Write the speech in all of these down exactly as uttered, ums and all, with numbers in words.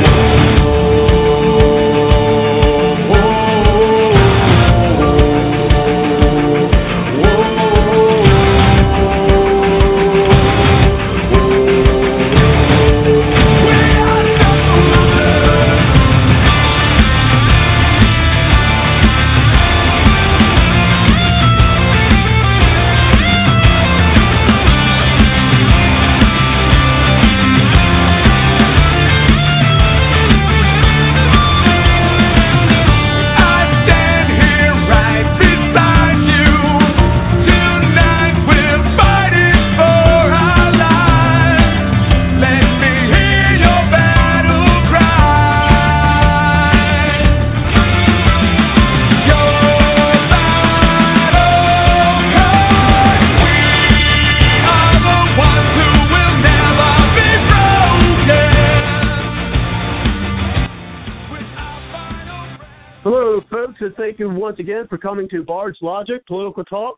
Whoa, whoa, whoa, whoa, whoa, whoa, whoa. Thank you once again for coming to Bards Logic Political Talk,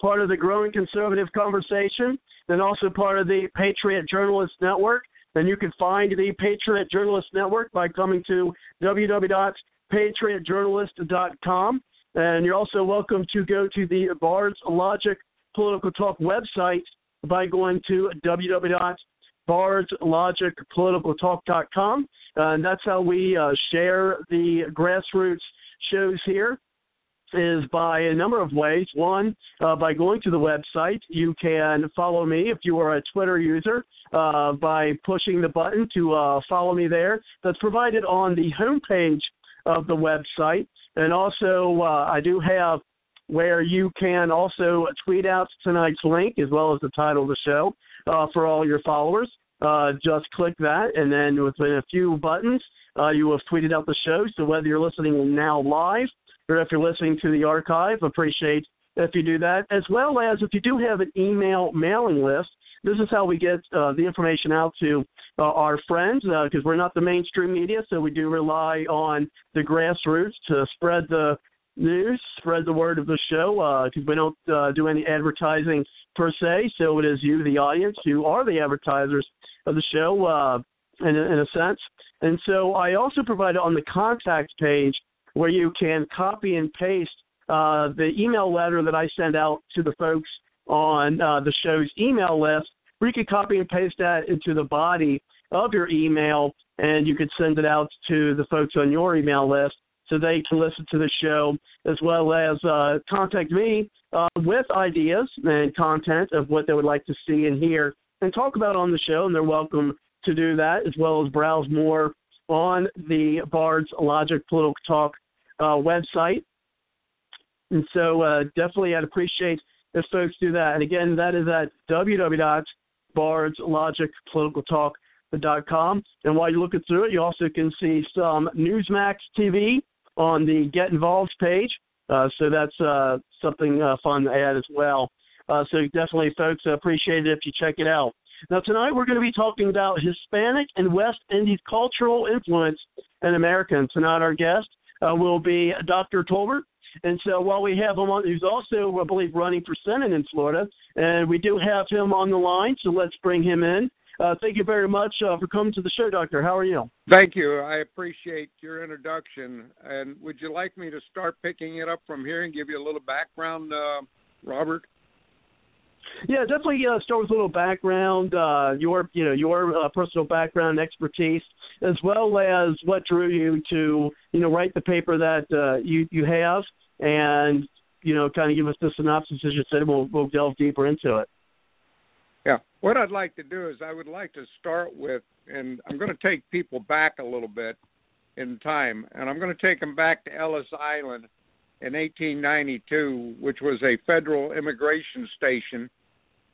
part of the growing conservative conversation, and also part of the Patriot Journalist Network. And you can find the Patriot Journalist Network by coming to w w w dot patriot journalist dot com. And you're also welcome to go to the Bards Logic Political Talk website by going to w w w dot bards logic political talk dot com. Uh, and that's how we uh, share the grassroots shows here, is by a number of ways. One, uh, by going to the website. You can follow me if you are a Twitter user uh, by pushing the button to uh, follow me there. That's provided on the homepage of the website. And also, uh, I do have where you can also tweet out tonight's link as well as the title of the show uh, for all your followers. Uh, just click that, and then within a few buttons, Uh, you have tweeted out the show, so whether you're listening now live or if you're listening to the archive, appreciate if you do that. As well as if you do have an email mailing list, this is how we get uh, the information out to uh, our friends, because uh, we're not the mainstream media, so we do rely on the grassroots to spread the news, spread the word of the show, because uh, we don't uh, do any advertising per se, so it is you, the audience, who are the advertisers of the show uh, in, in a sense. And so I also provide on the contact page where you can copy and paste uh, the email letter that I send out to the folks on uh, the show's email list, where you can copy and paste that into the body of your email, and you could send it out to the folks on your email list so they can listen to the show, as well as uh, contact me uh, with ideas and content of what they would like to see and hear and talk about on the show, and they're welcome to do that, as well as browse more on the Bards Logic Political Talk uh, website. And so uh, definitely I'd appreciate if folks do that. And again, that is at w w w dot bards logic political talk dot com. And while you're looking through it, you also can see some Newsmax T V on the Get Involved page. Uh, so that's uh, something uh, fun to add as well. Uh, so definitely, folks, I appreciate it if you check it out. Now, tonight we're going to be talking about Hispanic and West Indies cultural influence in America. And tonight our guest uh, will be Doctor Tolbert. And so while we have him on, he's also, I believe, running for Senate in Florida. And we do have him on the line, so let's bring him in. Uh, thank you very much uh, for coming to the show, Doctor. How are you? Thank you. I appreciate your introduction. And would you like me to start picking it up from here and give you a little background, uh, Robert? Yeah, definitely uh, start with a little background, uh, your you know your uh, personal background and expertise, as well as what drew you to, you know, write the paper that uh, you, you have, and, you know, kind of give us the synopsis, as you said, and we'll, we'll delve deeper into it. Yeah. What I'd like to do is I would like to start with, and I'm going to take people back a little bit in time, and I'm going to take them back to Ellis Island in eighteen ninety-two, which was a federal immigration station,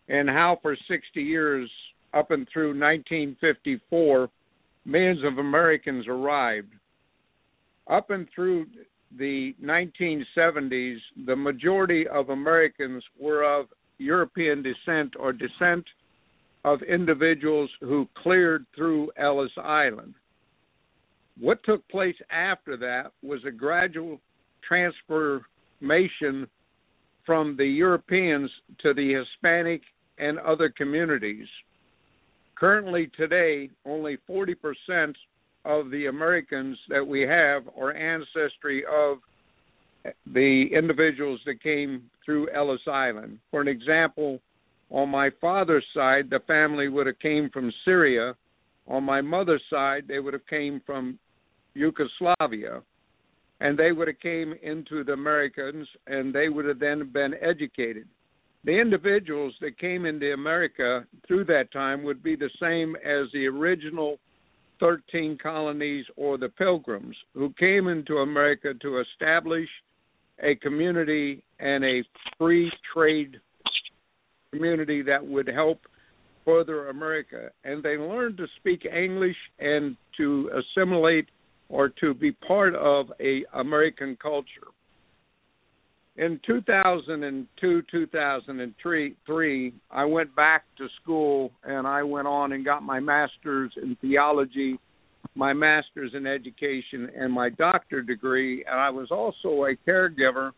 and how for sixty years up and through nineteen fifty-four, millions of Americans arrived. Up and through the nineteen seventies, the majority of Americans were of European descent or descent of individuals who cleared through Ellis Island. What took place after that was a gradual transformation from the Europeans to the Hispanic and other communities. Currently today, only forty percent of the Americans that we have are ancestry of the individuals that came through Ellis Island. For an example, on my father's side, the family would have came from Syria. On my mother's side, they would have came from Yugoslavia, and they would have came into the Americans, and they would have then been educated. The individuals that came into America through that time would be the same as the original thirteen colonies or the Pilgrims who came into America to establish a community and a free trade community that would help further America. And they learned to speak English and to assimilate or to be part of a American culture. In two thousand two, two thousand three, I went back to school, and I went on and got my master's in theology, my master's in education, and my doctorate degree. And I was also a caregiver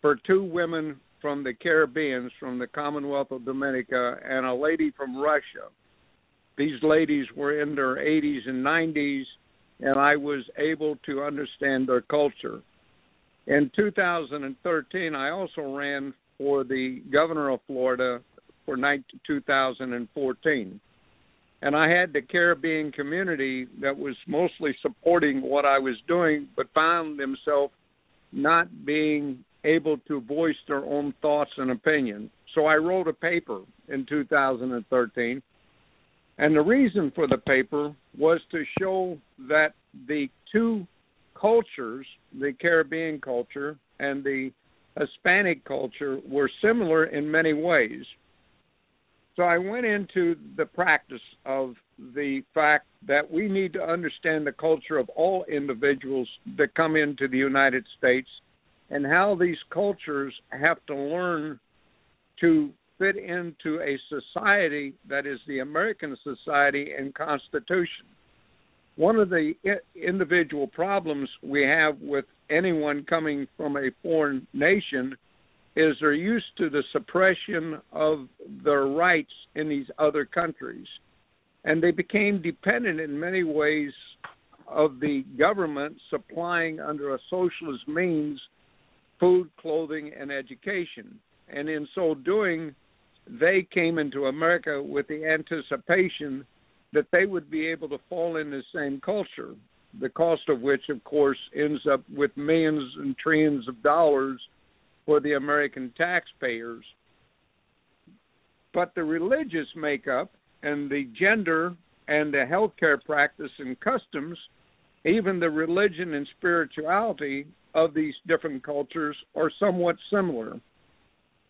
for two women from the Caribbean, from the Commonwealth of Dominica, and a lady from Russia. These ladies were in their eighties and nineties, and I was able to understand their culture. In two thousand thirteen, I also ran for the governor of Florida for two thousand fourteen. And I had the Caribbean community that was mostly supporting what I was doing, but found themselves not being able to voice their own thoughts and opinions. So I wrote a paper in two thousand thirteen. And the reason for the paper was to show that the two cultures, the Caribbean culture and the Hispanic culture, were similar in many ways. So I went into the practice of the fact that we need to understand the culture of all individuals that come into the United States and how these cultures have to learn to fit into a society that is the American society and Constitution. One of the individual problems we have with anyone coming from a foreign nation is they're used to the suppression of their rights in these other countries. And they became dependent in many ways of the government supplying under a socialist means food, clothing, and education. And in so doing, they came into America with the anticipation that they would be able to fall in the same culture, the cost of which, of course, ends up with millions and trillions of dollars for the American taxpayers. But the religious makeup and the gender and the healthcare practice and customs, even the religion and spirituality of these different cultures are somewhat similar.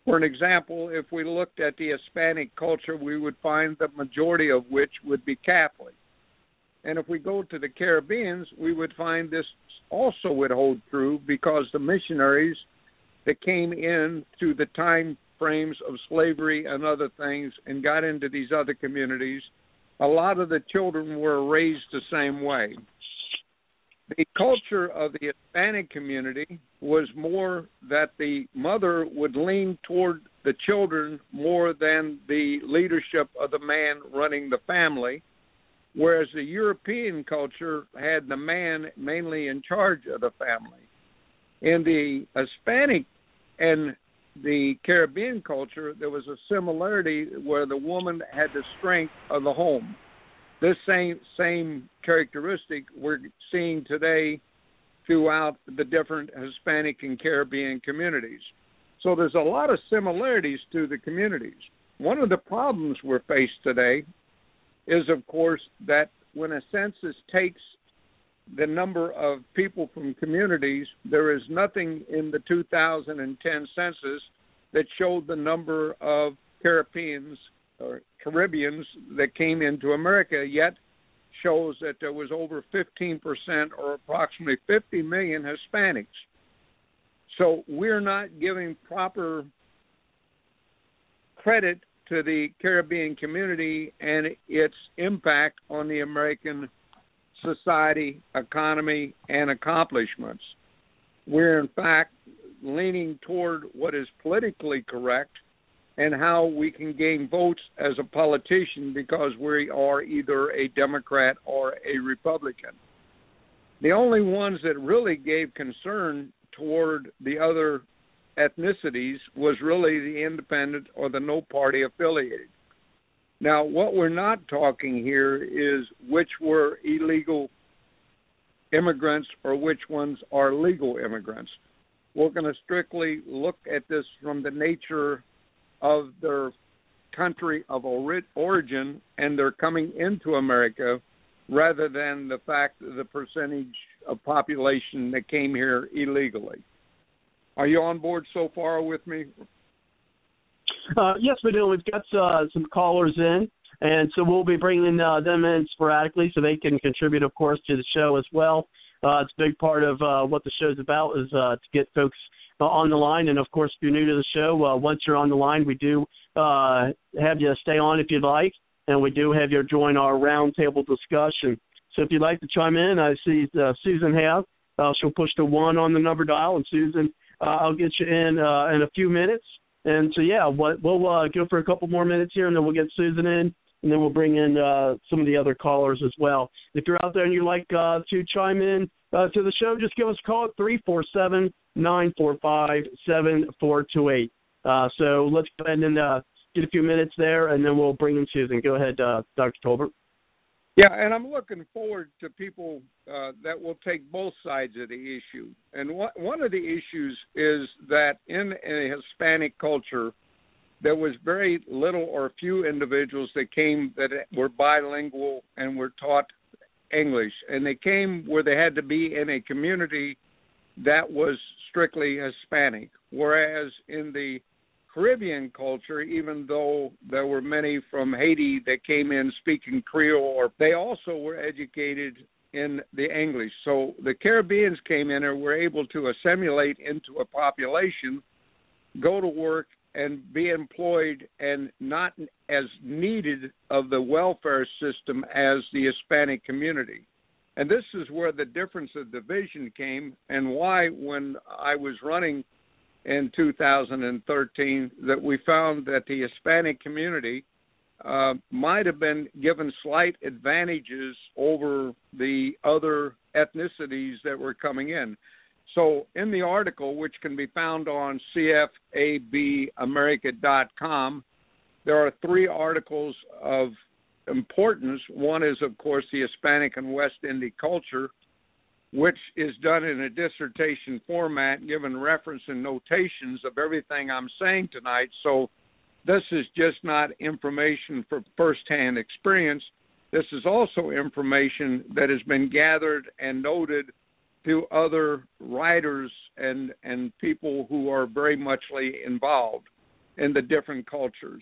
For an example, if we looked at the Hispanic culture, we would find the majority of which would be Catholic. And if we go to the Caribbeans, we would find this also would hold true because the missionaries that came in through the time frames of slavery and other things and got into these other communities, a lot of the children were raised the same way. The culture of the Hispanic community was more that the mother would lean toward the children more than the leadership of the man running the family, whereas the European culture had the man mainly in charge of the family. In the Hispanic and the Caribbean culture, there was a similarity where the woman had the strength of the home. This same same characteristic we're seeing today throughout the different Hispanic and Caribbean communities. So there's a lot of similarities to the communities. One of the problems we're faced today is, of course, that when a census takes the number of people from communities, there is nothing in the two thousand ten census that showed the number of Caribbeans or Caribbeans that came into America, yet shows that there was over fifteen percent or approximately fifty million Hispanics. So we're not giving proper credit to the Caribbean community and its impact on the American society, economy, and accomplishments. We're, in fact, leaning toward what is politically correct and how we can gain votes as a politician because we are either a Democrat or a Republican. The only ones that really gave concern toward the other ethnicities was really the independent or the no-party affiliated. Now, what we're not talking here is which were illegal immigrants or which ones are legal immigrants. We're going to strictly look at this from the nature of their country of origin and their coming into America rather than the fact of the percentage of population that came here illegally. Are you on board so far with me? Uh, yes, we do. We've got uh, some callers in, and so we'll be bringing uh, them in sporadically so they can contribute, of course, to the show as well. Uh, it's a big part of uh, what the show's about is uh, to get folks uh, on the line. And, of course, if you're new to the show, uh, once you're on the line, we do uh, have you stay on if you'd like, and we do have you join our roundtable discussion. So if you'd like to chime in, I see uh, Susan has. Uh, she'll push the one on the number dial, and Susan, uh, I'll get you in uh, in a few minutes. And so, yeah, what, we'll uh, go for a couple more minutes here, and then we'll get Susan in, and then we'll bring in uh, some of the other callers as well. If you're out there and you'd like uh, to chime in uh, to the show, just give us a call at three four seven, nine four five, seven four two eight. Uh, so let's go ahead and uh, get a few minutes there, and then we'll bring in Susan. Go ahead, uh, Doctor Tolbert. Yeah, and I'm looking forward to people uh, that will take both sides of the issue. And wh- one of the issues is that in a Hispanic culture, there was very little or few individuals that came that were bilingual and were taught English. And they came where they had to be in a community that was strictly Hispanic, whereas in the Caribbean culture, even though there were many from Haiti that came in speaking Creole, or they also were educated in the English. So the Caribbeans came in and were able to assimilate into a population, go to work, and be employed and not as needed of the welfare system as the Hispanic community. And this is where the difference of division came and why when I was running in two thousand thirteen that we found that the Hispanic community uh, might have been given slight advantages over the other ethnicities that were coming in. So in the article, which can be found on c f a b america dot com, there are three articles of importance. One is, of course, the Hispanic and West Indian culture, which is done in a dissertation format, given reference and notations of everything I'm saying tonight. So this is just not information for firsthand experience. This is also information that has been gathered and noted through other writers and, and people who are very muchly involved in the different cultures.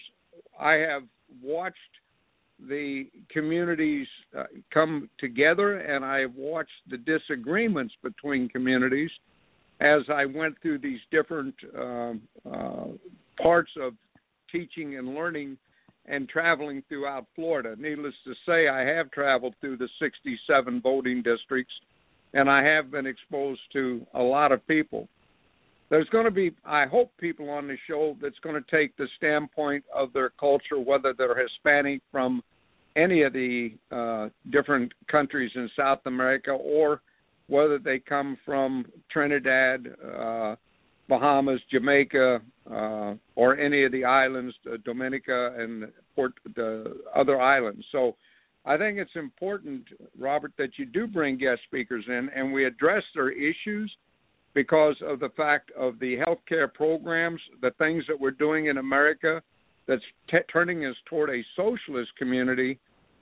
I have watched the communities uh, come together, and I have watched the disagreements between communities as I went through these different uh, uh, parts of teaching and learning and traveling throughout Florida. Needless to say, I have traveled through the sixty-seven voting districts, and I have been exposed to a lot of people. There's going to be, I hope, people on the show that's going to take the standpoint of their culture, whether they're Hispanic from any of the uh, different countries in South America or whether they come from Trinidad, uh, Bahamas, Jamaica, uh, or any of the islands, uh, Dominica and Port, the other islands. So I think it's important, Robert, that you do bring guest speakers in and we address their issues because of the fact of the health care programs, the things that we're doing in America that's t- turning us toward a socialist community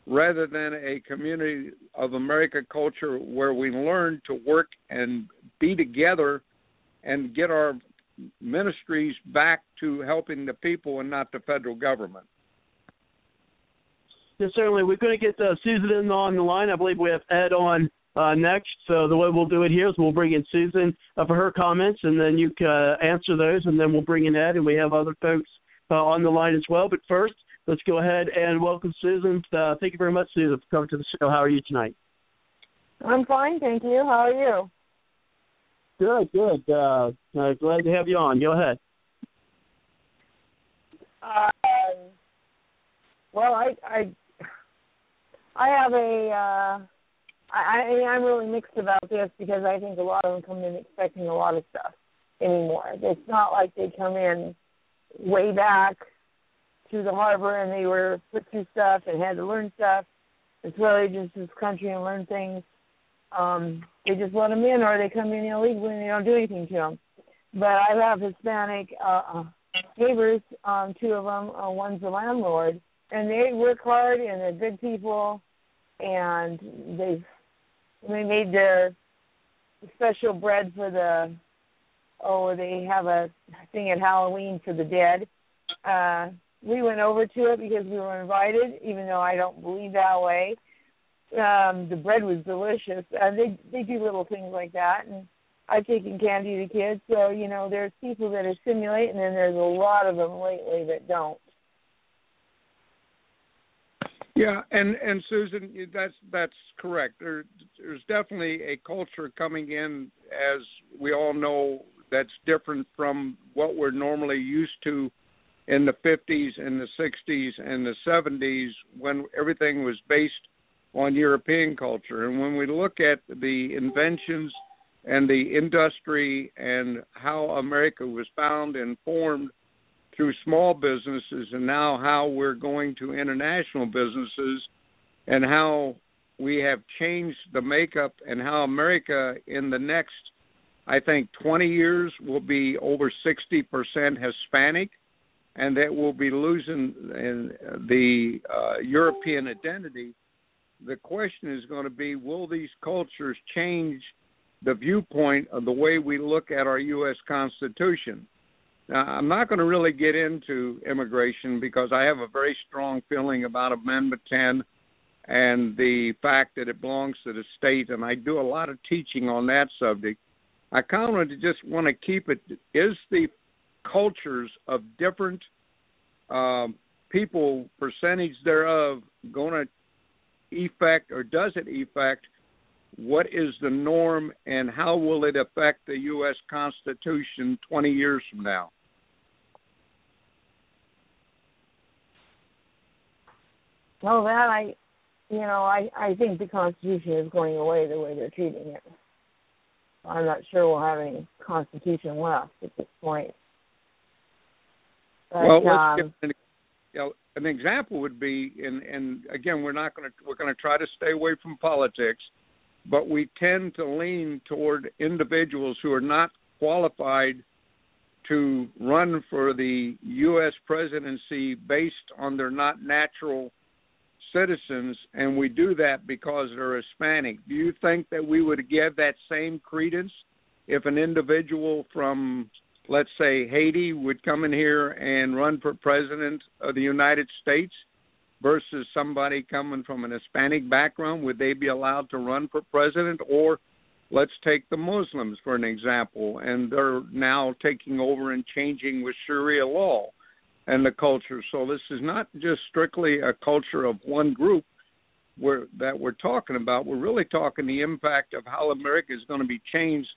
rather than a community of American culture where we learn to work and be together and get our ministries back to helping the people and not the federal government. Yes, certainly. We're going to get uh, Susan on the line. I believe we have Ed on uh, next. So the way we'll do it here is we'll bring in Susan uh, for her comments, and then you can uh, answer those, and then we'll bring in Ed, and we have other folks uh, on the line as well. But first, let's go ahead and welcome Susan. Uh, thank you very much, Susan, for coming to the show. How are you tonight? I'm fine, thank you. How are you? Good, good. Uh, uh, glad to have you on. Go ahead. Uh, well, I... I... I have a, uh, I, I'm really mixed about this because I think a lot of them come in expecting a lot of stuff anymore. It's not like they come in way back to the harbor and they were put through stuff and had to learn stuff. It's really just this country and learn things. Um, they just let them in or they come in illegally and they don't do anything to them. But I have Hispanic uh, neighbors, um, two of them, uh, one's a landlord, and they work hard and they're good people. And they they made their special bread for the, oh, they have a thing at Halloween for the dead. Uh, we went over to it because we were invited, even though I don't believe that way. Um, the bread was delicious. Uh, they, they do little things like that. And I've taken candy to kids. So, you know, there's people that are stimulating, and there's a lot of them lately that don't. Yeah, and, and Susan, that's that's correct. There, there's definitely a culture coming in, as we all know, that's different from what we're normally used to in the fifties and the sixties and the seventies when everything was based on European culture. And when we look at the inventions and the industry and how America was found and formed through small businesses and now how we're going to international businesses and how we have changed the makeup and how America in the next, I think, twenty years will be over sixty percent Hispanic, and that we'll be losing the uh, European identity. The question is going to be, will these cultures change the viewpoint of the way we look at our U S Constitution? Now, I'm not going to really get into immigration because I have a very strong feeling about Amendment ten and the fact that it belongs to the state, and I do a lot of teaching on that subject. I kind of just want to keep it, is the cultures of different uh, people, percentage thereof, going to affect or does it affect what is the norm and how will it affect the U S Constitution twenty years from now? Well, that I, you know, I, I think the Constitution is going away the way they're treating it. I'm not sure we'll have any Constitution left at this point. But, well, let's um, an, you know, an example would be, and and again, we're not going to we're going to try to stay away from politics, but we tend to lean toward individuals who are not qualified to run for the U S presidency based on their not natural citizens, and we do that because they're Hispanic. Do you think that we would give that same credence if an individual from, let's say, Haiti would come in here and run for president of the United States versus somebody coming from an Hispanic background? Would they be allowed to run for president? Or let's take the Muslims for an example, and they're now taking over and changing with Sharia law and the culture. So this is not just strictly a culture of one group we're, that we're talking about. We're really talking the impact of how America is going to be changed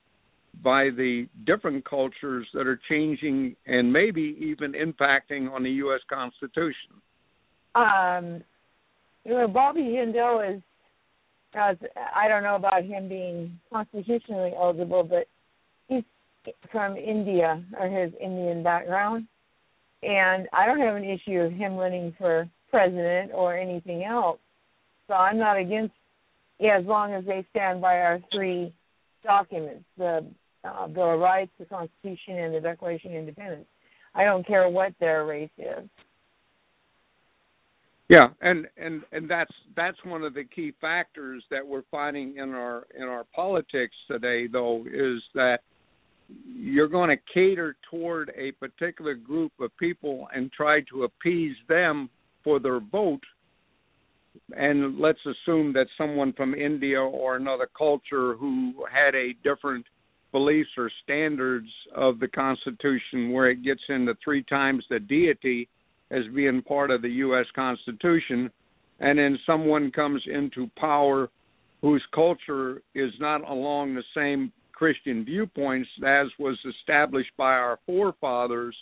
by the different cultures that are changing and maybe even impacting on the U S Constitution. Um, you know, Bobby Jindal is, uh, I don't know about him being constitutionally eligible, but he's from India or his Indian background. And I don't have an issue of him running for president or anything else. So I'm not against, yeah, as long as they stand by our three documents, the uh, Bill of Rights, the Constitution, and the Declaration of Independence. I don't care what their race is. Yeah, and, and, and that's that's one of the key factors that we're finding in our in our politics today, though, is that you're going to cater toward a particular group of people and try to appease them for their vote. And let's assume that someone from India or another culture who had a different beliefs or standards of the Constitution, where it gets into three times the deity as being part of the U S Constitution, and then someone comes into power whose culture is not along the same Christian viewpoints as was established by our forefathers,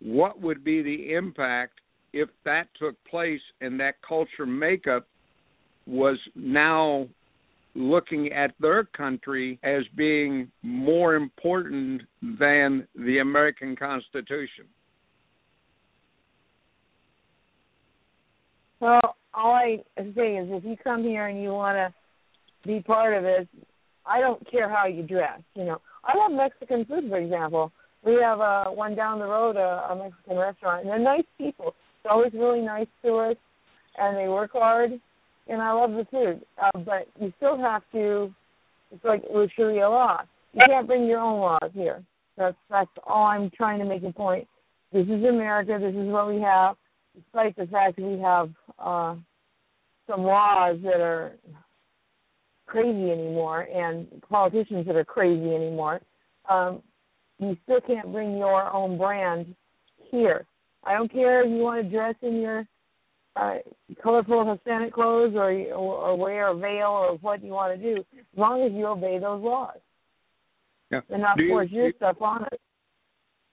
what would be the impact if that took place and that culture makeup was now looking at their country as being more important than the American Constitution? Well, all I say is if you come here and you want to be part of this, I don't care how you dress. You know, I love Mexican food, for example. We have uh, one down the road, uh, a Mexican restaurant, and they're nice people. They're always really nice to us, and they work hard. And I love the food, uh, but you still have to, it's like with Sharia law. You can't bring your own laws here. That's, that's all I'm trying to make a point. This is America. This is what we have, despite the fact that we have uh, some laws that are crazy anymore and politicians that are crazy anymore. Um, you still can't bring your own brand here. I don't care if you want to dress in your Uh, colorful Hispanic clothes or, or or wear a veil or what you want to do, as long as you obey those laws. Yeah. And not do force you, your do, stuff on us.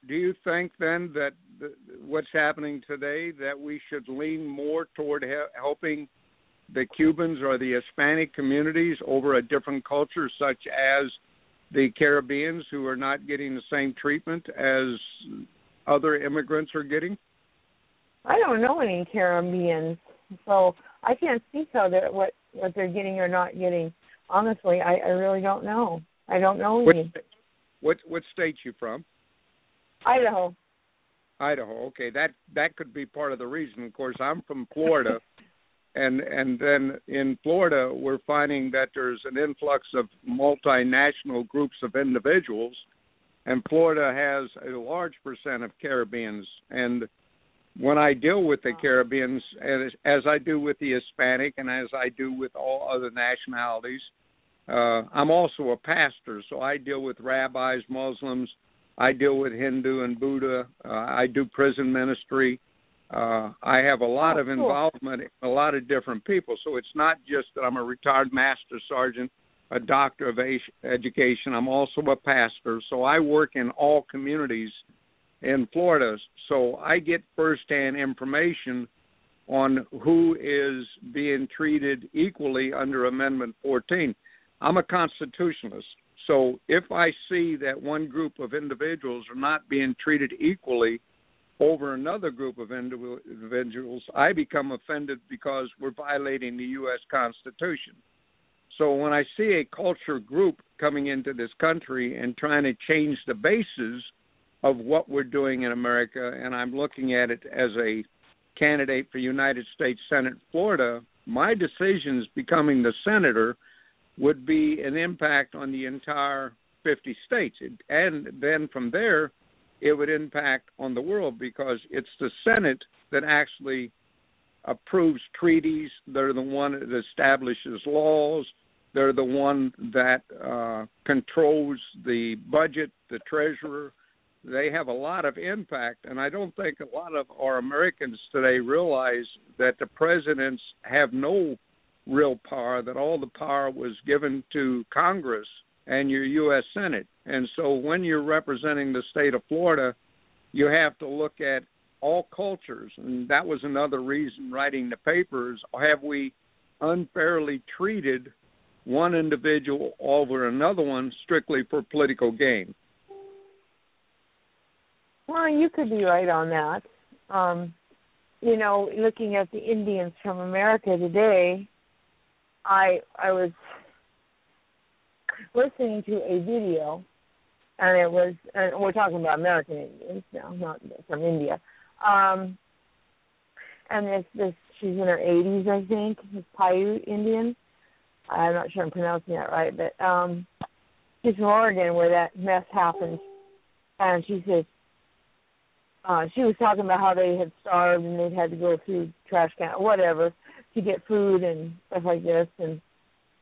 Do you think then that the, what's happening today, that we should lean more toward he- helping the Cubans or the Hispanic communities over a different culture, such as the Caribbeans, who are not getting the same treatment as other immigrants are getting? I don't know any Caribbeans, so I can't speak how they're, what, what they're getting or not getting. Honestly, I, I really don't know. I don't know any. What, what, what state you from? Idaho. Idaho, okay. That that could be part of the reason. Of course, I'm from Florida, and and then in Florida we're finding that there's an influx of multinational groups of individuals, and Florida has a large percent of Caribbeans, and when I deal with the Caribbeans, as, as I do with the Hispanic and as I do with all other nationalities, uh, I'm also a pastor, so I deal with rabbis, Muslims, I deal with Hindu and Buddha, uh, I do prison ministry. Uh, I have a lot oh, of involvement cool. in a lot of different people, so it's not just that I'm a retired master sergeant, a doctor of education, I'm also a pastor, so I work in all communities in Florida, so I get firsthand information on who is being treated equally under Amendment fourteen. I'm a constitutionalist, so if I see that one group of individuals are not being treated equally over another group of individuals, I become offended because we're violating the U S Constitution. So when I see a culture group coming into this country and trying to change the bases of what we're doing in America, and I'm looking at it as a candidate for United States Senate Florida, my decisions becoming the senator would be an impact on the entire fifty states. And then from there, it would impact on the world because it's the Senate that actually approves treaties. They're the one that establishes laws. They're the one that uh, controls the budget, the treasurer. They have a lot of impact, and I don't think a lot of our Americans today realize that the presidents have no real power, that all the power was given to Congress and your U S Senate. And so when you're representing the state of Florida, you have to look at all cultures, and that was another reason writing the papers. Have we unfairly treated one individual over another one strictly for political gain? Well, you could be right on that. Um, you know, looking at the Indians from America today, I I was listening to a video, and it was, and we're talking about American Indians now, not from India. Um, and this, this, she's in her eighties, I think, this Paiute Indian. I'm not sure I'm pronouncing that right, but um, she's from Oregon where that mess happened. And she says, uh, she was talking about how they had starved and they'd had to go through trash can, whatever, to get food and stuff like this. And,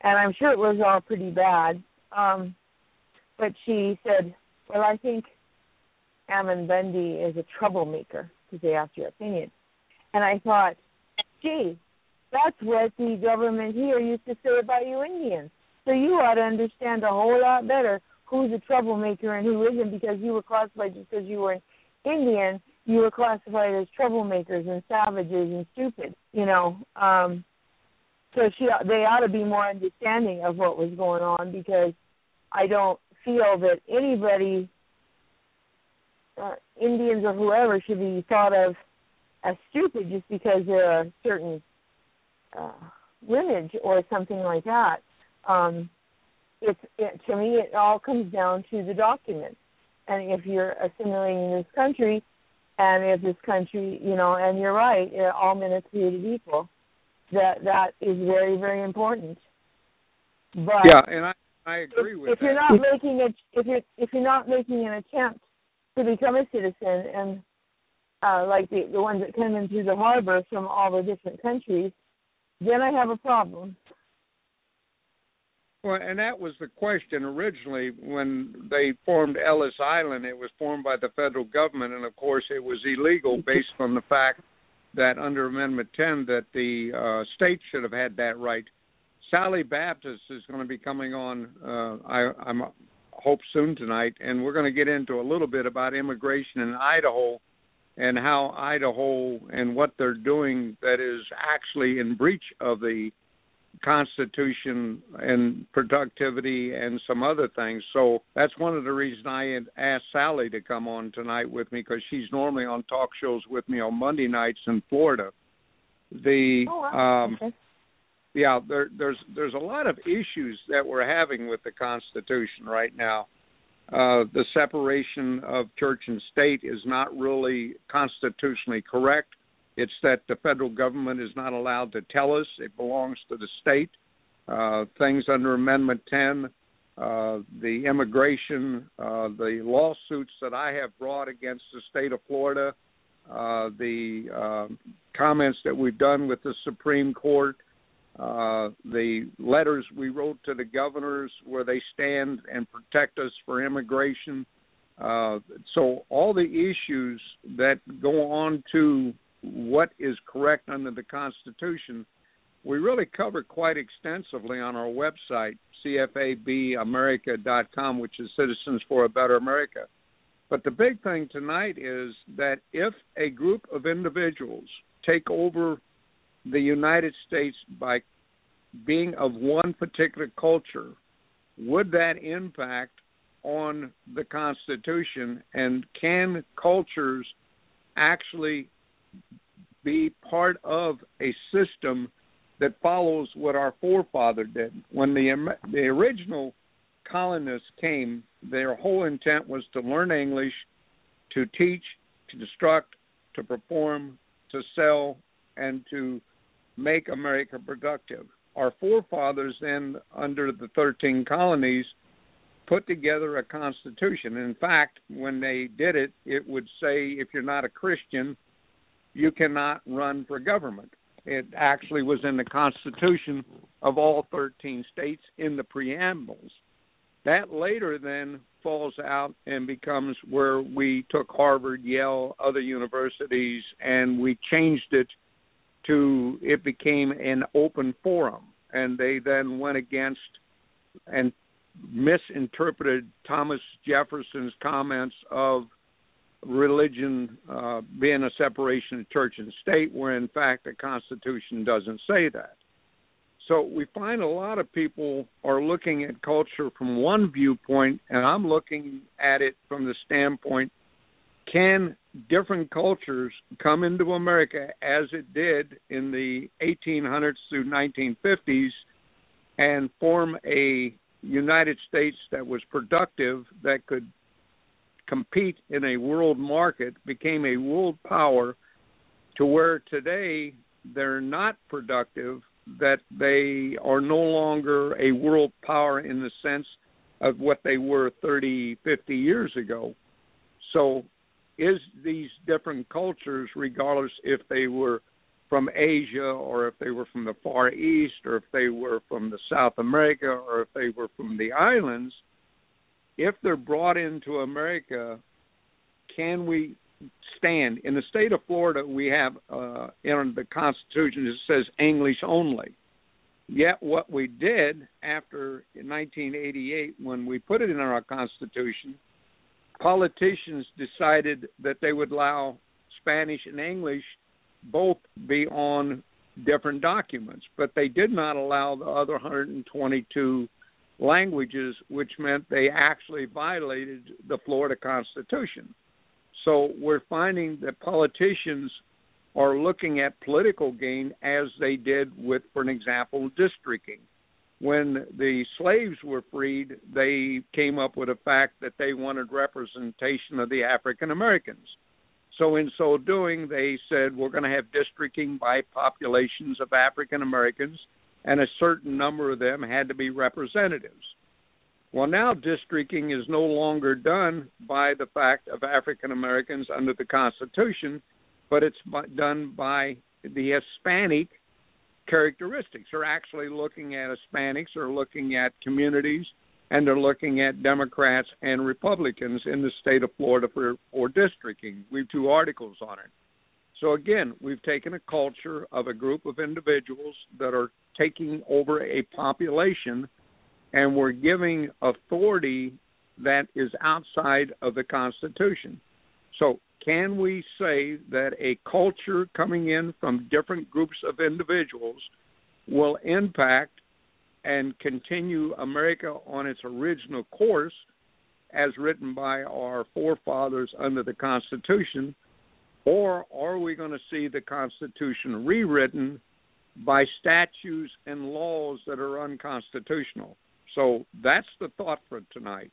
and I'm sure it was all pretty bad. Um, but she said, well, I think Ammon Bundy is a troublemaker, because they asked your opinion. And I thought, gee, that's what the government here used to say about you Indians. So you ought to understand a whole lot better who's a troublemaker and who isn't, because you were classified, just because you were an Indian, you were classified as troublemakers and savages and stupid, you know. Um, so she, they ought to be more understanding of what was going on, because I don't feel that anybody, uh, Indians or whoever, should be thought of as stupid just because they're a certain Uh, lineage or something like that. Um, it's it, to me, it all comes down to the document. And if you're assimilating this country, and if this country, you know, and you're right, all men are created equal. That that is very, very important. But yeah, and I, I agree if, with if that. You're not making a, if you're if you're not making an attempt to become a citizen, and uh, like the the ones that come in through the harbor from all the different countries, then I have a problem. Well, and that was the question originally when they formed Ellis Island. It was formed by the federal government, and, of course, it was illegal based on the fact that under Amendment ten that the uh, state should have had that right. Sally Baptist is going to be coming on, uh, I I'm, hope, soon tonight, and we're going to get into a little bit about immigration in Idaho and how Idaho and what they're doing that is actually in breach of the Constitution and productivity and some other things. So that's one of the reasons I asked Sally to come on tonight with me, because she's normally on talk shows with me on Monday nights in Florida. The oh, wow. um, okay. Yeah, there, there's there's a lot of issues that we're having with the Constitution right now. Uh, the separation of church and state is not really constitutionally correct. It's that the federal government is not allowed to tell us. It belongs to the state. Uh, things under Amendment ten, uh, the immigration, uh, the lawsuits that I have brought against the state of Florida, uh, the uh, comments that we've done with the Supreme Court, Uh, the letters we wrote to the governors where they stand and protect us for immigration. Uh, so all the issues that go on to what is correct under the Constitution, we really cover quite extensively on our website, c f a b america dot com, which is Citizens for a Better America. But the big thing tonight is that if a group of individuals take over the United States by being of one particular culture, would that impact on the Constitution, and can cultures actually be part of a system that follows what our forefather did? When the, the original colonists came, their whole intent was to learn English, to teach, to instruct, to perform, to sell, and to make America productive. Our forefathers then, under the thirteen colonies, put together a constitution. In fact, when they did it, it would say, if you're not a Christian, you cannot run for government. It actually was in the constitution of all thirteen states in the preambles. That later then falls out and becomes where we took Harvard, Yale, other universities, and we changed it to it became an open forum, and they then went against and misinterpreted Thomas Jefferson's comments of religion uh, being a separation of church and state, where in fact the Constitution doesn't say that. So we find a lot of people are looking at culture from one viewpoint, and I'm looking at it from the standpoint, Can different cultures come into America as it did in the eighteen hundreds through nineteen fifties and form a United States that was productive, that could compete in a world market, became a world power, to where today they're not productive, that they are no longer a world power in the sense of what they were thirty, fifty years ago? So is these different cultures, regardless if they were from Asia or if they were from the Far East or if they were from the South America or if they were from the islands, if they're brought into America, can we stand? In the state of Florida, we have uh, in the Constitution, it says English only. Yet what we did after nineteen eighty-eight, when we put it in our Constitution, politicians decided that they would allow Spanish and English both be on different documents, but they did not allow the other one hundred twenty-two languages, which meant they actually violated the Florida Constitution. So we're finding that politicians are looking at political gain as they did with, for an example, districting. When the slaves were freed, they came up with a fact that they wanted representation of the African Americans. So in so doing, they said, we're going to have districting by populations of African Americans, and a certain number of them had to be representatives. Well, now districting is no longer done by the fact of African Americans under the Constitution, but it's done by the Hispanic characteristics. Are actually looking at Hispanics, are looking at communities, and they're looking at Democrats and Republicans in the state of Florida for, for districting. We have two articles on it. So again, we've taken a culture of a group of individuals that are taking over a population, and we're giving authority that is outside of the Constitution. So can we say that a culture coming in from different groups of individuals will impact and continue America on its original course as written by our forefathers under the Constitution, or are we going to see the Constitution rewritten by statutes and laws that are unconstitutional? So that's the thought for tonight.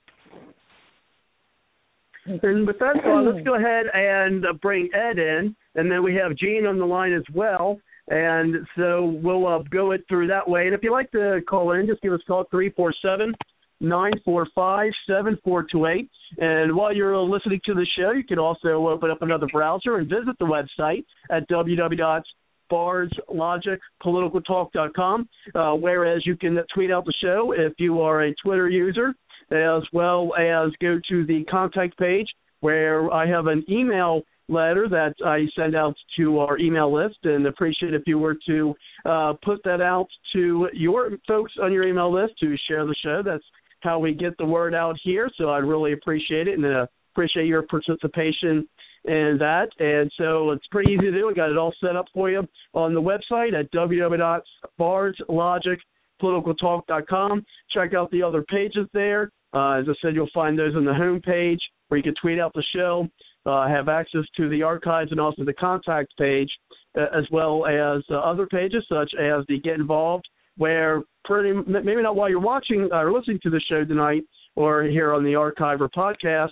And with that thought, let's go ahead and bring Ed in, and then we have Gene on the line as well. And so we'll uh, go it through that way. And if you'd like to call in, just give us a call at three four seven, nine four five, seven four two eight. And while you're listening to the show, you can also open up another browser and visit the website at w w w dot bards logic political talk dot com, uh, whereas you can tweet out the show if you are a Twitter user, as well as go to the contact page where I have an email letter that I send out to our email list, and appreciate if you were to uh, put that out to your folks on your email list to share the show. That's how we get the word out here, so I'd really appreciate it, and uh, appreciate your participation in that. And so it's pretty easy to do. We got it all set up for you on the website at w w w dot bards logic political talk dot com. Check out the other pages there. Uh, as I said, you'll find those on the home page where you can tweet out the show, uh, have access to the archives and also the contact page, uh, as well as uh, other pages such as the Get Involved, where pretty maybe not while you're watching or listening to the show tonight or here on the archive or podcast,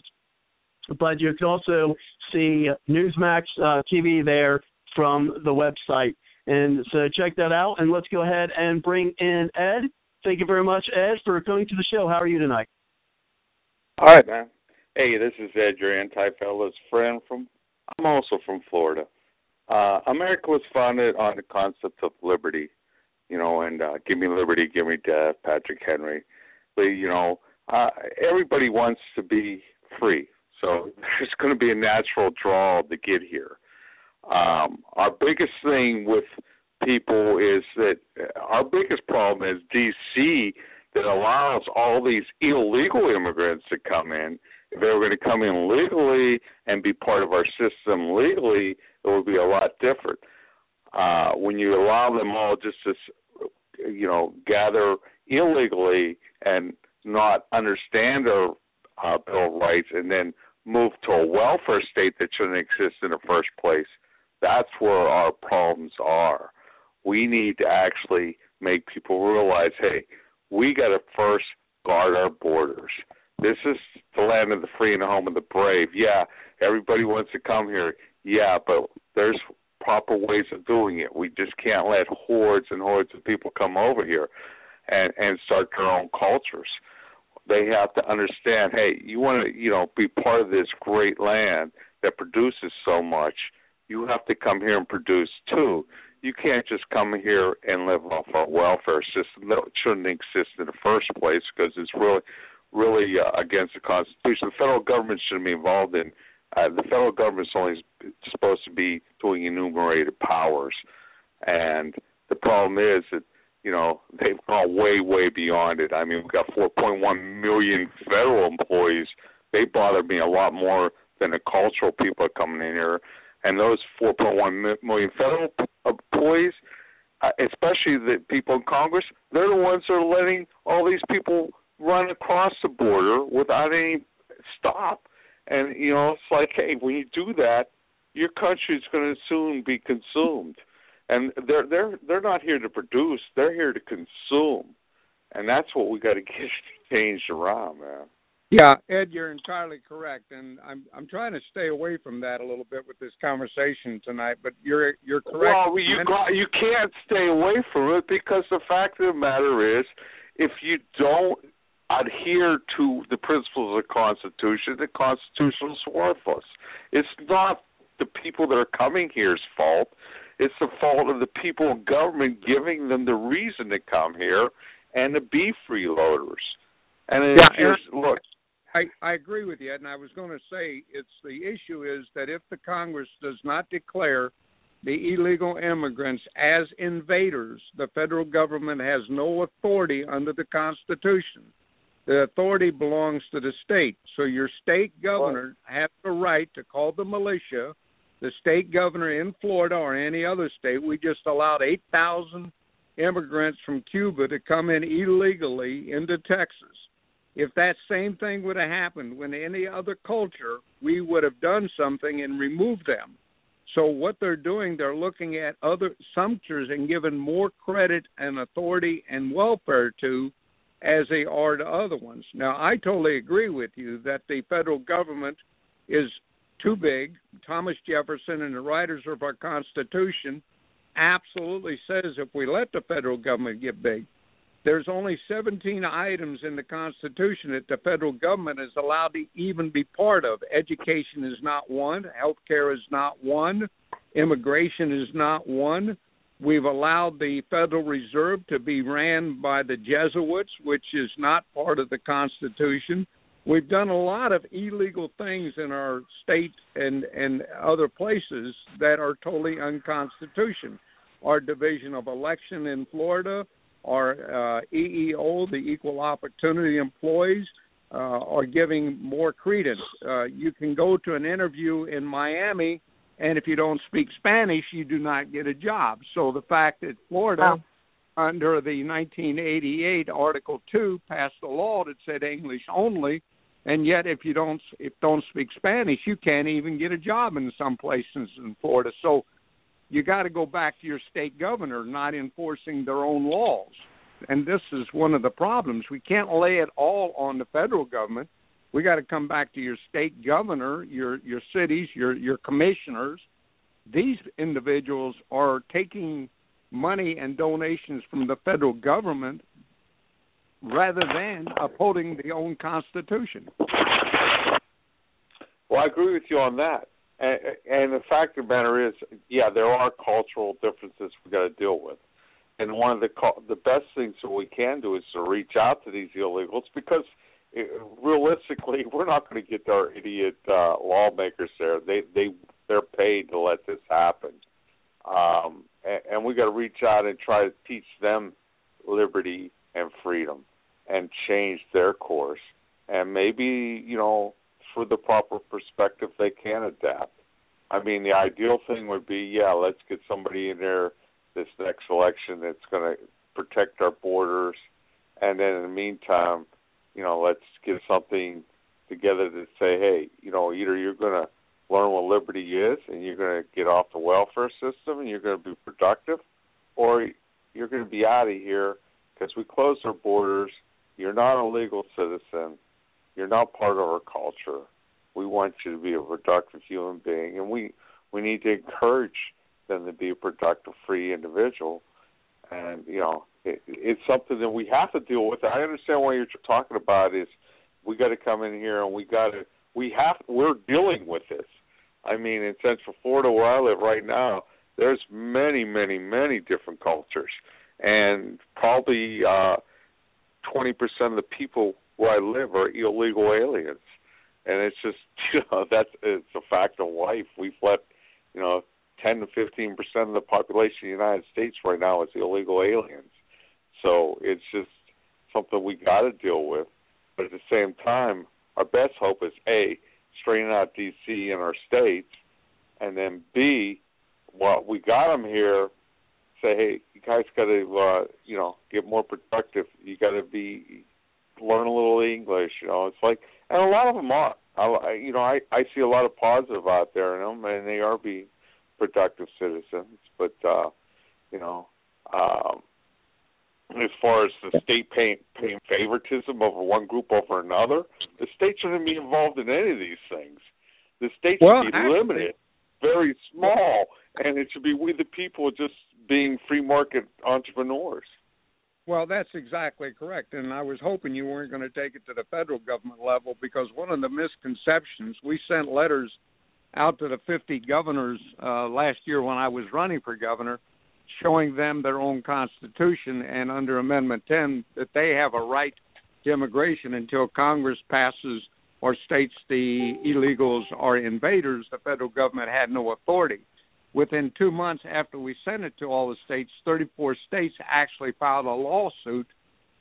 but you can also see Newsmax uh, T V there from the website. And so check that out, and let's go ahead and bring in Ed. Thank you very much, Ed, for coming to the show. How are you tonight? All right, man. Hey, this is Ed, your anti-fella's friend. From I'm also from Florida. Uh, America was founded on the concept of liberty, you know, and uh, give me liberty, give me death, Patrick Henry. But, you know, uh, everybody wants to be free, so there's going to be a natural draw to get here. Um, our biggest thing with people is that our biggest problem is D C that allows all these illegal immigrants to come in. If they were going to come in legally and be part of our system legally, it would be a lot different. Uh, when you allow them all just to, you know, gather illegally and not understand our uh, Bill of Rights and then move to a welfare state that shouldn't exist in the first place, that's where our problems are. We need to actually make people realize, hey, we got to first guard our borders. This is the land of the free and the home of the brave. Yeah, everybody wants to come here. Yeah, but there's proper ways of doing it. We just can't let hordes and hordes of people come over here and, and start their own cultures. They have to understand, hey, you want to, you know, be part of this great land that produces so much. You have to come here and produce too. You can't just come here and live off our welfare system. That shouldn't exist in the first place because it's really, really uh, against the Constitution. The federal government shouldn't be involved in. Uh, the federal government's only supposed to be doing enumerated powers, and the problem is that, you know, they've gone way, way beyond it. I mean, we've got four point one million federal employees. They bother me a lot more than the cultural people are coming in here. And those four point one million federal employees, especially the people in Congress, they're the ones that are letting all these people run across the border without any stop. And, you know, it's like, hey, when you do that, your country's going to soon be consumed. And they're they're they're not here to produce; they're here to consume, and that's what we got to get changed around, man. Yeah, Ed, you're entirely correct, and I'm I'm trying to stay away from that a little bit with this conversation tonight. But you're you're correct. Well, you got, you can't stay away from it because the fact of the matter is, if you don't adhere to the principles of the Constitution, the Constitution is worthless. It's not the people that are coming here's fault. It's the fault of the people in government giving them the reason to come here and to be freeloaders. And yeah, it's just, look, I, I agree with you, Ed, and I was going to say it's the issue is that if the Congress does not declare the illegal immigrants as invaders, the federal government has no authority under the Constitution. The authority belongs to the state. So your state governor well, has the right to call the militia. The state governor in Florida or any other state, we just allowed eight thousand immigrants from Cuba to come in illegally into Texas. If that same thing would have happened when any other culture, we would have done something and removed them. So what they're doing, they're looking at other cultures and giving more credit and authority and welfare to as they are to other ones. Now, I totally agree with you that the federal government is too big. Thomas Jefferson and the writers of our Constitution absolutely says if we let the federal government get big, there's only seventeen items in the Constitution that the federal government is allowed to even be part of. Education is not one. Healthcare is not one. Immigration is not one. We've allowed the Federal Reserve to be ran by the Jesuits, which is not part of the Constitution. We've done a lot of illegal things in our state and, and other places that are totally unconstitutional. Our division of election in Florida, our uh, E E O, the Equal Opportunity Employees, uh, are giving more credence. Uh, you can go to an interview in Miami, and if you don't speak Spanish, you do not get a job. So the fact that Florida... Wow. Under the nineteen eighty-eight Article two passed a law that said English only, and yet if you don't if don't speak Spanish, you can't even get a job in some places in Florida. So you got to go back to your state governor not enforcing their own laws. And this is one of the problems. We can't lay it all on the federal government. We got to come back to your state governor, your your cities, your your commissioners. These individuals are taking money and donations from the federal government rather than upholding the own Constitution. Well, I agree with you on that. And, and the fact of the matter is, yeah, there are cultural differences we've got to deal with. And one of the the best things that we can do is to reach out to these illegals because it, realistically, we're not going to get our idiot uh, lawmakers there. They, they, they're paid to let this happen. Um, and, and we got to reach out and try to teach them liberty and freedom and change their course. And maybe, you know, through the proper perspective, they can adapt. I mean, the ideal thing would be, yeah, let's get somebody in there this next election that's going to protect our borders. And then in the meantime, you know, let's get something together to say, hey, you know, either you're going to learn what liberty is and you're going to get off the welfare system and you're going to be productive, or you're going to be out of here because we closed our borders. You're not a legal citizen. You're not part of our culture. We want you to be a productive human being, and we, we need to encourage them to be a productive, free individual. And, you know, it, it's something that we have to deal with. I understand what you're talking about is we got to come in here and we got to we have we're dealing with this. I mean, in Central Florida where I live right now, there's many, many, many different cultures, and probably uh, twenty percent of the people where I live are illegal aliens. And it's just, you know, that's it's a fact of life. We've let, you know, ten to fifteen percent of the population of the United States right now is illegal aliens. So it's just something we got to deal with. But at the same time, our best hope is, A, straighten out D C and our states, and then, B, well, we got them here, say, hey, you guys got to, uh, you know, get more productive. You got to be learn a little English, you know. It's like, and a lot of them are. I, you know, I, I see a lot of positive out there in them, and they are being productive citizens. But, uh, you know, um, as far as the state paying, paying favoritism over one group over another, the state shouldn't be involved in any of these things. The state should well, be actually, limited, very small, and it should be we the people just being free market entrepreneurs. Well, that's exactly correct, and I was hoping you weren't going to take it to the federal government level, because one of the misconceptions, we sent letters out to the fifty governors uh, last year when I was running for governor, showing them their own constitution, and under Amendment ten that they have a right to immigration until Congress passes or states the illegals are invaders. The federal government had no authority. Within two months after we sent it to all the states, thirty-four states actually filed a lawsuit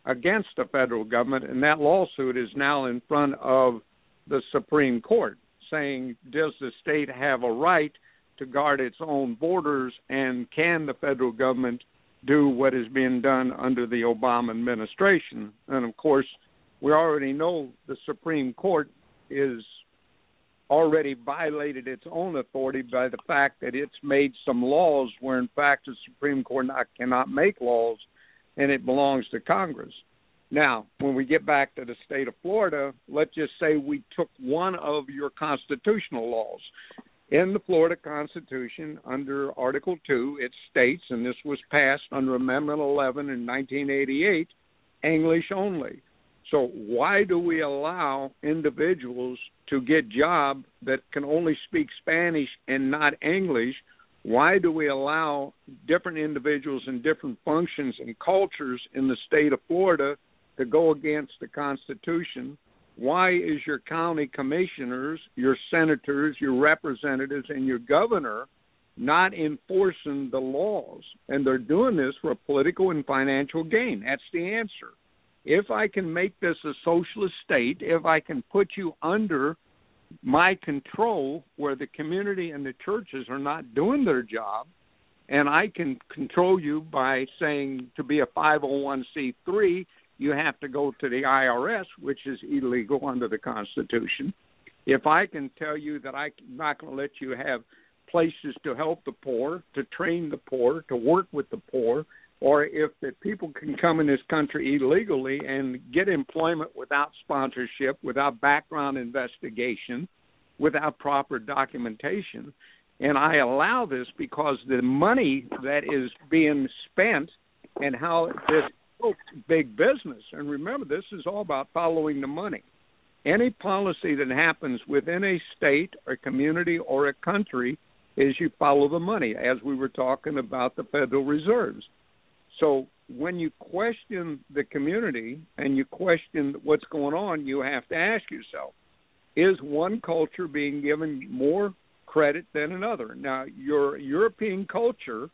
against the federal government, and that lawsuit is now in front of the Supreme Court saying, does the state have a right to guard its own borders, and can the federal government do what is being done under the Obama administration? And, of course, we already know the Supreme Court is already violated its own authority by the fact that it's made some laws where, in fact, the Supreme Court not, cannot make laws, and it belongs to Congress. Now, when we get back to the state of Florida, let's just say we took one of your constitutional laws. In the Florida Constitution, under Article two, it states, and this was passed under Amendment eleven in nineteen eighty-eight, English only. So why do we allow individuals to get jobs that can only speak Spanish and not English? Why do we allow different individuals in different functions and cultures in the state of Florida to go against the Constitution? Why is your county commissioners, your senators, your representatives, and your governor not enforcing the laws? And they're doing this for a political and financial gain. That's the answer. If I can make this a socialist state, if I can put you under my control where the community and the churches are not doing their job, and I can control you by saying to be a five oh one c three, you have to go to the I R S, which is illegal under the Constitution. If I can tell you that I'm not going to let you have places to help the poor, to train the poor, to work with the poor, or if the people can come in this country illegally and get employment without sponsorship, without background investigation, without proper documentation, and I allow this because the money that is being spent and how this oh, big business, and remember this is all about following the money. Any policy that happens within a state or community or a country is you follow the money, as we were talking about the Federal Reserves. So when you question the community and you question what's going on, you have to ask yourself, is one culture being given more credit than another? Now, your European culture,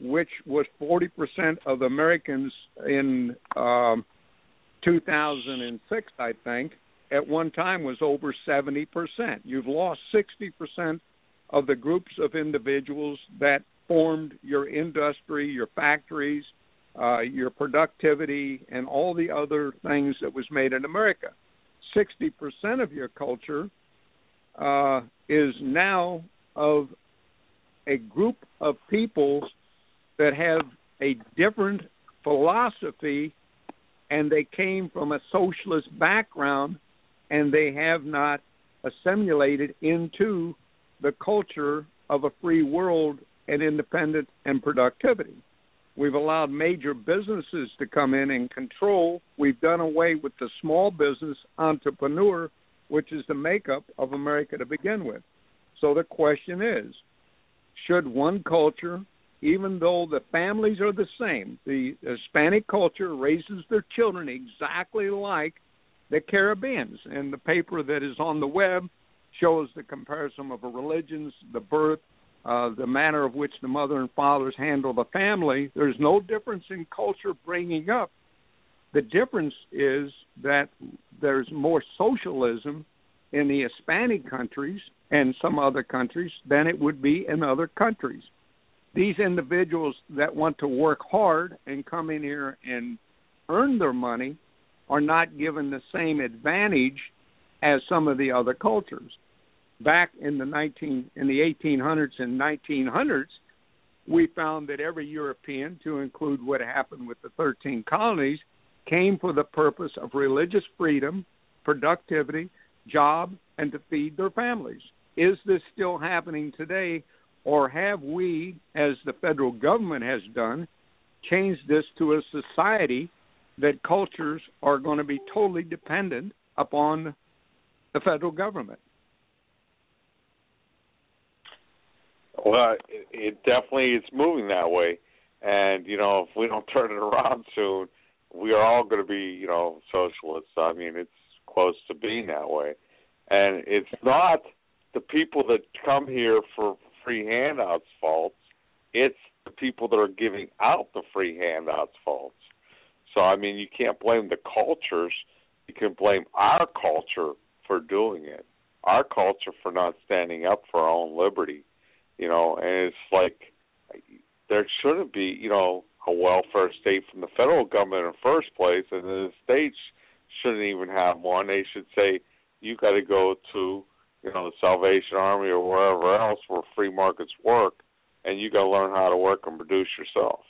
which was forty percent of Americans in um, two thousand six, I think, at one time was over seventy percent. You've lost sixty percent of the groups of individuals that formed your industry, your factories, uh, your productivity, and all the other things that was made in America. sixty percent of your culture uh, is now of a group of people that have a different philosophy, and they came from a socialist background, and they have not assimilated into the culture of a free world and independence and productivity. We've allowed major businesses to come in and control. We've done away with the small business entrepreneur, which is the makeup of America to begin with. So the question is, should one culture, even though the families are the same, the Hispanic culture raises their children exactly like the Caribbeans, and the paper that is on the web shows the comparison of the religions, the birth, uh, the manner of which the mother and fathers handle the family. There's no difference in culture bringing up. The difference is that there's more socialism in the Hispanic countries and some other countries than it would be in other countries. These individuals that want to work hard and come in here and earn their money are not given the same advantage as some of the other cultures. Back in the nineteen in the eighteen hundreds and nineteen hundreds, we found that every European, to include what happened with the thirteen colonies, came for the purpose of religious freedom, productivity, job, and to feed their families. Is this still happening today, or have we, as the federal government has done, changed this to a society that cultures are going to be totally dependent upon the federal government? Well, it, it definitely it's moving that way. And, you know, if we don't turn it around soon, we are all going to be, you know, socialists. I mean, it's close to being that way. And it's not the people that come here for free handouts' faults. It's the people that are giving out the free handouts' faults. So, I mean, you can't blame the cultures. You can blame our culture for doing it, our culture for not standing up for our own liberty, you know. And it's like there shouldn't be, you know, a welfare state from the federal government in the first place, and the states shouldn't even have one. They should say, you got to go to, you know, the Salvation Army or wherever else where free markets work, and you got to learn how to work and produce yourself.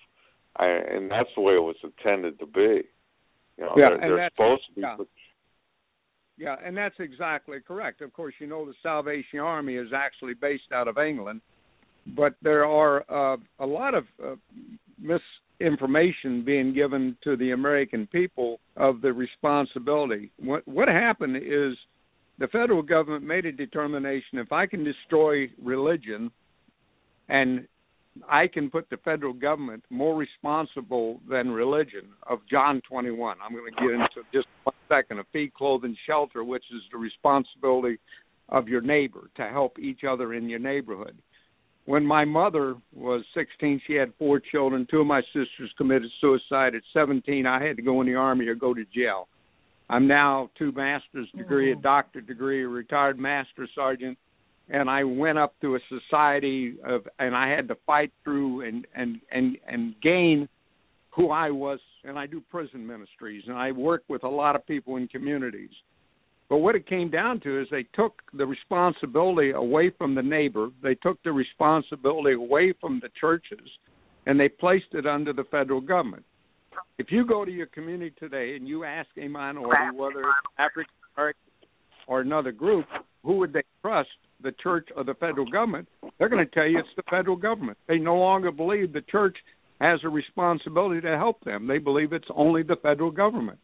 I, and that's the way it was intended to be. You know, yeah, they're, and they're supposed to be. Yeah. yeah, and that's exactly correct. Of course, you know, the Salvation Army is actually based out of England, but there are uh, a lot of uh, misinformation being given to the American people of the responsibility. What, what happened is the federal government made a determination, if I can destroy religion and I can put the federal government more responsible than religion of John twenty-one. I'm going to get into just one second. A feed, clothe, and shelter, which is the responsibility of your neighbor to help each other in your neighborhood. When my mother was sixteen, she had four children. Two of my sisters committed suicide. At seventeen, I had to go in the Army or go to jail. I'm now two master's degree, mm-hmm. a doctorate degree, a retired master sergeant. And I went up to a society of, and I had to fight through and, and, and, and gain who I was. And I do prison ministries, and I work with a lot of people in communities. But what it came down to is they took the responsibility away from the neighbor. They took the responsibility away from the churches, and they placed it under the federal government. If you go to your community today and you ask a minority, whether it's African American or another group, who would they trust, the church or the federal government, they're going to tell you it's the federal government. They no longer believe the church has a responsibility to help them. They believe it's only the federal government.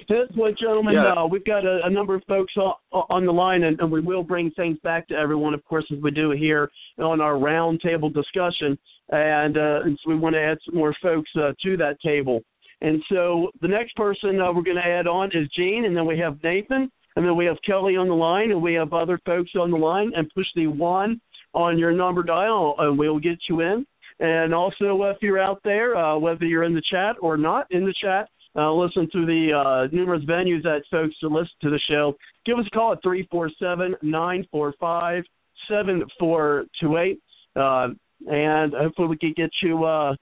At this point, gentlemen, yes. uh, we've got a, a number of folks on, on the line, and, and we will bring things back to everyone, of course, as we do here on our roundtable discussion. And, uh, and so we want to add some more folks uh, to that table. And so the next person uh, we're going to add on is Gene, and then we have Nathan. And then we have Kelly on the line, and we have other folks on the line. And push the one on your number dial, and we'll get you in. And also, if you're out there, uh, whether you're in the chat or not in the chat, uh, listen to the uh, numerous venues that folks to listen to the show. Give us a call at three four seven, nine four five, seven four two eight, uh, and hopefully we can get you uh,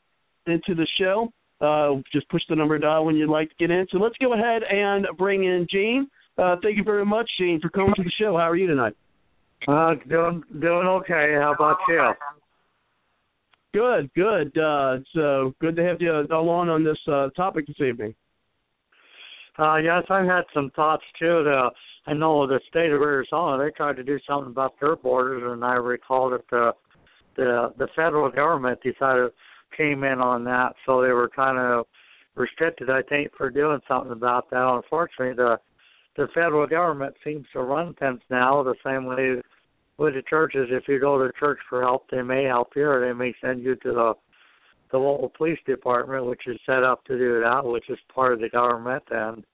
into the show. Uh, just push the number dial when you'd like to get in. So let's go ahead and bring in Gene. Uh, thank you very much, Gene, for coming to the show. How are you tonight? Uh, doing doing okay. How about you? Good, good. Uh, it's uh, good to have you along on this uh, topic this evening. Uh, yes, I've had some thoughts, too. The, I know the state of Arizona, they tried to do something about their borders, and I recall that the the, the federal government decided came in on that, so they were kind of restricted, I think, for doing something about that. Unfortunately, the the federal government seems to run things now the same way with the churches. If you go to church for help, they may help you, or they may send you to the the local police department, which is set up to do that, which is part of the government. And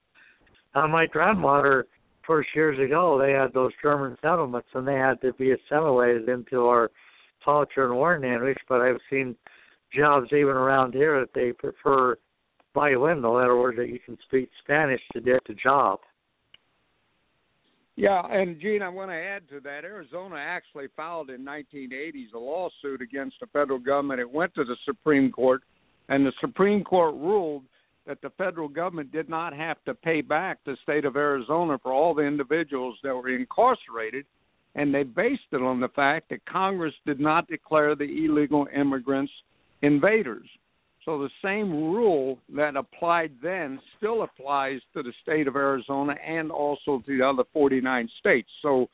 uh, my grandmother, first years ago, they had those German settlements, and they had to be assimilated into our culture and war language. But I've seen jobs even around here that they prefer bilingual, in other words, that you can speak Spanish to get the job. Yeah, and, Gene, I want to add to that. Arizona actually filed in nineteen eighties a lawsuit against the federal government. It went to the Supreme Court, and the Supreme Court ruled that the federal government did not have to pay back the state of Arizona for all the individuals that were incarcerated, and they based it on the fact that Congress did not declare the illegal immigrants invaders. So the same rule that applied then still applies to the state of Arizona and also to the other forty-nine states. So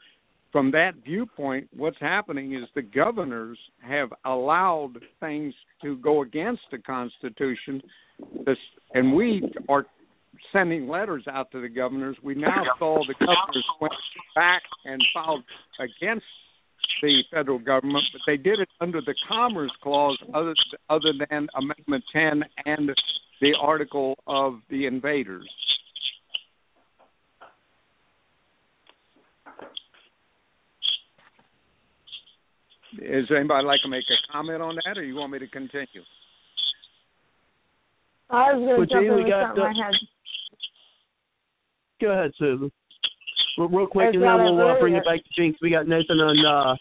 from that viewpoint, what's happening is the governors have allowed things to go against the Constitution, and we are sending letters out to the governors. We now saw the governors went back and filed against the federal government, but they did it under the Commerce Clause other, other than Amendment ten and the article of the invaders. Does anybody like to make a comment on that, or you want me to continue? I was going to jump in with something I had. Go ahead, Susan. Real, real quick, There's and then we'll uh, bring it back to Jinx. We got Nathan and, uh,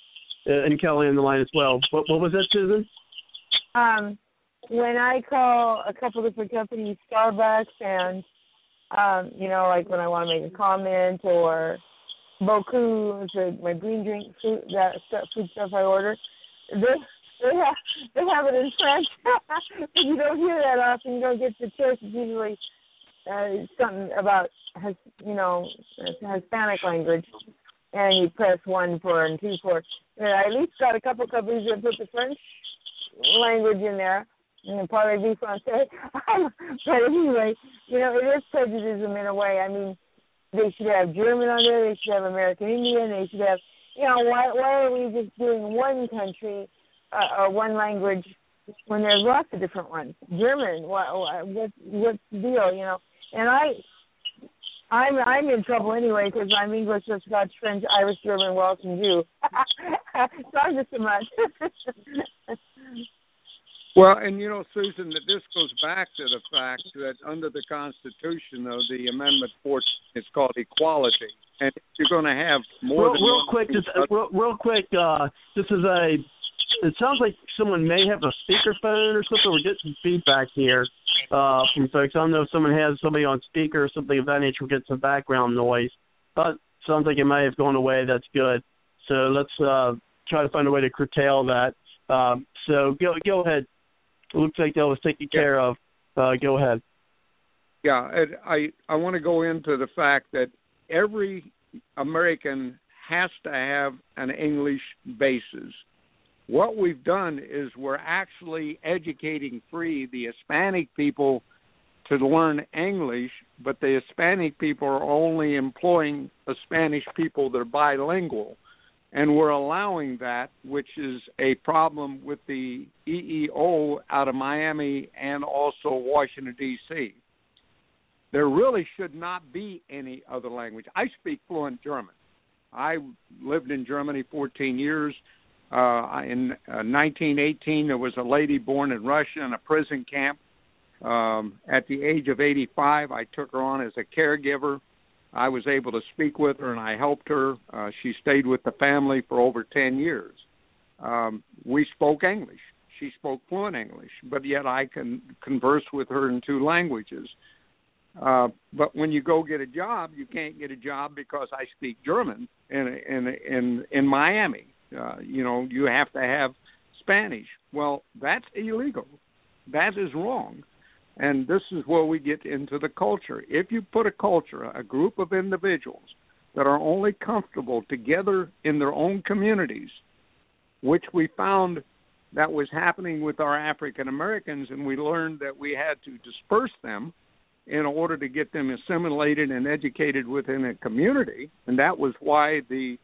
and Kelly on the line as well. What, what was that, Susan? Um, when I call a couple different companies, Starbucks, and, um, you know, like when I want to make a comment, or Boku, it's my green drink, food, that stuff, food stuff I order, they, they, have, they have it in French. You don't hear that often. You don't get the choice. It's usually uh, something about, Has you know Hispanic language, and you press one for and two for. And I at least got a couple companies that put the French language in there, and probably be Francais. But anyway, you know it is prejudicism in a way. I mean, they should have German on there. They should have American Indian. They should have you know why why are we just doing one country uh, or one language when there's lots of different ones? German. What what what's the deal? You know, and I. I'm I'm in trouble anyway because I'm English, Scotch, French, Irish, German, Welsh, and Jew. So I'm just a much. Well, and you know, Susan, that this goes back to the fact that under the Constitution, though, the Amendment fourteen is called equality, and you're going to have more. Real, than real quick, just, uh, real, real quick. Uh, this is a. It sounds like someone may have a speakerphone or something. We're getting some feedback here uh, from folks. I don't know if someone has somebody on speaker or something of that nature. We're getting some background noise. But sounds like it may have gone away. That's good. So let's uh, try to find a way to curtail that. Um, so go, go ahead. It looks like that was taken care of. Uh, go ahead. Yeah, I, I want to go into the fact that every American has to have an English basis. What we've done is we're actually educating free the Hispanic people to learn English, but the Hispanic people are only employing the Spanish people that are bilingual. And we're allowing that, which is a problem with the E E O out of Miami and also Washington, D C. There really should not be any other language. I speak fluent German. I lived in Germany fourteen years. Uh, in uh, nineteen eighteen, there was a lady born in Russia in a prison camp. Um, at the age of eighty-five, I took her on as a caregiver. I was able to speak with her, and I helped her. Uh, she stayed with the family for over ten years. Um, we spoke English. She spoke fluent English, but yet I can converse with her in two languages. Uh, but when you go get a job, you can't get a job because I speak German in in in, in Miami. Uh, you know, you have to have Spanish. Well, that's illegal. That is wrong. And this is where we get into the culture. If you put a culture, a group of individuals that are only comfortable together in their own communities, which we found that was happening with our African Americans, and we learned that we had to disperse them in order to get them assimilated and educated within a community. And that was why the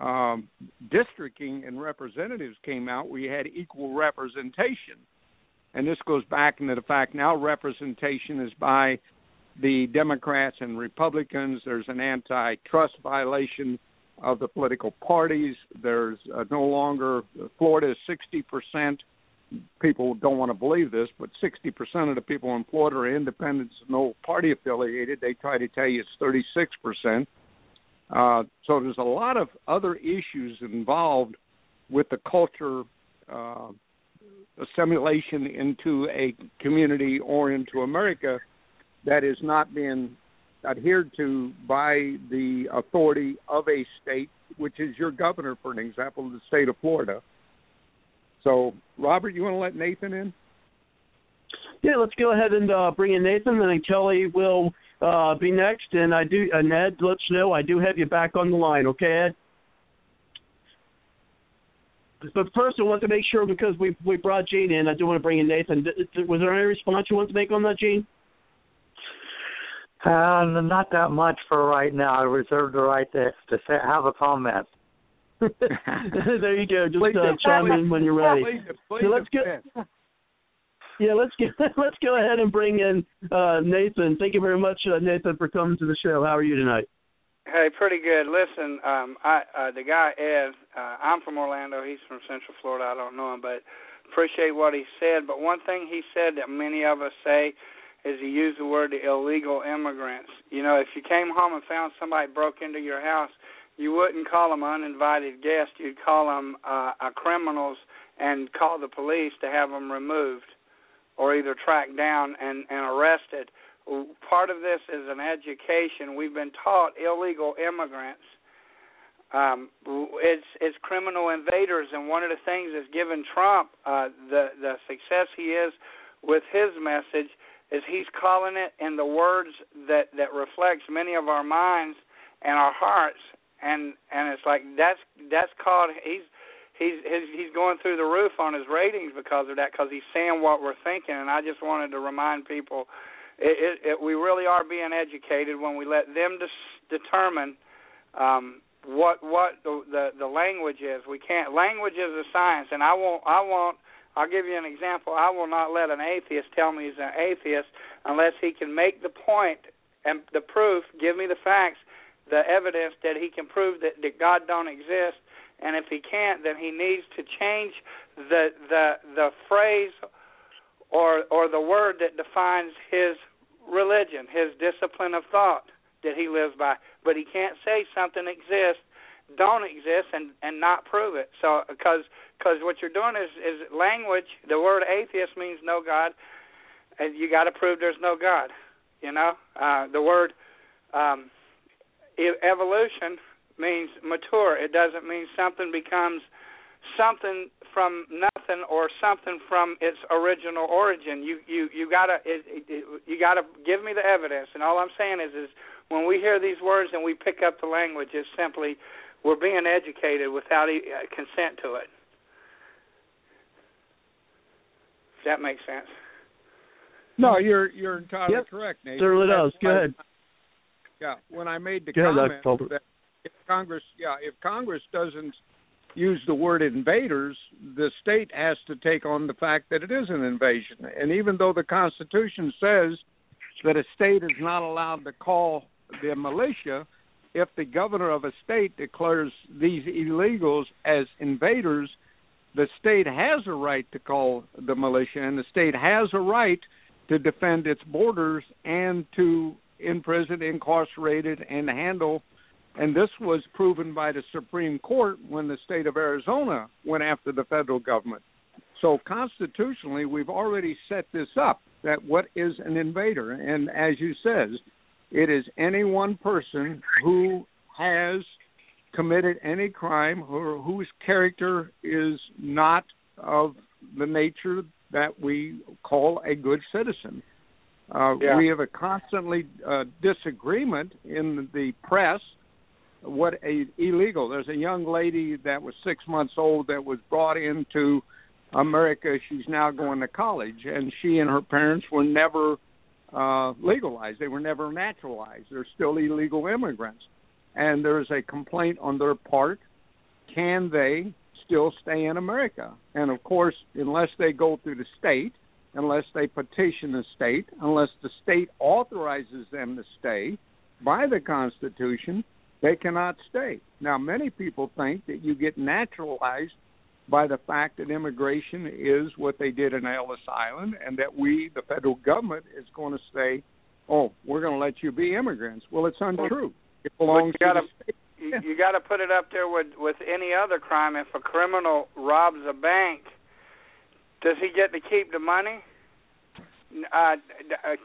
um, districting and representatives came out. We had equal representation. And this goes back into the fact now representation is by the Democrats and Republicans. There's an antitrust violation of the political parties. There's uh, no longer – Florida is sixty percent. People don't want to believe this, but sixty percent of the people in Florida are independents, no party affiliated. They try to tell you it's thirty-six percent. Uh, so there's a lot of other issues involved with the culture uh assimilation into a community or into America that is not being adhered to by the authority of a state, which is your governor, for an example, the state of Florida. So, Robert, you want to let Nathan in? Yeah, let's go ahead and uh, bring in Nathan, and Kelly will uh, be next. And I do, and Ed, let's know I do have you back on the line, okay, Ed? But first, I want to make sure, because we we brought Gene in, I do want to bring in Nathan. Was there any response you want to make on that, Gene? Uh, not that much for right now. I reserve the right to, to say, have a comment. There you go. Just please, uh, chime please, in when you're ready. Please, please, so let's go, yeah, let's, get, let's go ahead and bring in uh, Nathan. Thank you very much, uh, Nathan, for coming to the show. How are you tonight? Hey, pretty good. Listen, um, I, uh, the guy, Ed, uh, I'm from Orlando. He's from Central Florida. I don't know him, but appreciate what he said. But one thing he said that many of us say is he used the word illegal immigrants. You know, if you came home and found somebody broke into your house, you wouldn't call them uninvited guests. You'd call them uh, uh, criminals and call the police to have them removed or either tracked down and, and arrested. Part of this is an education. We've been taught illegal immigrants. Um, it's it's criminal invaders, and one of the things that's given Trump uh, the the success he is with his message is he's calling it in the words that, that reflects many of our minds and our hearts, and, and it's like that's that's called he's he's his, he's going through the roof on his ratings because of that, because he's saying what we're thinking, and I just wanted to remind people. It, it, it, we really are being educated when we let them dis- determine um, what what the, the the language is. We can't. Language is a science, and I won't. I won't. I'll give you an example. I will not let an atheist tell me he's an atheist unless he can make the point and the proof. Give me the facts, the evidence that he can prove that, that God don't exist. And if he can't, then he needs to change the the the phrase. Or, or the word that defines his religion, his discipline of thought that he lives by. But he can't say something exists, don't exist, and, and not prove it. So, because because what you're doing is, is language. The word atheist means no God, and you got to prove there's no God. You know, uh, the word um, evolution means mature. It doesn't mean something becomes something from nothing or something from its original origin. You you you gotta it, it, you gotta give me the evidence. And all I'm saying is, is when we hear these words and we pick up the language, it's simply we're being educated without e- consent to it. Does that make sense? No, you're you're entirely yep. correct, Nate. Certainly does. Go ahead. Yeah, when I made the Go comment ahead, that if Congress, yeah, if Congress doesn't use the word invaders, the state has to take on the fact that it is an invasion. And even though the Constitution says that a state is not allowed to call the militia, if the governor of a state declares these illegals as invaders, the state has a right to call the militia, and the state has a right to defend its borders and to imprison, incarcerate, and handle. And this was proven by the Supreme Court when the state of Arizona went after the federal government. So constitutionally, we've already set this up, that what is an invader? And as you says, it is any one person who has committed any crime or whose character is not of the nature that we call a good citizen. Uh, yeah. We have a constantly uh, disagreement in the press. What a illegal? There's a young lady that was six months old that was brought into America. She's now going to college, and she and her parents were never uh, legalized. They were never naturalized. They're still illegal immigrants, and there's a complaint on their part. Can they still stay in America? And of course, unless they go through the state, unless they petition the state, unless the state authorizes them to stay by the Constitution, they cannot stay. Now, many people think that you get naturalized by the fact that immigration is what they did in Ellis Island, and that we, the federal government, is going to say, oh, we're going to let you be immigrants. Well, it's untrue. It belongs to the state. Yeah. You got to put it up there with, with any other crime. If a criminal robs a bank, does he get to keep the money? Uh,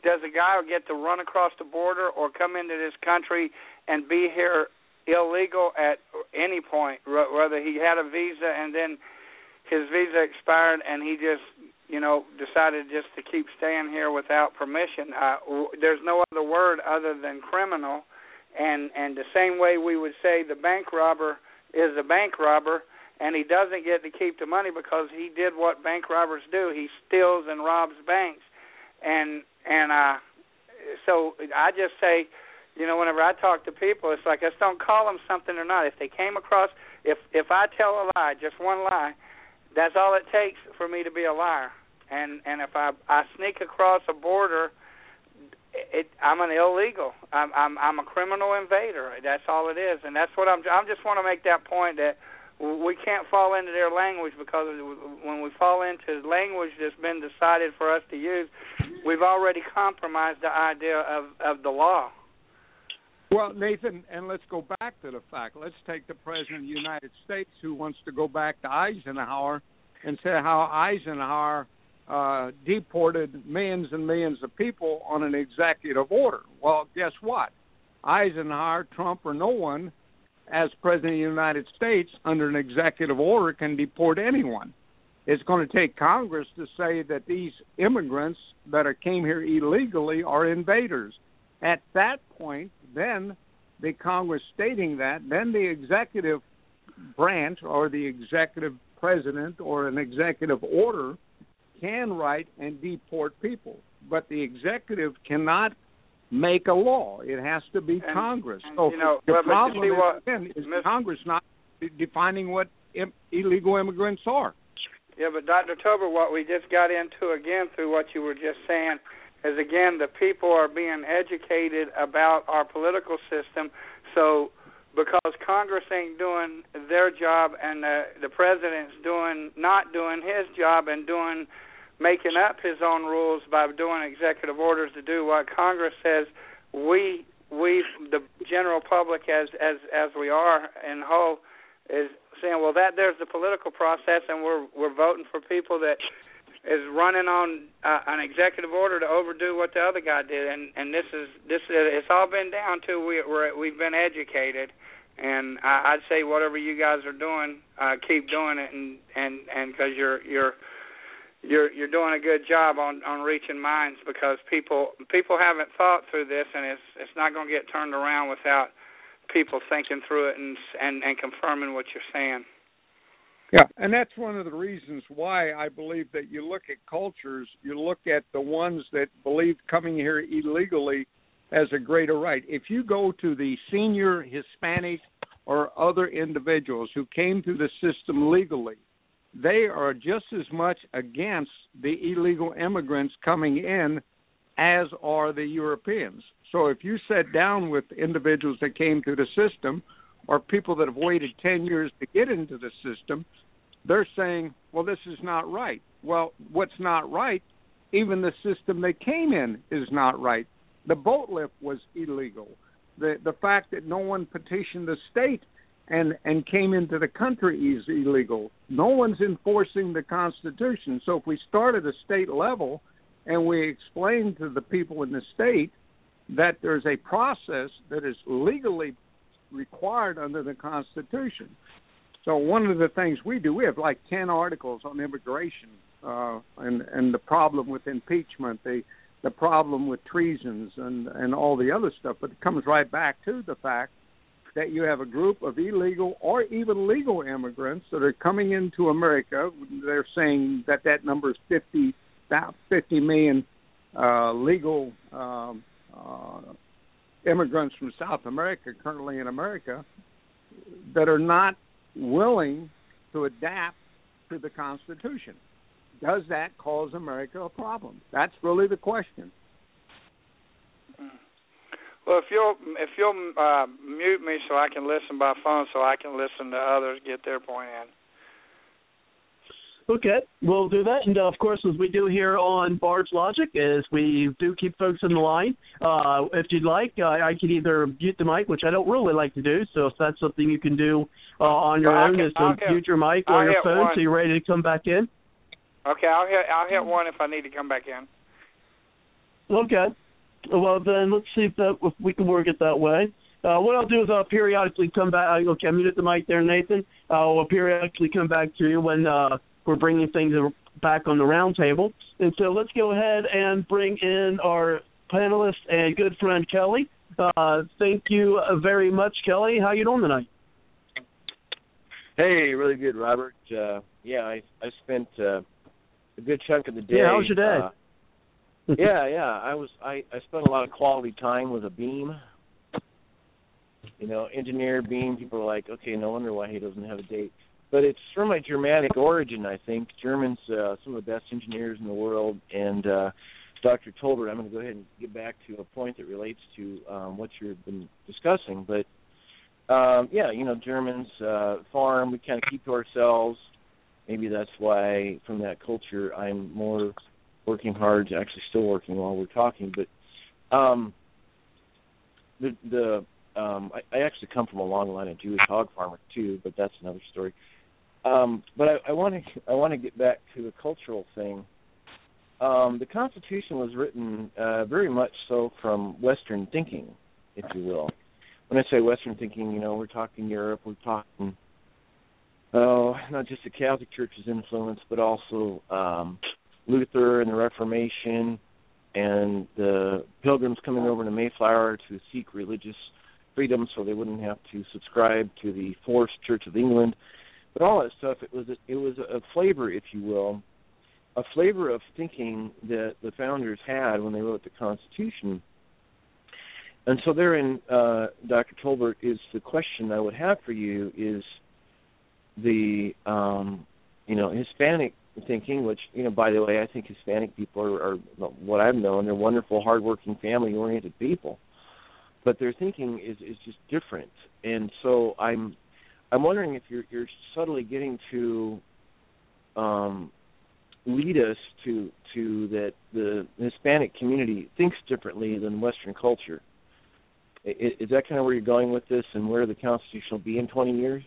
does a guy get to run across the border or come into this country and be here illegal at any point, whether he had a visa and then his visa expired and he just, you know, decided just to keep staying here without permission? Uh, there's no other word other than criminal. And, and the same way we would say the bank robber is a bank robber, and he doesn't get to keep the money because he did what bank robbers do. He steals and robs banks. And and uh, so I just say, you know, whenever I talk to people, it's like, I just don't call them something or not. If they came across, if if I tell a lie, just one lie, that's all it takes for me to be a liar. And and if I, I sneak across a border, it, I'm an illegal. I'm, I'm I'm a criminal invader. That's all it is. And that's what I'm. I just want to make that point that we can't fall into their language, because when we fall into language that's been decided for us to use, we've already compromised the idea of, of the law. Well, Nathan, and let's go back to the fact. Let's take the President of the United States, who wants to go back to Eisenhower and say how Eisenhower uh, deported millions and millions of people on an executive order. Well, guess what? Eisenhower, Trump, or no one, as President of the United States, under an executive order, can deport anyone. It's going to take Congress to say that these immigrants that are, came here illegally are invaders. At that point, then the Congress stating that, then the executive branch or the executive president or an executive order can write and deport people. But the executive cannot make a law. It has to be and, Congress. And, so you know, the problem is, what, then, is Mister Congress not defining what Im- illegal immigrants are. Yeah, but Doctor Tolbert, what we just got into again through what you were just saying is, again, the people are being educated about our political system. So because Congress ain't doing their job and the, the president's doing not doing his job and doing making up his own rules by doing executive orders to do what Congress says, we, we, the general public, as as as we are in whole, is saying, well, that there's the political process, and we're we're voting for people that is running on uh, an executive order to overdo what the other guy did, and and this is this it's all been down to we we're, we've been educated, and I, I'd say whatever you guys are doing, uh, keep doing it, and and and because you're you're. You're you're doing a good job on, on reaching minds, because people people haven't thought through this, and it's it's not going to get turned around without people thinking through it and, and and confirming what you're saying. Yeah, and that's one of the reasons why I believe that you look at cultures, you look at the ones that believe coming here illegally as a greater right. If you go to the senior Hispanic or other individuals who came through the system legally, they are just as much against the illegal immigrants coming in as are the Europeans. So if you sat down with individuals that came through the system or people that have waited ten years to get into the system, they're saying, well, this is not right. Well, what's not right, even the system they came in is not right. The boat lift was illegal. The, the fact that no one petitioned the state and, and came into the country is illegal. No one's enforcing the Constitution. So if we start at a state level and we explain to the people in the state that there's a process that is legally required under the Constitution. So one of the things we do, we have like ten articles on immigration uh, and, and the problem with impeachment, the the problem with treasons and, and all the other stuff. But it comes right back to the fact that you have a group of illegal or even legal immigrants that are coming into America. They're saying that that number is fifty, fifty million uh, legal um, uh, immigrants from South America, currently in America, that are not willing to adapt to the Constitution. Does that cause America a problem? That's really the question. Well, if you'll if you'll uh, mute me so I can listen by phone, so I can listen to others get their point in. Okay, we'll do that, and uh, of course, as we do here on Bards Logic, is we do keep folks in the line. Uh, if you'd like, uh, I could either mute the mic, which I don't really like to do. So if that's something you can do uh, on your own, is to mute your mic or your phone, so you're ready to come back in. Okay, I'll hit, I'll hit one if I need to come back in. Okay. Well, then let's see if, that, if we can work it that way. Uh, what I'll do is I'll periodically come back. Okay, I muted the mic there, Nathan. I'll periodically come back to you when uh, we're bringing things back on the round table. And so let's go ahead and bring in our panelist and good friend, Kelly. Uh, thank you very much, Kelly. How you doing tonight? Hey, really good, Robert. Uh, yeah, I, I spent... Uh, a good chunk of the day. Yeah, how was your day? Uh, yeah, yeah. I was. I, I spent a lot of quality time with a beam. You know, engineer, beam. People are like, okay, no wonder why he doesn't have a date. But it's from my Germanic origin, I think. Germans, uh, some of the best engineers in the world. And uh, Doctor Tolbert, I'm going to go ahead and get back to a point that relates to um, what you've been discussing. But, um, yeah, you know, Germans, uh, farm, we kind of keep to ourselves. Maybe that's why, from that culture, I'm more working hard, actually still working while we're talking. But um, the, the um, I, I actually come from a long line of Jewish hog farmers too, but that's another story. Um, but I want to I want to get back to the cultural thing. Um, the Constitution was written uh, very much so from Western thinking, if you will. When I say Western thinking, you know, we're talking Europe, we're talking. Oh, not just the Catholic Church's influence, but also um, Luther and the Reformation and the Pilgrims coming over to Mayflower to seek religious freedom so they wouldn't have to subscribe to the forced Church of England. But all that stuff, it was a, it was a flavor, if you will, a flavor of thinking that the founders had when they wrote the Constitution. And so therein, uh, Doctor Tolbert, is the question I would have for you is, the, um, you know, Hispanic thinking, which, you know, by the way, I think Hispanic people are, are what I've known, they're wonderful, hardworking, family-oriented people. But their thinking is, is just different. And so I'm I'm wondering if you're, you're subtly getting to um, lead us to to that the Hispanic community thinks differently than Western culture. Is, is that kind of where you're going with this and where the Constitution will be in twenty years?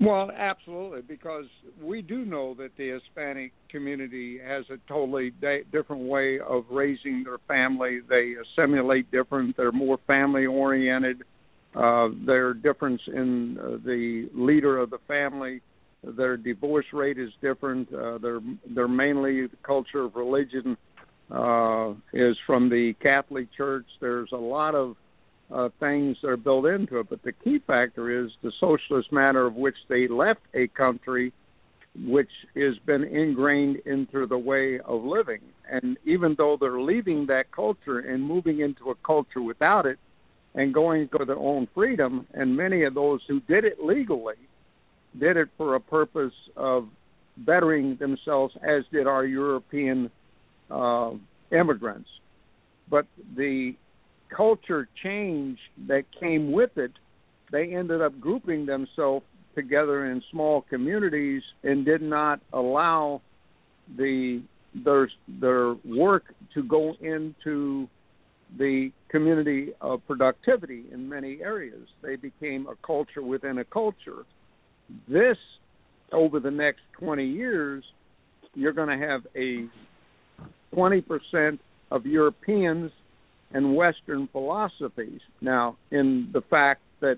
Well, absolutely, because we do know that the Hispanic community has a totally da- different way of raising their family. They assimilate different. They're more family-oriented. Uh, their difference in uh, the leader of the family, their divorce rate is different. Uh, they're, they're mainly the culture of religion uh, is from the Catholic Church. There's a lot of Uh, things that are built into it. But the key factor is the socialist manner of which they left a country, which has been ingrained into the way of living. And even though they're leaving that culture and moving into a culture without it and going for their own freedom, and many of those who did it legally did it for a purpose of bettering themselves, as did our European uh, immigrants. But the culture change that came with it, they ended up grouping themselves together in small communities and did not allow the their, their work to go into the community of productivity in many areas. They became a culture within a culture. This, over the next twenty years, you're going to have a twenty percent of Europeans and Western philosophies. Now, in the fact that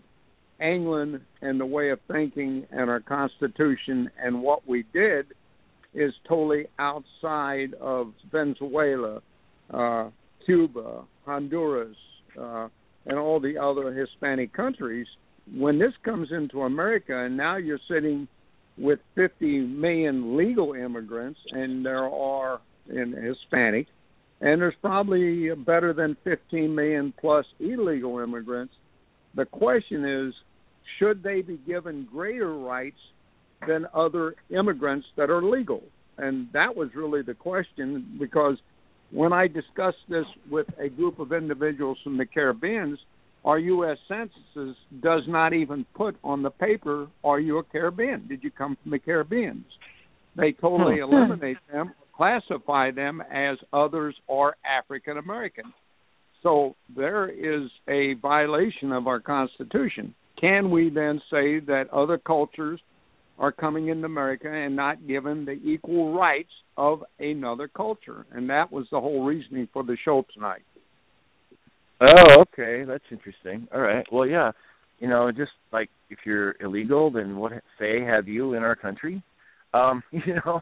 England and the way of thinking and our Constitution and what we did is totally outside of Venezuela, uh, Cuba, Honduras, uh, and all the other Hispanic countries. When this comes into America, and now you're sitting with fifty million legal immigrants, and there are in Hispanic, and there's probably better than fifteen million plus illegal immigrants. The question is, should they be given greater rights than other immigrants that are legal? And that was really the question, because when I discussed this with a group of individuals from the Caribbean, our U S census does not even put on the paper, are you a Caribbean? Did you come from the Caribbean? They totally eliminate them, classify them as others or African American. So there is a violation of our Constitution. Can we then say that other cultures are coming into America and not given the equal rights of another culture? And that was the whole reasoning for the show tonight. Oh, okay. That's interesting. All right. Well, yeah. You know, just like if you're illegal, then what say have you in our country? Um, you know,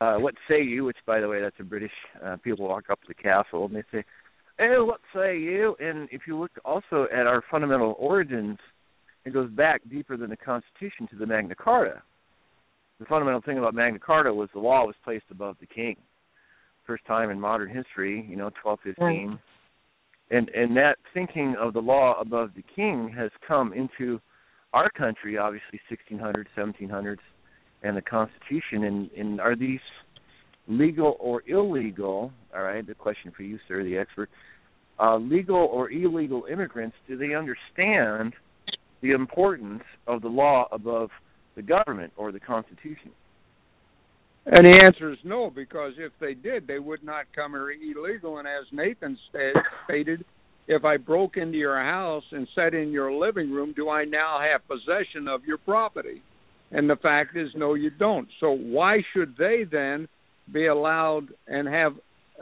uh, what say you, which, by the way, that's a British, uh, people walk up to the castle and they say, hey, what say you? And if you look also at our fundamental origins, it goes back deeper than the Constitution to the Magna Carta. The fundamental thing about Magna Carta was the law was placed above the king. First time in modern history, you know, twelve fifteen. Right. And and that thinking of the law above the king has come into our country, obviously, sixteen hundreds, seventeen hundreds, and the Constitution. And, and are these legal or illegal, all right, the question for you, sir, the expert, uh, legal or illegal immigrants, do they understand the importance of the law above the government or the Constitution? And the answer is no, because if they did, they would not come here illegal. And as Nathan stated, if I broke into your house and sat in your living room, do I now have possession of your property? And the fact is, no, you don't. So why should they then be allowed and have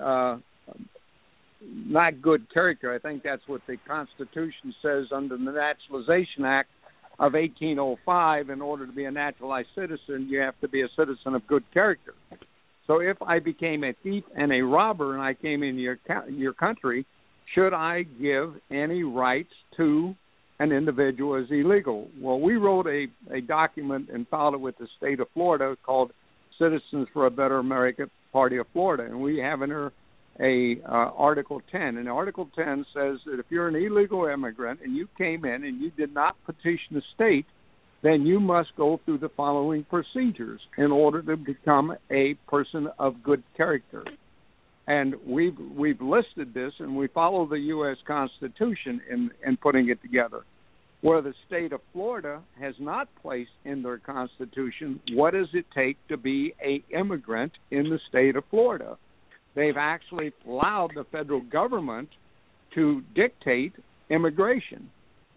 uh, not good character? I think that's what the Constitution says under the Naturalization Act of eighteen oh five, in order to be a naturalized citizen, you have to be a citizen of good character. So if I became a thief and a robber and I came into your your country, should I give any rights to an individual as illegal? Well, we wrote a, a document and filed it with the state of Florida called Citizens for a Better America, Party of Florida, and we have in her a uh, Article ten, and Article ten says that if you're an illegal immigrant and you came in and you did not petition the state, then you must go through the following procedures in order to become a person of good character. And we've we've listed this, and we follow the U S Constitution in, in putting it together, where the state of Florida has not placed in their Constitution what does it take to be a immigrant in the state of Florida. They've actually allowed the federal government to dictate immigration,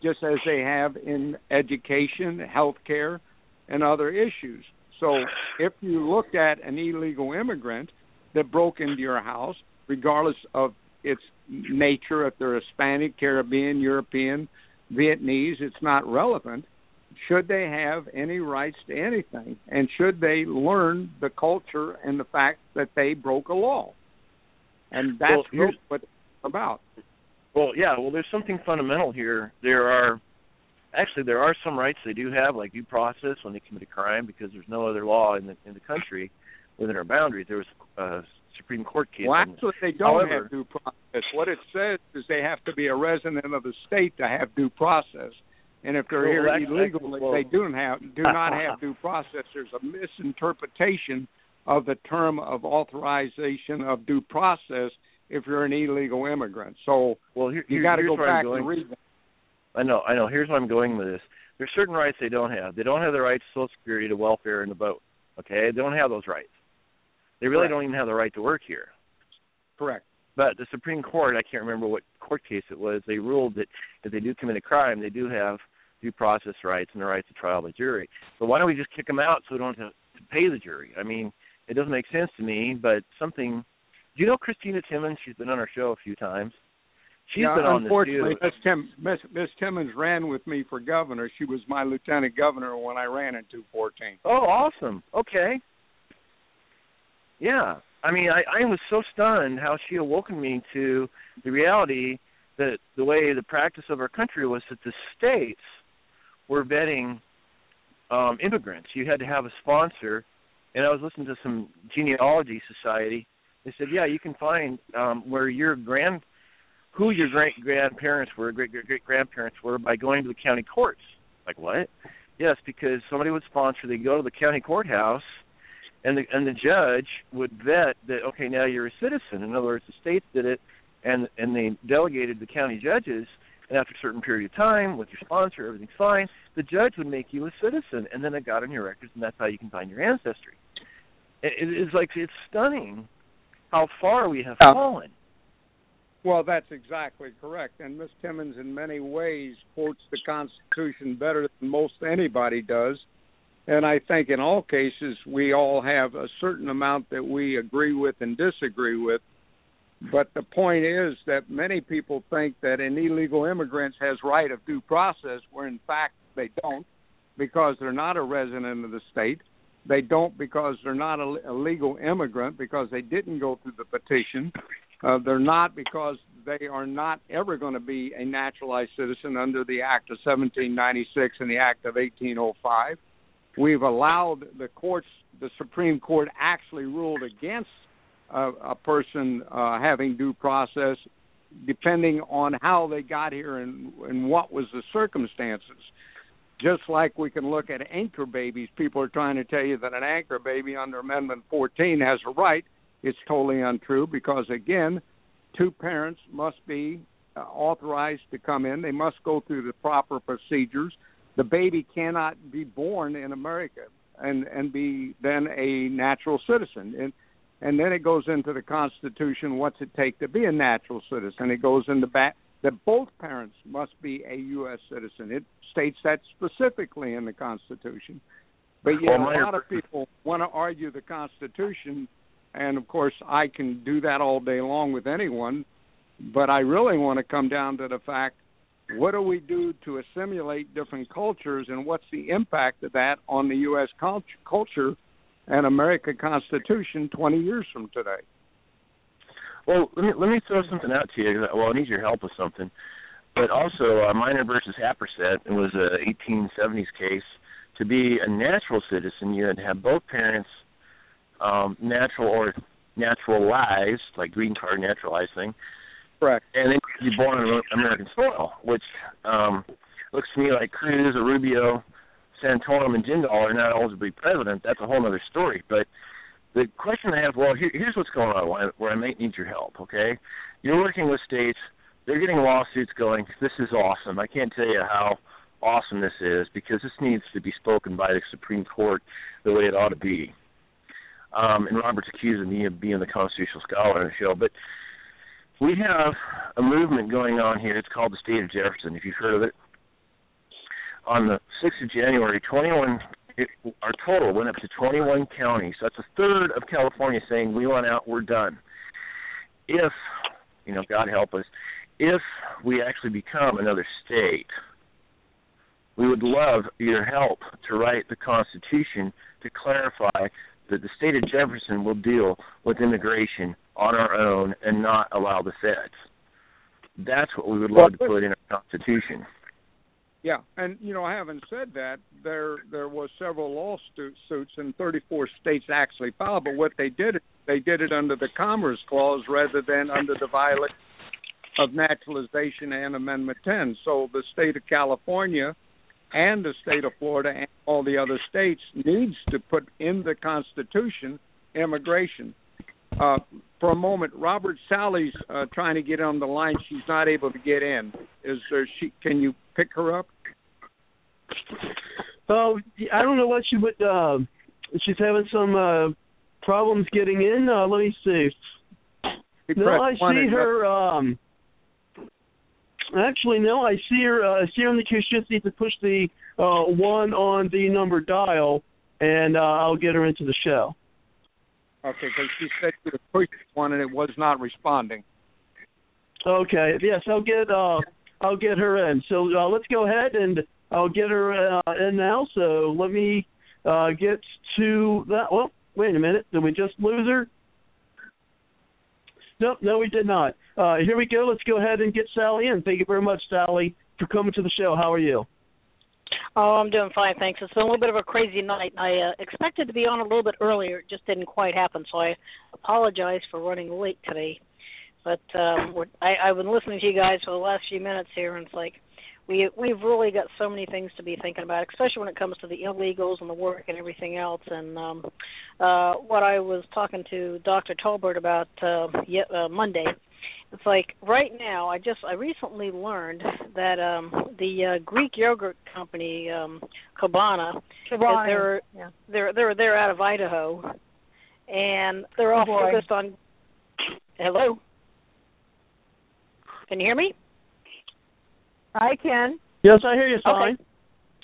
just as they have in education, health care, and other issues. So if you looked at an illegal immigrant that broke into your house, regardless of its nature, if they're Hispanic, Caribbean, European, Vietnamese, it's not relevant. Should they have any rights to anything? And should they learn the culture and the fact that they broke a law? And that's well, what it's about. Well, yeah, well, there's something fundamental here. There are, actually, there are some rights they do have, like due process when they commit a crime, because there's no other law in the in the country within our boundaries. There was a Supreme Court case. Well, actually, they don't However, have due process. What it says is they have to be a resident of the state to have due process. And if they're well, here illegally, well, they do not have, do not have due process. There's a misinterpretation of the term of authorization of due process if you're an illegal immigrant. So well, here, you got to go back and read that. I know, I know. Here's where I'm going with this. There's certain rights they don't have. They don't have the right to Social Security, to welfare, and to vote. Okay, they don't have those rights. They really Correct. Don't even have the right to work here. Correct. But the Supreme Court, I can't remember what court case it was, they ruled that if they do commit a crime, they do have due process rights and the right to trial by jury. But why don't we just kick them out so we don't have to pay the jury? I mean, it doesn't make sense to me, but something... Do you know Christina Timmons? She's been on our show a few times. She's yeah, been on this too. Unfortunately, Miss Tim, Timmons ran with me for governor. She was my lieutenant governor when I ran in two fourteen. Oh, awesome. Okay. Yeah. I mean, I, I was so stunned how she awoken me to the reality that the way the practice of our country was that the states were vetting um, immigrants. You had to have a sponsor. And I was listening to some genealogy society. They said, yeah, you can find um, where your grand, who your great-grandparents were, great-great-grandparents were by going to the county courts. Like, what? Yes, because somebody would sponsor. They'd go to the county courthouse, and the, and the judge would vet that, okay, now you're a citizen. In other words, the states did it, and, and they delegated the county judges. And after a certain period of time, with your sponsor, everything's fine, the judge would make you a citizen, and then it got on your records, and that's how you can find your ancestry. It, it's like, it's stunning how far we have fallen. Well, that's exactly correct. And Miss Timmons, in many ways, quotes the Constitution better than most anybody does. And I think in all cases, we all have a certain amount that we agree with and disagree with. But the point is that many people think that an illegal immigrant has right of due process, where in fact they don't, because they're not a resident of the state. They don't because they're not a legal immigrant, because they didn't go through the petition. Uh, they're not because they are not ever going to be a naturalized citizen under the Act of seventeen ninety-six and the Act of eighteen oh five. We've allowed the courts, the Supreme Court actually ruled against uh, a person uh, having due process depending on how they got here and, and what was the circumstances. Just like we can look at anchor babies. People are trying to tell you that an anchor baby under Amendment fourteen has a right. It's totally untrue because, again, two parents must be uh, authorized to come in. They must go through the proper procedures. The baby cannot be born in America and, and be then a natural citizen. And, and then it goes into the Constitution, what's it take to be a natural citizen. It goes into back that both parents must be a U S citizen. It states that specifically in the Constitution. But yet well, a lot of people want to argue the Constitution, and, of course, I can do that all day long with anyone, but I really want to come down to the fact, what do we do to assimilate different cultures, and what's the impact of that on the U S culture and American Constitution twenty years from today? Well, let me, let me throw something out to you. Well, I need your help with something. But also, uh, Minor versus Apperset was an eighteen seventies case. To be a natural citizen, you had to have both parents um, natural or naturalized, like green card naturalized thing. Correct. And then you were born on American soil, which um, looks to me like Cruz, Rubio, Santorum, and Jindal are not eligible to be president. That's a whole other story. But the question I have, well, here, here's what's going on where I might need your help, okay? You're working with states. They're getting lawsuits going, this is awesome. I can't tell you how awesome this is because this needs to be spoken by the Supreme Court the way it ought to be. Um, and Robert's accusing me of being the constitutional scholar on the show. But we have a movement going on here. It's called the State of Jefferson, if you've heard of it. On the sixth of January, twenty-one... It, our total went up to twenty-one counties. That's a third of California saying we want out, we're done. If, you know, God help us, if we actually become another state, we would love your help to write the Constitution to clarify that the state of Jefferson will deal with immigration on our own and not allow the feds. That's what we would love to put in our Constitution. Yeah, and, you know, having said that, there there was several lawsuits in thirty-four states actually filed, but what they did, they did it under the Commerce Clause rather than under the violation of naturalization and Amendment ten. So the state of California and the state of Florida and all the other states needs to put in the Constitution immigration. Uh, for a moment, Robert, Sally's uh, trying to get on the line. She's not able to get in. Is there? She, can you pick her up? Oh, I don't know what she would. Uh, she's having some uh, problems getting in. Uh, let me see. No, I see her. Um, actually, no, I see her. Uh, I see her on the queue. She just needs to push the uh, one on the number dial, and uh, I'll get her into the show. Okay, because she said she was pushing one, and it was not responding. Okay. Yes, I'll get. Uh, I'll get her in. So uh, let's go ahead and I'll get her uh, in now. So let me uh, get to that. Well, wait a minute. Did we just lose her? Nope, no, we did not. Uh, here we go. Let's go ahead and get Sally in. Thank you very much, Sally, for coming to the show. How are you? Oh, I'm doing fine, thanks. It's been a little bit of a crazy night. I uh, expected to be on a little bit earlier. It just didn't quite happen, so I apologize for running late today. But um, we're, I, I've been listening to you guys for the last few minutes here, and it's like we, we've really got so many things to be thinking about, especially when it comes to the illegals and the work and everything else. And um, uh, what I was talking to Doctor Tolbert about uh, uh, Monday, it's like right now I just I recently learned that um, the uh, Greek yogurt company, um, Kobana, they're, yeah. they're, they're, they're out of Idaho, and they're all oh focused on – hello? Can you hear me? I can. Yes, I hear you, Sally.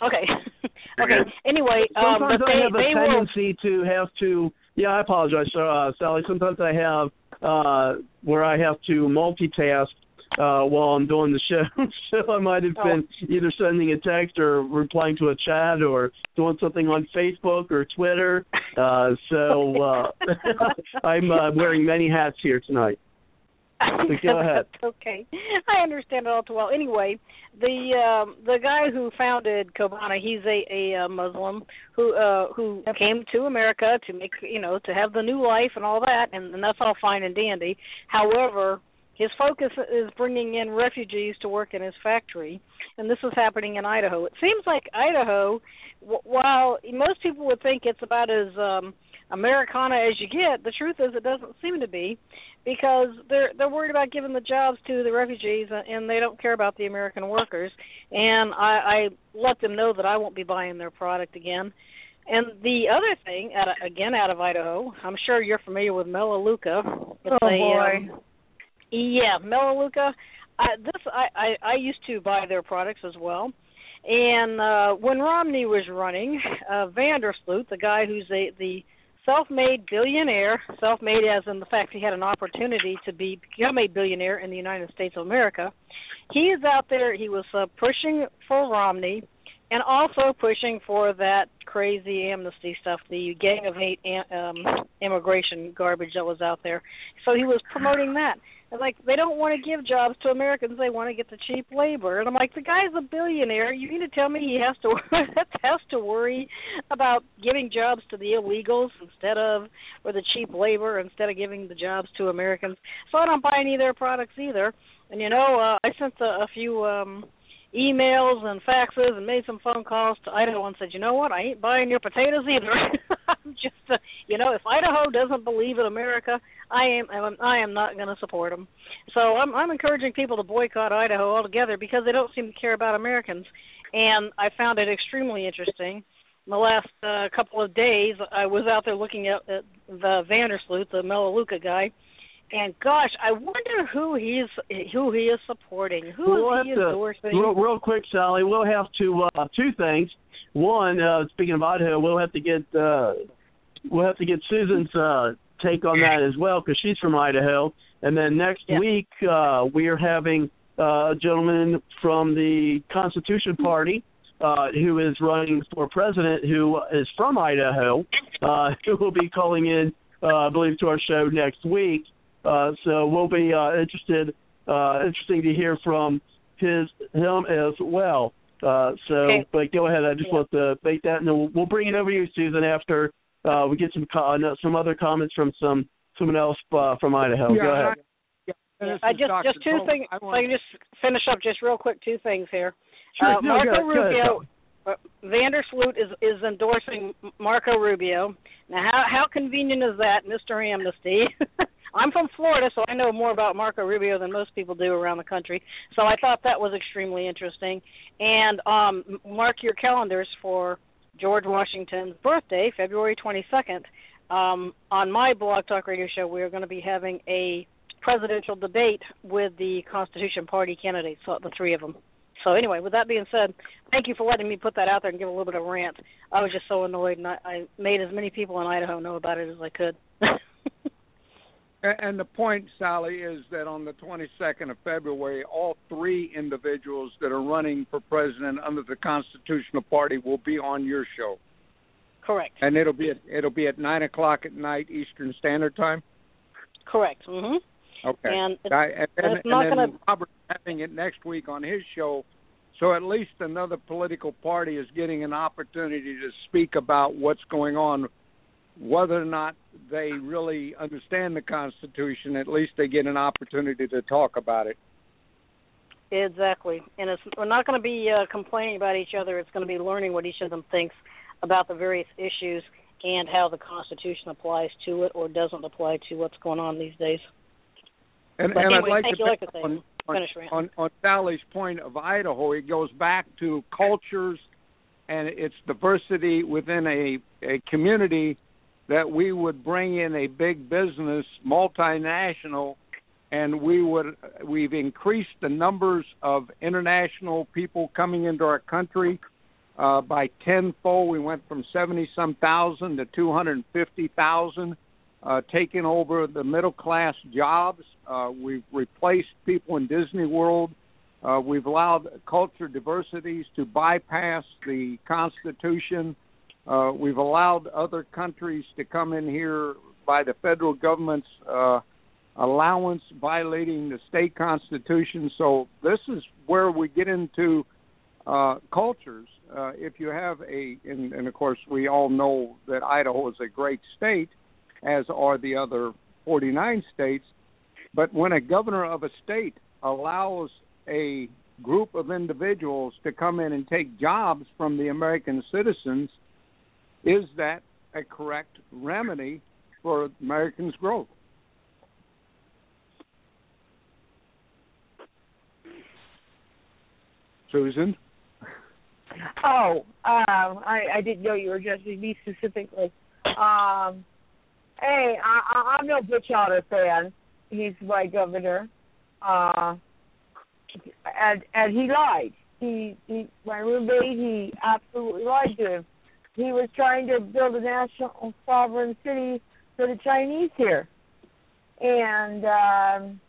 Okay. Okay. Okay. Anyway, um, sometimes but they, I have they a tendency will... to have to. Yeah, I apologize, uh, Sally. Sometimes I have uh, where I have to multitask uh, while I'm doing the show. So I might have oh. been either sending a text or replying to a chat or doing something on Facebook or Twitter. Uh, so uh, I'm uh, wearing many hats here tonight. Go ahead. Okay, I understand it all too well. Anyway, the um, the guy who founded Kobana, he's a, a Muslim who uh, who came to America to make you know to have the new life and all that, and, and that's all fine and dandy. However, his focus is bringing in refugees to work in his factory, and this is happening in Idaho. It seems like Idaho, while most people would think it's about as um, Americana as you get, the truth is it doesn't seem to be, because they're they're worried about giving the jobs to the refugees, and they don't care about the American workers. And I, I let them know that I won't be buying their product again. And the other thing, out of, again out of Idaho, I'm sure you're familiar with Melaleuca. It's oh a, boy! Um, yeah, Melaleuca. I, this I, I I used to buy their products as well. And uh, when Romney was running, uh, Vandersloot, the guy who's a, the self-made billionaire, self-made as in the fact he had an opportunity to be, become a billionaire in the United States of America. He is out there. He was uh, pushing for Romney and also pushing for that crazy amnesty stuff, the Gang of Eight um, immigration garbage that was out there. So he was promoting that. And like, they don't want to give jobs to Americans. They want to get the cheap labor. And I'm like, the guy's a billionaire. You mean to tell me he has to has to worry about giving jobs to the illegals instead of, or the cheap labor instead of giving the jobs to Americans? So I don't buy any of their products either. And, you know, uh, I sent a, a few um, emails and faxes and made some phone calls to Idaho and said, you know what, I ain't buying your potatoes either. I'm just, uh, you know, if Idaho doesn't believe in America, I am I am not going to support them. So I'm, I'm encouraging people to boycott Idaho altogether because they don't seem to care about Americans. And I found it extremely interesting. In the last uh, couple of days, I was out there looking at, at the Vandersloot, the Melaleuca guy, and gosh, I wonder who he's who he is supporting. Who we'll is he to, endorsing? Real, real quick, Sally, we'll have to uh, two things. One, uh, speaking of Idaho, we'll have to get uh, we'll have to get Susan's uh, take on that as well because she's from Idaho. And then next yeah. week uh, we are having uh, a gentleman from the Constitution Party uh, who is running for president, who is from Idaho, uh, who will be calling in, uh, I believe, to our show next week. Uh, so we'll be uh, interested, uh, interesting to hear from his him as well. Uh, so, okay. But go ahead. I just yeah. want to make that, and then we'll, we'll bring it over to you, Susan, after uh, we get some co- some other comments from some someone else uh, from Idaho. Yeah, go ahead. I, yeah. Yeah. I just Doctor just two Cole, things. I, want... I can just finish up just real quick. Two things here. Sure, uh, no, Marco go, Rubio. Go Vandersloot is, is endorsing Marco Rubio. Now, how, how convenient is that, Mister Amnesty? I'm from Florida, so I know more about Marco Rubio than most people do around the country. So I thought that was extremely interesting. And um, mark your calendars for George Washington's birthday, February twenty-second. Um, on my Blog Talk Radio show, we are going to be having a presidential debate with the Constitution Party candidates, the three of them. So anyway, with that being said, thank you for letting me put that out there and give a little bit of a rant. I was just so annoyed, and I, I made as many people in Idaho know about it as I could. And the point, Sally, is that on the twenty-second of February, all three individuals that are running for president under the Constitutional Party will be on your show. Correct. And it'll be at, it'll be at nine o'clock at night Eastern Standard Time. Correct. Mm-hmm. Okay. And it's, I, and, and it's and not going to. Robert's having it next week on his show, so at least another political party is getting an opportunity to speak about what's going on. Whether or not they really understand the Constitution, at least they get an opportunity to talk about it. Exactly. And it's, we're not going to be uh, complaining about each other. It's going to be learning what each of them thinks about the various issues and how the Constitution applies to it or doesn't apply to what's going on these days. And, and anyway, I'd like to, like to say, on, on, on, on Sally's point of Idaho, it goes back to cultures and its diversity within a, a community that we would bring in a big business, multinational, and we would we've increased the numbers of international people coming into our country uh, by tenfold. We went from seventy some thousand to two hundred and fifty thousand, uh, taking over the middle class jobs. Uh, we've replaced people in Disney World. Uh, we've allowed culture diversities to bypass the Constitution. Uh, we've allowed other countries to come in here by the federal government's uh, allowance, violating the state constitution. So this is where we get into uh, cultures. Uh, if you have a, and, and of course we all know that Idaho is a great state, as are the other forty-nine states. But when a governor of a state allows a group of individuals to come in and take jobs from the American citizens, is that a correct remedy for Americans' growth? Susan? Oh, um, I, I didn't know you were addressing me specifically. Um, hey, I, I'm no Butch Otter fan. He's my governor. Uh, and and he lied. He, he my roommate, he absolutely lied to him. He was trying to build a national sovereign city for the Chinese here. And um,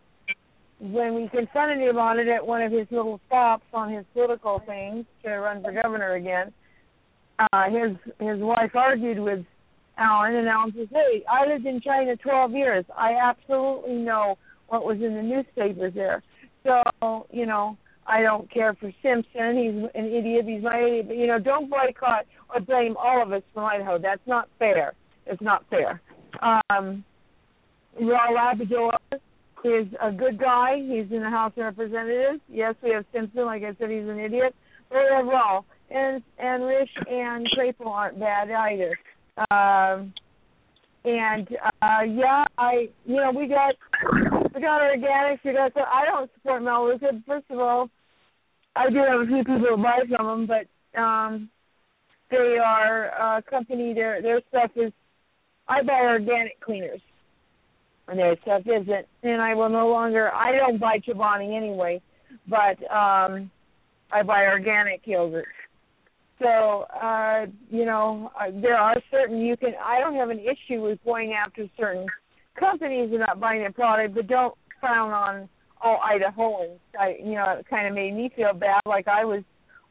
when we confronted him on it at one of his little stops on his political things to run for governor again, uh, his his wife argued with Alan, and Alan says, hey, I lived in China twelve years. I absolutely know what was in the newspapers there. So, you know, I don't care for Simpson. He's an idiot. He's my idiot. But, you know, don't boycott or blame all of us from Idaho. That's not fair. It's not fair. Um, Raul Labrador is a good guy. He's in the House of Representatives. Yes, we have Simpson. Like I said, he's an idiot. But we have Raul. And, and Risch and Claypool aren't bad either. Um, and, uh, yeah, I, you know, we got... We got organics. We got. I don't support Melaleuca. First of all, I do have a few people who buy from them, but um, they are a company. Their their stuff is. I buy organic cleaners, and their stuff isn't. And I will no longer. I don't buy Chobani anyway, but um, I buy organic yogurt. So uh, you know, there are certain you can. I don't have an issue with going after certain companies are not buying their product, but don't frown on all Idahoans. I, you know, it kind of made me feel bad, like I was,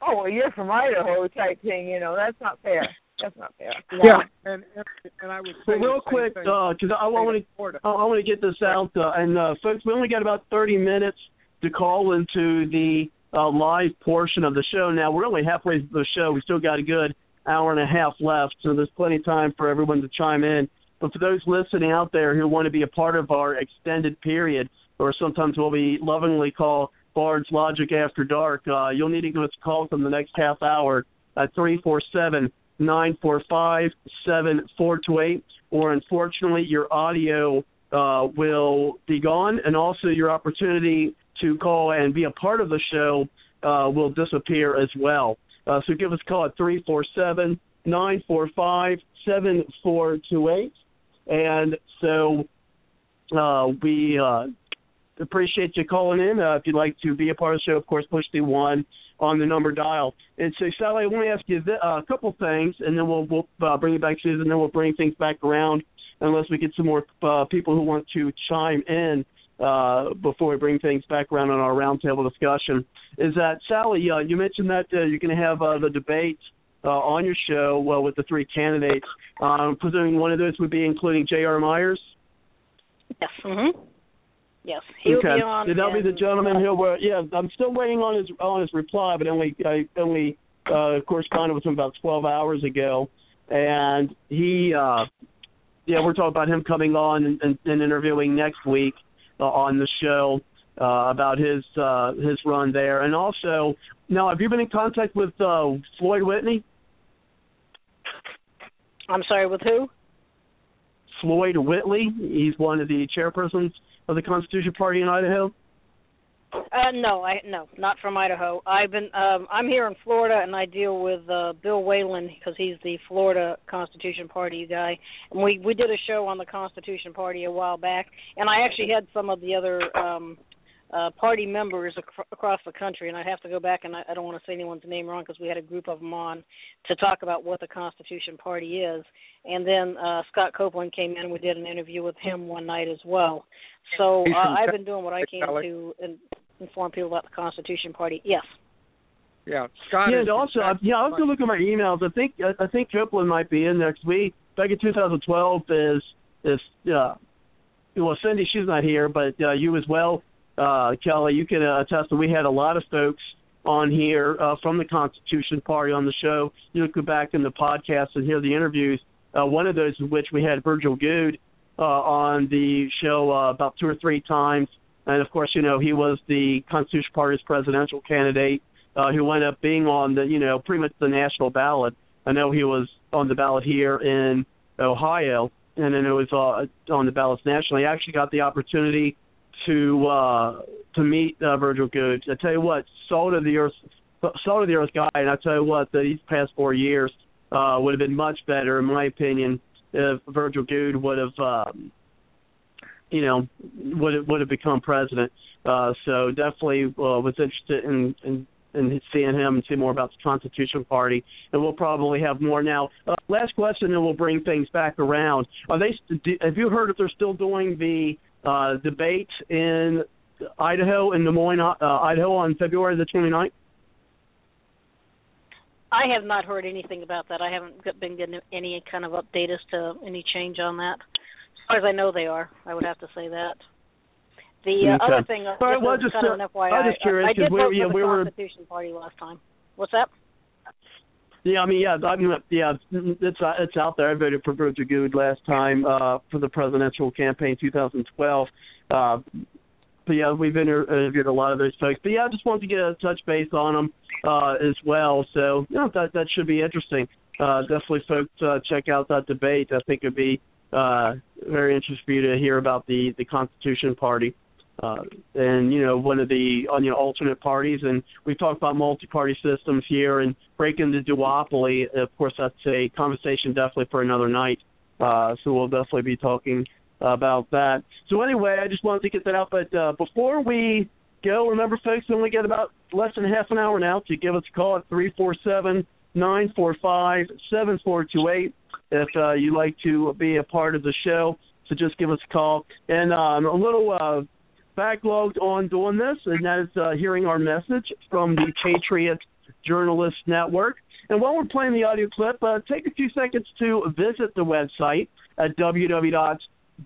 oh, well, you're from Idaho type thing. You know, that's not fair. That's not fair. Yeah, yeah. And, and and I would say real quick because uh, I want to I want to get this out, uh, and uh, folks, we only got about thirty minutes to call into the uh, live portion of the show. Now we're only halfway through the show. We still got a good hour and a half left, so there's plenty of time for everyone to chime in. But for those listening out there who want to be a part of our extended period, or sometimes what we lovingly call Bards Logic After Dark, uh, you'll need to give us a call from the next half hour at three four seven, nine four five, seven four two eight, or unfortunately your audio uh, will be gone, and also your opportunity to call and be a part of the show uh, will disappear as well. Uh, so give us a call at three four seven, nine four five, seven four two eight. And so uh, we uh, Appreciate you calling in. Uh, if you'd like to be a part of the show, of course, push the one on the number dial. And so, Sally, I want to ask you th- uh, a couple things, and then we'll, we'll uh, bring it back to you, and then we'll bring things back around unless we get some more uh, people who want to chime in uh, before we bring things back around on our roundtable discussion. Is that, Sally, uh, you mentioned that uh, you're going to have uh, the debate uh, on your show well, with the three candidates. Uh, I'm presuming one of those would be including J R. Myers? Yes, mm-hmm. Yes, he'll okay. be on. That'll be the gentleman who will. Yeah, I'm still waiting on his on his reply, but only I only uh, corresponded with him about twelve hours ago, and he, uh, yeah, we're talking about him coming on and, and, and interviewing next week uh, on the show uh, about his uh, his run there, and also now have you been in contact with uh, Floyd Whitney? I'm sorry, with who? Floyd Whitley. He's one of the chairpersons of the Constitution Party in Idaho? Uh, no, I no, not from Idaho. I've been um, I'm here in Florida, and I deal with uh, Bill Whalen because he's the Florida Constitution Party guy. And we, we did a show on the Constitution Party a while back, and I actually had some of the other um, uh, party members ac- across the country, and I have to go back, and I, I don't want to say anyone's name wrong because we had a group of them on to talk about what the Constitution Party is. And then uh, Scott Copeland came in. We did an interview with him one night as well. So uh, I've been doing what I can to in, inform people about the Constitution Party. Yes. Yeah. Scott yeah, and also, I, yeah, I was going to look at my emails. I think I, I think Copeland might be in next week. Back in two thousand twelve is, is uh, well, Cindy, she's not here, but uh, you as well, uh, Kelly, you can uh, attest that we had a lot of folks on here uh, from the Constitution Party on the show. You can go back in the podcast and hear the interviews. Uh, one of those in which we had Virgil Goode uh, on the show uh, about two or three times. And, of course, you know, he was the Constitution Party's presidential candidate uh, who ended up being on the, you know, pretty much the national ballot. I know he was on the ballot here in Ohio, and then it was uh, on the ballots nationally. I actually got the opportunity to uh, to meet uh, Virgil Goode. I tell you what, salt of the earth, salt of the earth guy, and I tell you what, these past four years, Uh, would have been much better, in my opinion, if Virgil Goode would have, um, you know, would have, would have become president. Uh, so definitely uh, was interested in, in, in seeing him and see more about the Constitution Party. And we'll probably have more now. Uh, last question, and we'll bring things back around. Are they? Do, have you heard if they're still doing the uh, debate in Idaho, in Des Moines, uh, Idaho, on February the twenty-ninth? I have not heard anything about that. I haven't been getting any kind of update as to any change on that. As far as I know, they are. I would have to say that. The uh, okay. other thing, uh, right, well, just kind uh, of an F Y I, I, just curious, I, I did vote yeah, for the we Constitution were... Party last time. What's that? Yeah, I mean, yeah, I mean, yeah, it's uh, it's out there. I voted for Virgil Goode last time uh, for the presidential campaign twenty twelve. Uh, but yeah, we've interviewed a lot of those folks. But yeah, I just wanted to get a touch base on them. Uh, as well, so you know, that that should be interesting. Uh, definitely, folks, uh, check out that debate. I think it would be uh, very interesting for you to hear about the, the Constitution Party uh, and, you know, one of the on you know, alternate parties. And we talked about multi-party systems here and breaking the duopoly. Of course, that's a conversation definitely for another night, uh, so we'll definitely be talking about that. So anyway, I just wanted to get that out, but uh, before we go, remember, folks, we only get about less than half an hour now to give us a call at three four seven, nine four five, seven four two eight if uh, you'd like to be a part of the show. So just give us a call. And uh, I'm a little uh, backlogged on doing this, and that is uh, hearing our message from the Patriot Journalist Network. And while we're playing the audio clip, uh, take a few seconds to visit the website at w w w dot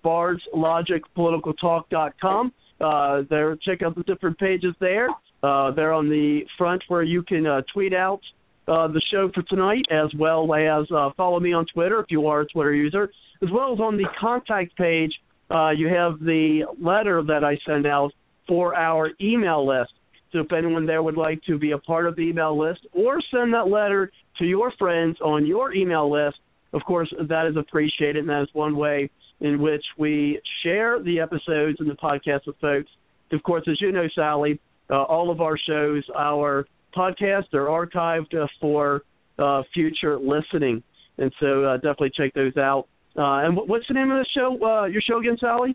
bards logic political talk dot com. Uh, there, check out the different pages there. Uh, they're on the front where you can uh, tweet out uh, the show for tonight, as well as uh, follow me on Twitter if you are a Twitter user, as well as on the contact page. Uh, you have the letter that I send out for our email list. So if anyone there would like to be a part of the email list or send that letter to your friends on your email list, of course, that is appreciated, and that is one way in which we share the episodes and the podcast with folks. Of course, as you know, Sally, uh, all of our shows, our podcasts are archived uh, for uh, future listening. And so uh, definitely check those out. Uh, and what's the name of the show, uh, your show again, Sally?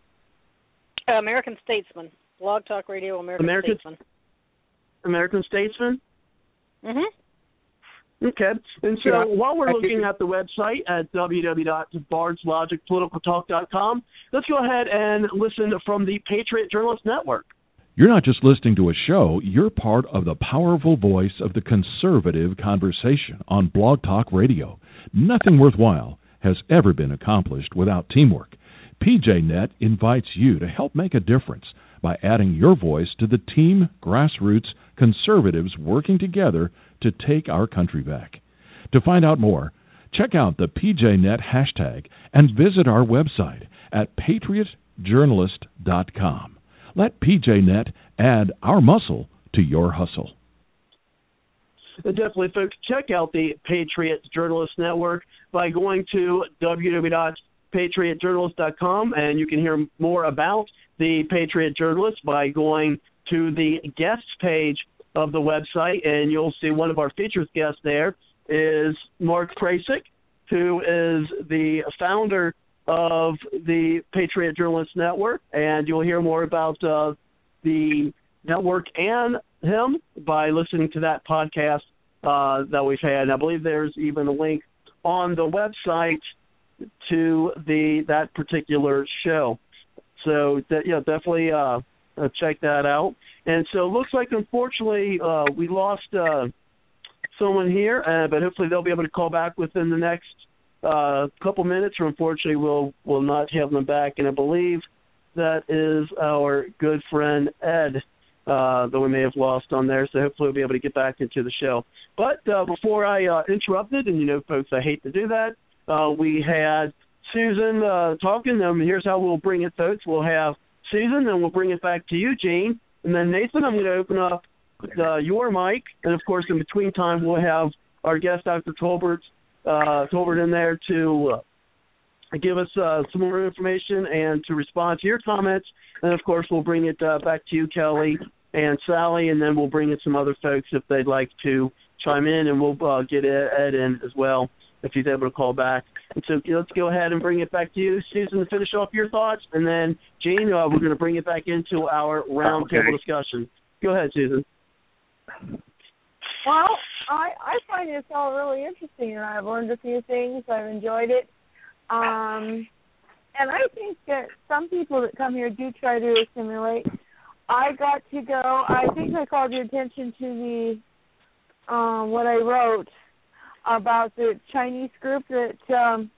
American Statesman. Blog Talk Radio, American, American Statesman. American Statesman? Mm-hmm. Okay. And so yeah, while we're I looking at the website at w w w dot bards logic political talk dot com, let's go ahead and listen from the Patriot Journalist Network. You're not just listening to a show, you're part of the powerful voice of the conservative conversation on Blog Talk Radio. Nothing worthwhile has ever been accomplished without teamwork. P J Net invites you to help make a difference by adding your voice to the team grassroots conservatives working together to take our country back. To find out more, check out the P J Net hashtag and visit our website at patriot journalist dot com. Let P J Net add our muscle to your hustle. Definitely, folks. Check out the Patriot Journalist Network by going to w w w dot patriot journalist dot com, and you can hear more about the Patriot Journalist by going to the guest page of the website, and you'll see one of our featured guests there is Mark Krasik, who is the founder of the Patriot Journalist Network, and you'll hear more about uh, the network and him by listening to that podcast uh, that we've had. And I believe there's even a link on the website to the that particular show. So, that, yeah, definitely uh, check that out. And so it looks like, unfortunately, uh, we lost uh, someone here, uh, but hopefully they'll be able to call back within the next A uh, couple minutes, or unfortunately we'll, we'll not have them back. And I believe that is our good friend Ed uh, that we may have lost on there, so hopefully we'll be able to get back into the show. But uh, before I uh, interrupted, and you know, folks, I hate to do that, uh, we had Susan uh, talking. Um, here's how we'll bring it, folks. We'll have Susan, and we'll bring it back to you, Gene. And then, Nathan, I'm going to open up uh, your mic. And, of course, in between time, we'll have our guest, Doctor Tolbert, Uh, Tolbert in there to uh, give us uh, some more information and to respond to your comments. And, of course, we'll bring it uh, back to you, Kelly and Sally, and then we'll bring in some other folks if they'd like to chime in, and we'll uh, get Ed in as well if he's able to call back. And so let's go ahead and bring it back to you, Susan, to finish off your thoughts. And then, Gene, uh, we're going to bring it back into our roundtable okay. discussion. Go ahead, Susan. Well, I, I find this all really interesting, and I've learned a few things. I've enjoyed it. Um, and I think that some people that come here do try to assimilate. I got to go. I think I called your attention to the um, what I wrote about the Chinese group that um,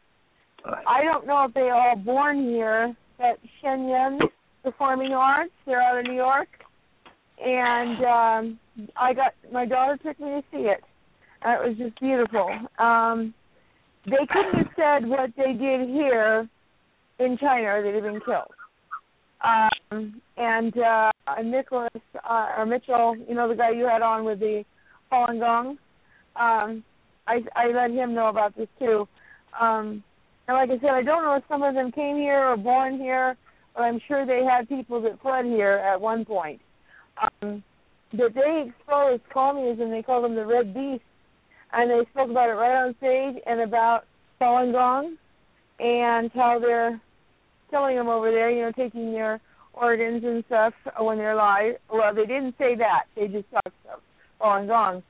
I don't know if they are all born here, but Shenyang Performing Arts, they're out of New York. And um, I got my daughter took me to see it. And it was just beautiful. Um, they couldn't have said what they did here in China, or they'd have been killed. Um, and uh, Nicholas uh, or Mitchell, you know, the guy you had on with the Falun Gong, um, I, I let him know about this too. Um, and like I said, I don't know if some of them came here or born here, but I'm sure they had people that fled here at one point. Um, that they exposed communism. They called them the Red Beast, and they spoke about it right on stage, and about Falun Gong and how they're killing them over there, you know, taking their organs and stuff when they're alive. Well, they didn't say that. They just talked about Falun Gong.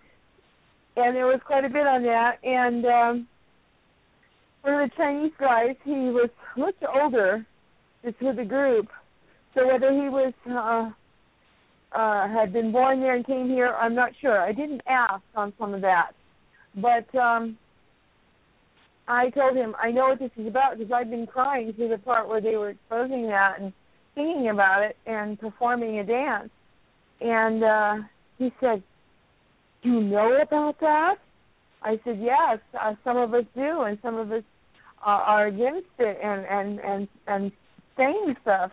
And there was quite a bit on that. And um, one of the Chinese guys, he was much older, just with the group, so whether he was... Uh, Uh, had been born there and came here, I'm not sure. I didn't ask on some of that. But um, I told him, I know what this is about because I've been crying through the part where they were exposing that and singing about it and performing a dance. And uh, he said, do you know about that? I said, yes, uh, some of us do, and some of us uh, are against it and, and, and, and saying stuff.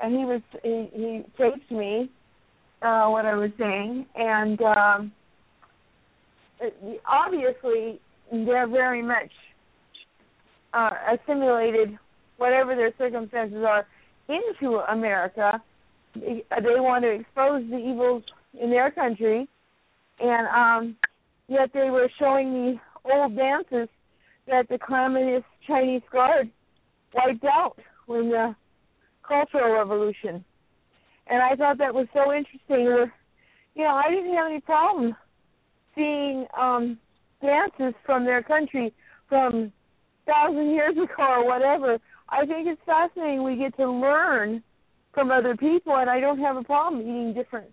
And he was he, he taped me. Uh, what I was saying, and um, obviously they're very much uh, assimilated, whatever their circumstances are, into America. They, they want to expose the evils in their country, and um, yet they were showing the old dances that the communist Chinese guard wiped out with the Cultural Revolution. And I thought that was so interesting. You know, I didn't have any problem seeing um, dances from their country from thousand years ago or whatever. I think it's fascinating. We get to learn from other people, and I don't have a problem eating different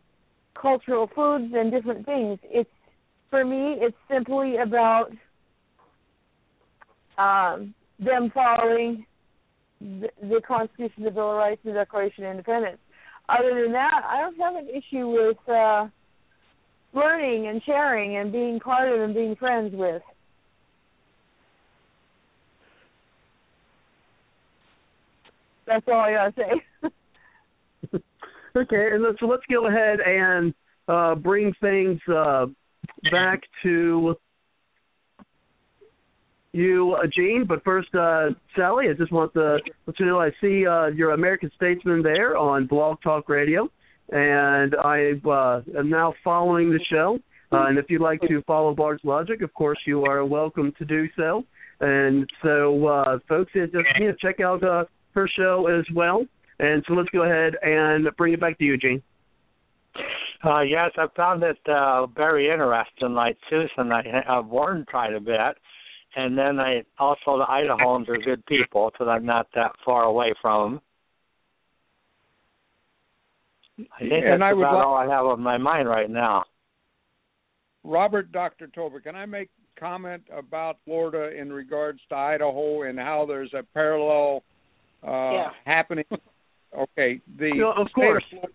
cultural foods and different things. It's, for me, it's simply about um, them following the, the Constitution, the Bill of Rights, and the Declaration of Independence. Other than that, I don't have an issue with uh, learning and sharing and being part of and being friends with. That's all I got to say. Okay, and let's, let's go ahead and uh, bring things uh, back to you, uh, Gene. But first, uh, Sally, I just want to let you know I see uh, your American Statesman there on Blog Talk Radio, and I uh, am now following the show. Uh, and if you'd like to follow Bards Logic, of course, you are welcome to do so. And so, uh, folks, just you know, check out uh, her show as well. And so let's go ahead and bring it back to you, Gene. Uh, yes, I found it uh, very interesting. Like Susan, I, I've learned quite a bit. And then I also the Idahoans are good people, so I'm not that far away from them. I think and that's I about like, all I have on my mind right now. Robert, Doctor Tolbert, can I make comment about Florida in regards to Idaho and how there's a parallel uh, yeah. happening? Okay, the no, of course. Of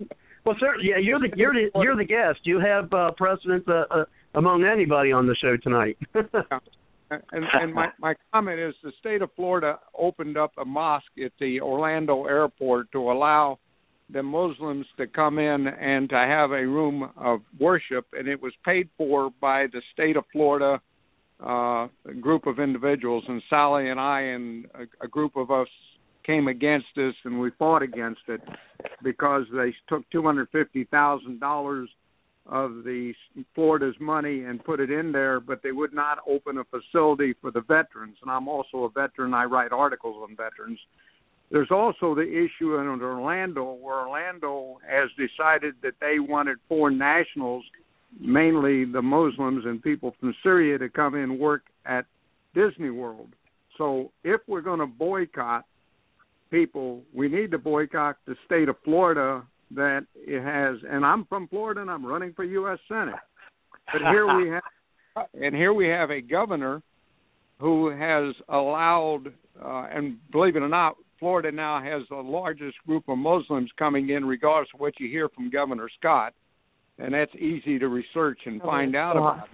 well, sir, yeah, you're the you're the, you're the guest. You have uh, precedence uh, uh, among anybody on the show tonight. And, and my, my comment is the state of Florida opened up a mosque at the Orlando airport to allow the Muslims to come in and to have a room of worship, and it was paid for by the state of Florida uh, group of individuals. And Sally and I and a, a group of us came against this, and we fought against it because they took two hundred fifty thousand dollars of the Florida's money and put it in there, but they would not open a facility for the veterans. And I'm also a veteran. I write articles on veterans. There's also the issue in Orlando, where Orlando has decided that they wanted foreign nationals, mainly the Muslims and people from Syria, to come and work at Disney World. So if we're going to boycott people, we need to boycott the state of Florida that it has, and I'm from Florida, and I'm running for U S Senate. But here we have, and here we have a governor who has allowed, uh, and believe it or not, Florida now has the largest group of Muslims coming in, regardless of what you hear from Governor Scott, and that's easy to research and find oh, out God. about.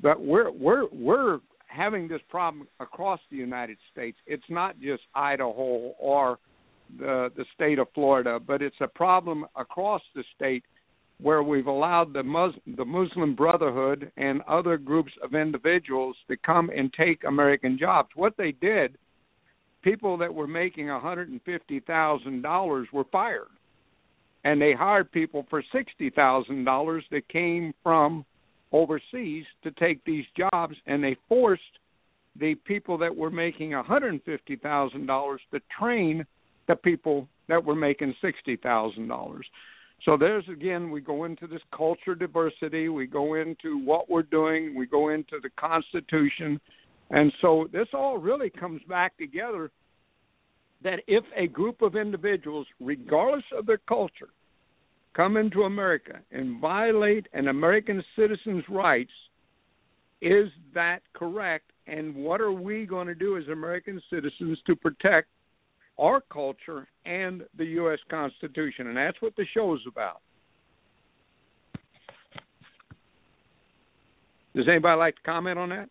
But we're we're we're having this problem across the United States. It's not just Idaho or The, the state of Florida, but it's a problem across the state where we've allowed the Muslim, the Muslim Brotherhood and other groups of individuals to come and take American jobs. What they did, people that were making one hundred fifty thousand dollars were fired, and they hired people for sixty thousand dollars that came from overseas to take these jobs, and they forced the people that were making one hundred fifty thousand dollars to train the people that were making sixty thousand dollars. So there's, again, we go into this culture diversity, we go into what we're doing, we go into the Constitution, and so this all really comes back together that if a group of individuals, regardless of their culture, come into America and violate an American citizen's rights, is that correct? And what are we going to do as American citizens to protect our culture and the U S Constitution? And that's what the show is about. Does anybody like to comment on that?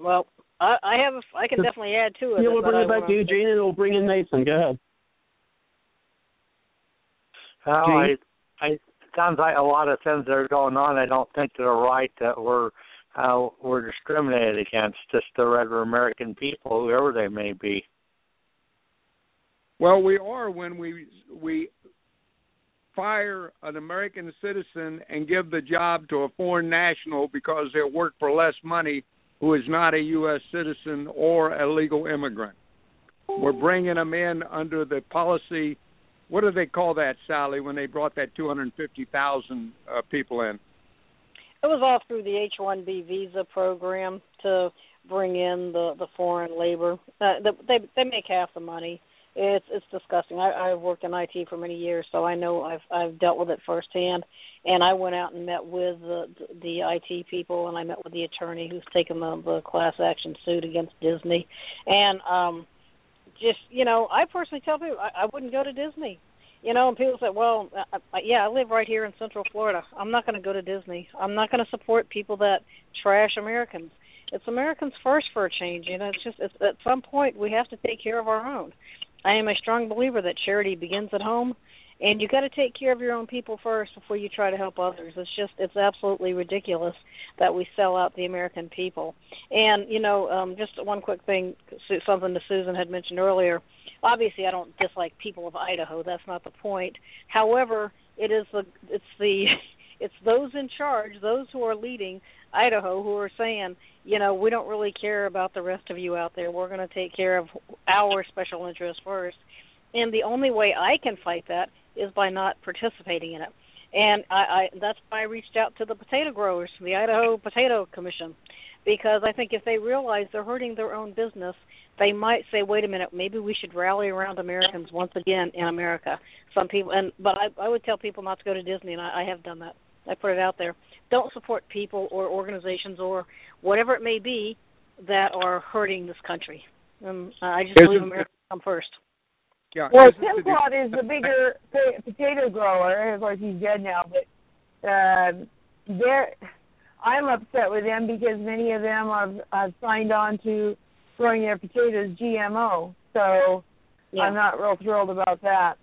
Well, I, I have. A, I can definitely add to it. Yeah, we'll bring it back to you, Gene, and we'll bring in Nathan. Go ahead. Well, I, I, it sounds like a lot of things that are going on. I don't think they're right that we're uh, we're discriminated against, just the regular American people, whoever they may be. Well, we are when we we fire an American citizen and give the job to a foreign national because they'll work for less money, who is not a U S citizen or a legal immigrant. We're bringing them in under the policy what do they call that, Sally, when they brought that two hundred fifty thousand uh, people in? It was all through the H one B visa program to bring in the, the foreign labor. Uh, they they make half the money. It's it's disgusting. I, I've worked in I T for many years, so I know I've I've dealt with it firsthand. And I went out and met with the the I T people, and I met with the attorney who's taken the, the class action suit against Disney. And um, just you know, I personally tell people I, I wouldn't go to Disney. You know, and people say, well, I, I, yeah, I live right here in Central Florida. I'm not going to go to Disney. I'm not going to support people that trash Americans. It's Americans first for a change. You know, it's just it's, at some point we have to take care of our own. I am a strong believer that charity begins at home, and you got to take care of your own people first before you try to help others. It's just it's absolutely ridiculous that we sell out the American people. And, you know, um, just one quick thing, something that Susan had mentioned earlier. Obviously, I don't dislike people of Idaho. That's not the point. However, it is the it's the it's those in charge, those who are leading Idaho, who are saying, you know, we don't really care about the rest of you out there. We're going to take care of our special interests first. And the only way I can fight that is by not participating in it. And I, I that's why I reached out to the potato growers, the Idaho Potato Commission, because I think if they realize they're hurting their own business, they might say, wait a minute, maybe we should rally around Americans once again in America. Some people, and but I, I would tell people not to go to Disney, and I, I have done that. I put it out there. Don't support people or organizations or whatever it may be that are hurting this country. Um, I just believe America come first. Yeah. Well, Tim Plott is the bigger potato grower. Of course, he's dead now, but uh, they're, I'm upset with them because many of them have, have signed on to growing their potatoes G M O. So yeah. I'm not real thrilled about that.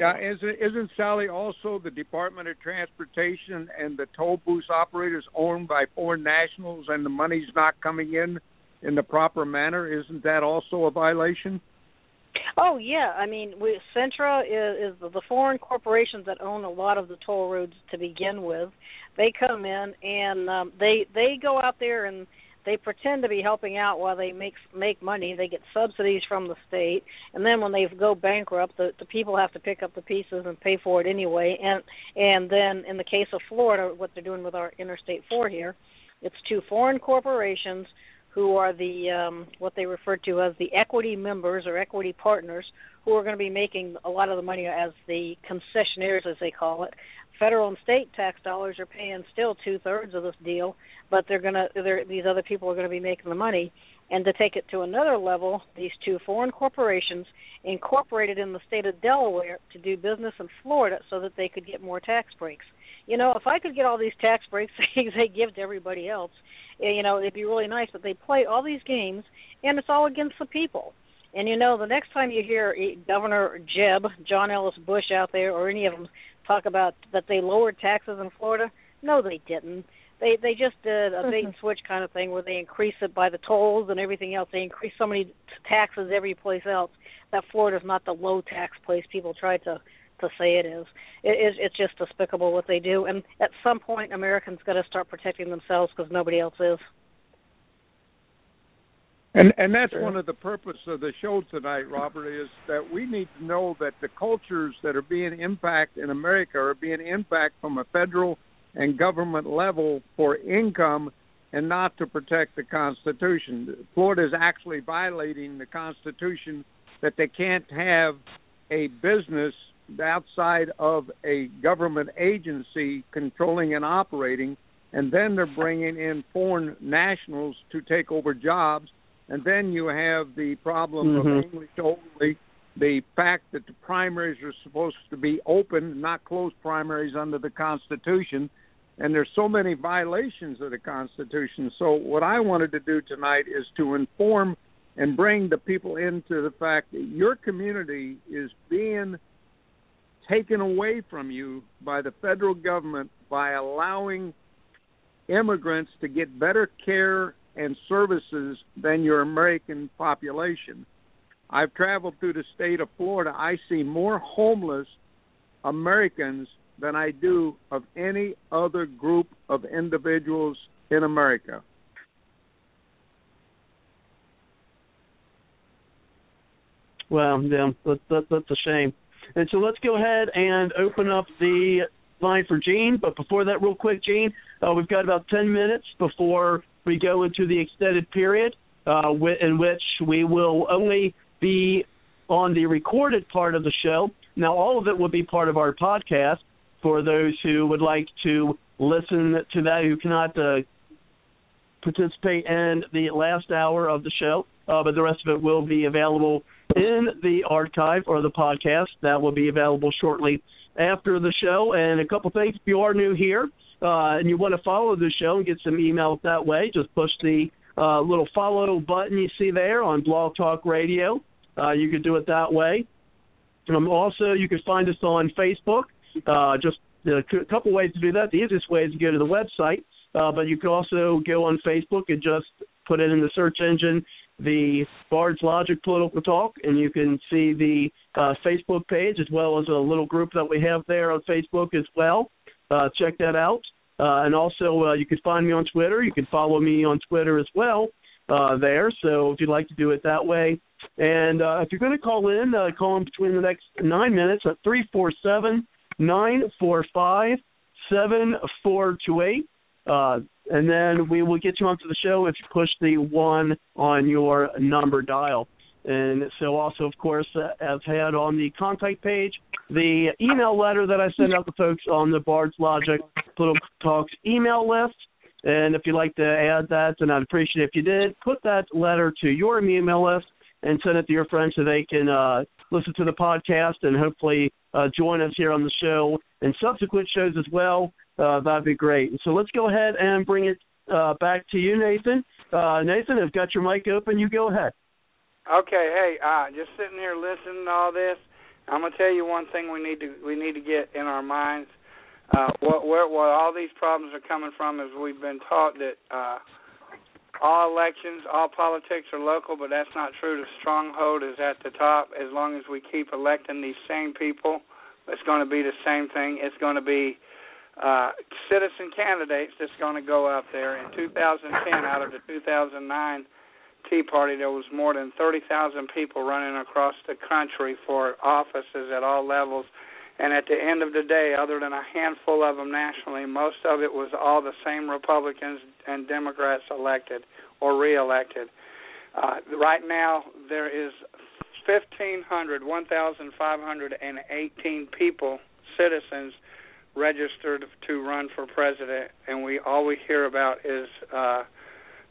Yeah, isn't, isn't Sally also the Department of Transportation and the toll booth operators owned by foreign nationals, and the money's not coming in in the proper manner? Isn't that also a violation? Oh, yeah. I mean, we, Sentra is, is the foreign corporations that own a lot of the toll roads to begin with. They come in and um, they they go out there and they pretend to be helping out while they make make money. They get subsidies from the state, and then when they go bankrupt, the, the people have to pick up the pieces and pay for it anyway. And and then in the case of Florida, what they're doing with our Interstate four here, it's two foreign corporations who are the um, what they refer to as the equity members or equity partners, who are going to be making a lot of the money as the concessionaires, as they call it. Federal and state tax dollars are paying still two-thirds of this deal, but they're going to they're, these other people are going to be making the money. And to take it to another level, these two foreign corporations incorporated in the state of Delaware to do business in Florida so that they could get more tax breaks. You know, if I could get all these tax breaks they give to everybody else, you know, it'd be really nice. But they play all these games, and it's all against the people. And, you know, the next time you hear Governor Jeb, John Ellis Bush out there, or any of them talk about that they lowered taxes in Florida, no, they didn't. They they just did a bait and switch kind of thing where they increase it by the tolls and everything else. They increase so many taxes every place else that Florida's not the low-tax place people try to, to say it is. It, it's just despicable what they do. And at some point, Americans got to start protecting themselves because nobody else is. And and that's one of the purpose of the show tonight, Robert, is that we need to know that the cultures that are being impacted in America are being impacted from a federal and government level for income and not to protect the Constitution. Florida is actually violating the Constitution that they can't have a business outside of a government agency controlling and operating, and then they're bringing in foreign nationals to take over jobs. And then you have the problem mm-hmm. of English only, the fact that the primaries are supposed to be open, not closed primaries under the Constitution. And there's so many violations of the Constitution. So what I wanted to do tonight is to inform and bring the people into the fact that your community is being taken away from you by the federal government by allowing immigrants to get better care and services than your American population. I've traveled through the state of Florida. I see more homeless Americans than I do of any other group of individuals in America. Well, yeah, that, that, that's a shame. And so let's go ahead and open up the line for Gene. But before that, real quick, Gene, uh, we've got about ten minutes before we go into the extended period uh, in which we will only be on the recorded part of the show. Now, all of it will be part of our podcast for those who would like to listen to that, who cannot uh, participate in the last hour of the show. Uh, but the rest of it will be available in the archive or the podcast. That will be available shortly after the show. And a couple things, if you are new here uh, and you want to follow the show and get some emails that way, just push the uh, little follow button you see there on Blog Talk Radio. Uh, you can do it that way. Um, also, you can find us on Facebook. Uh, just a c- couple ways to do that. The easiest way is to go to the website, uh, but you can also go on Facebook and just put it in the search engine, the Bards Logic Political Talk, and you can see the uh, Facebook page as well as a little group that we have there on Facebook as well. Uh, check that out. Uh, and also, uh, you can find me on Twitter. You can follow me on Twitter as well uh, there, so if you'd like to do it that way. And uh, if you're going to call in, uh, call in between the next nine minutes at three four seven, nine four five, seven four two eight. Uh, and then we will get you onto the show if you push the one on your number dial. And so also, of course, uh, I've had on the contact page the email letter that I send out to folks on the Bards Logic Political Talks email list. And if you'd like to add that, then I'd appreciate it if you did. Put that letter to your email list and send it to your friends so they can uh, listen to the podcast and hopefully uh, join us here on the show and subsequent shows as well. Uh, that'd be great. So let's go ahead and bring it uh, back to you, Nathan. Uh, Nathan, I've got your mic open. You go ahead. Okay. Hey, uh, just sitting here listening to all this, I'm gonna tell you one thing we need to we need to get in our minds. Uh, what, where, what all these problems are coming from is we've been taught that uh, all elections, all politics are local, but that's not true. The stronghold is at the top. As long as we keep electing these same people, it's going to be the same thing. It's going to be Uh, citizen candidates that's going to go up there. In two thousand ten, out of the two thousand nine Tea Party, there was more than thirty thousand people running across the country for offices at all levels. And at the end of the day, other than a handful of them nationally, most of it was all the same Republicans and Democrats elected or reelected. Uh, right now, there is fifteen hundred, fifteen eighteen people, citizens, registered to run for president, and we all we hear about is uh,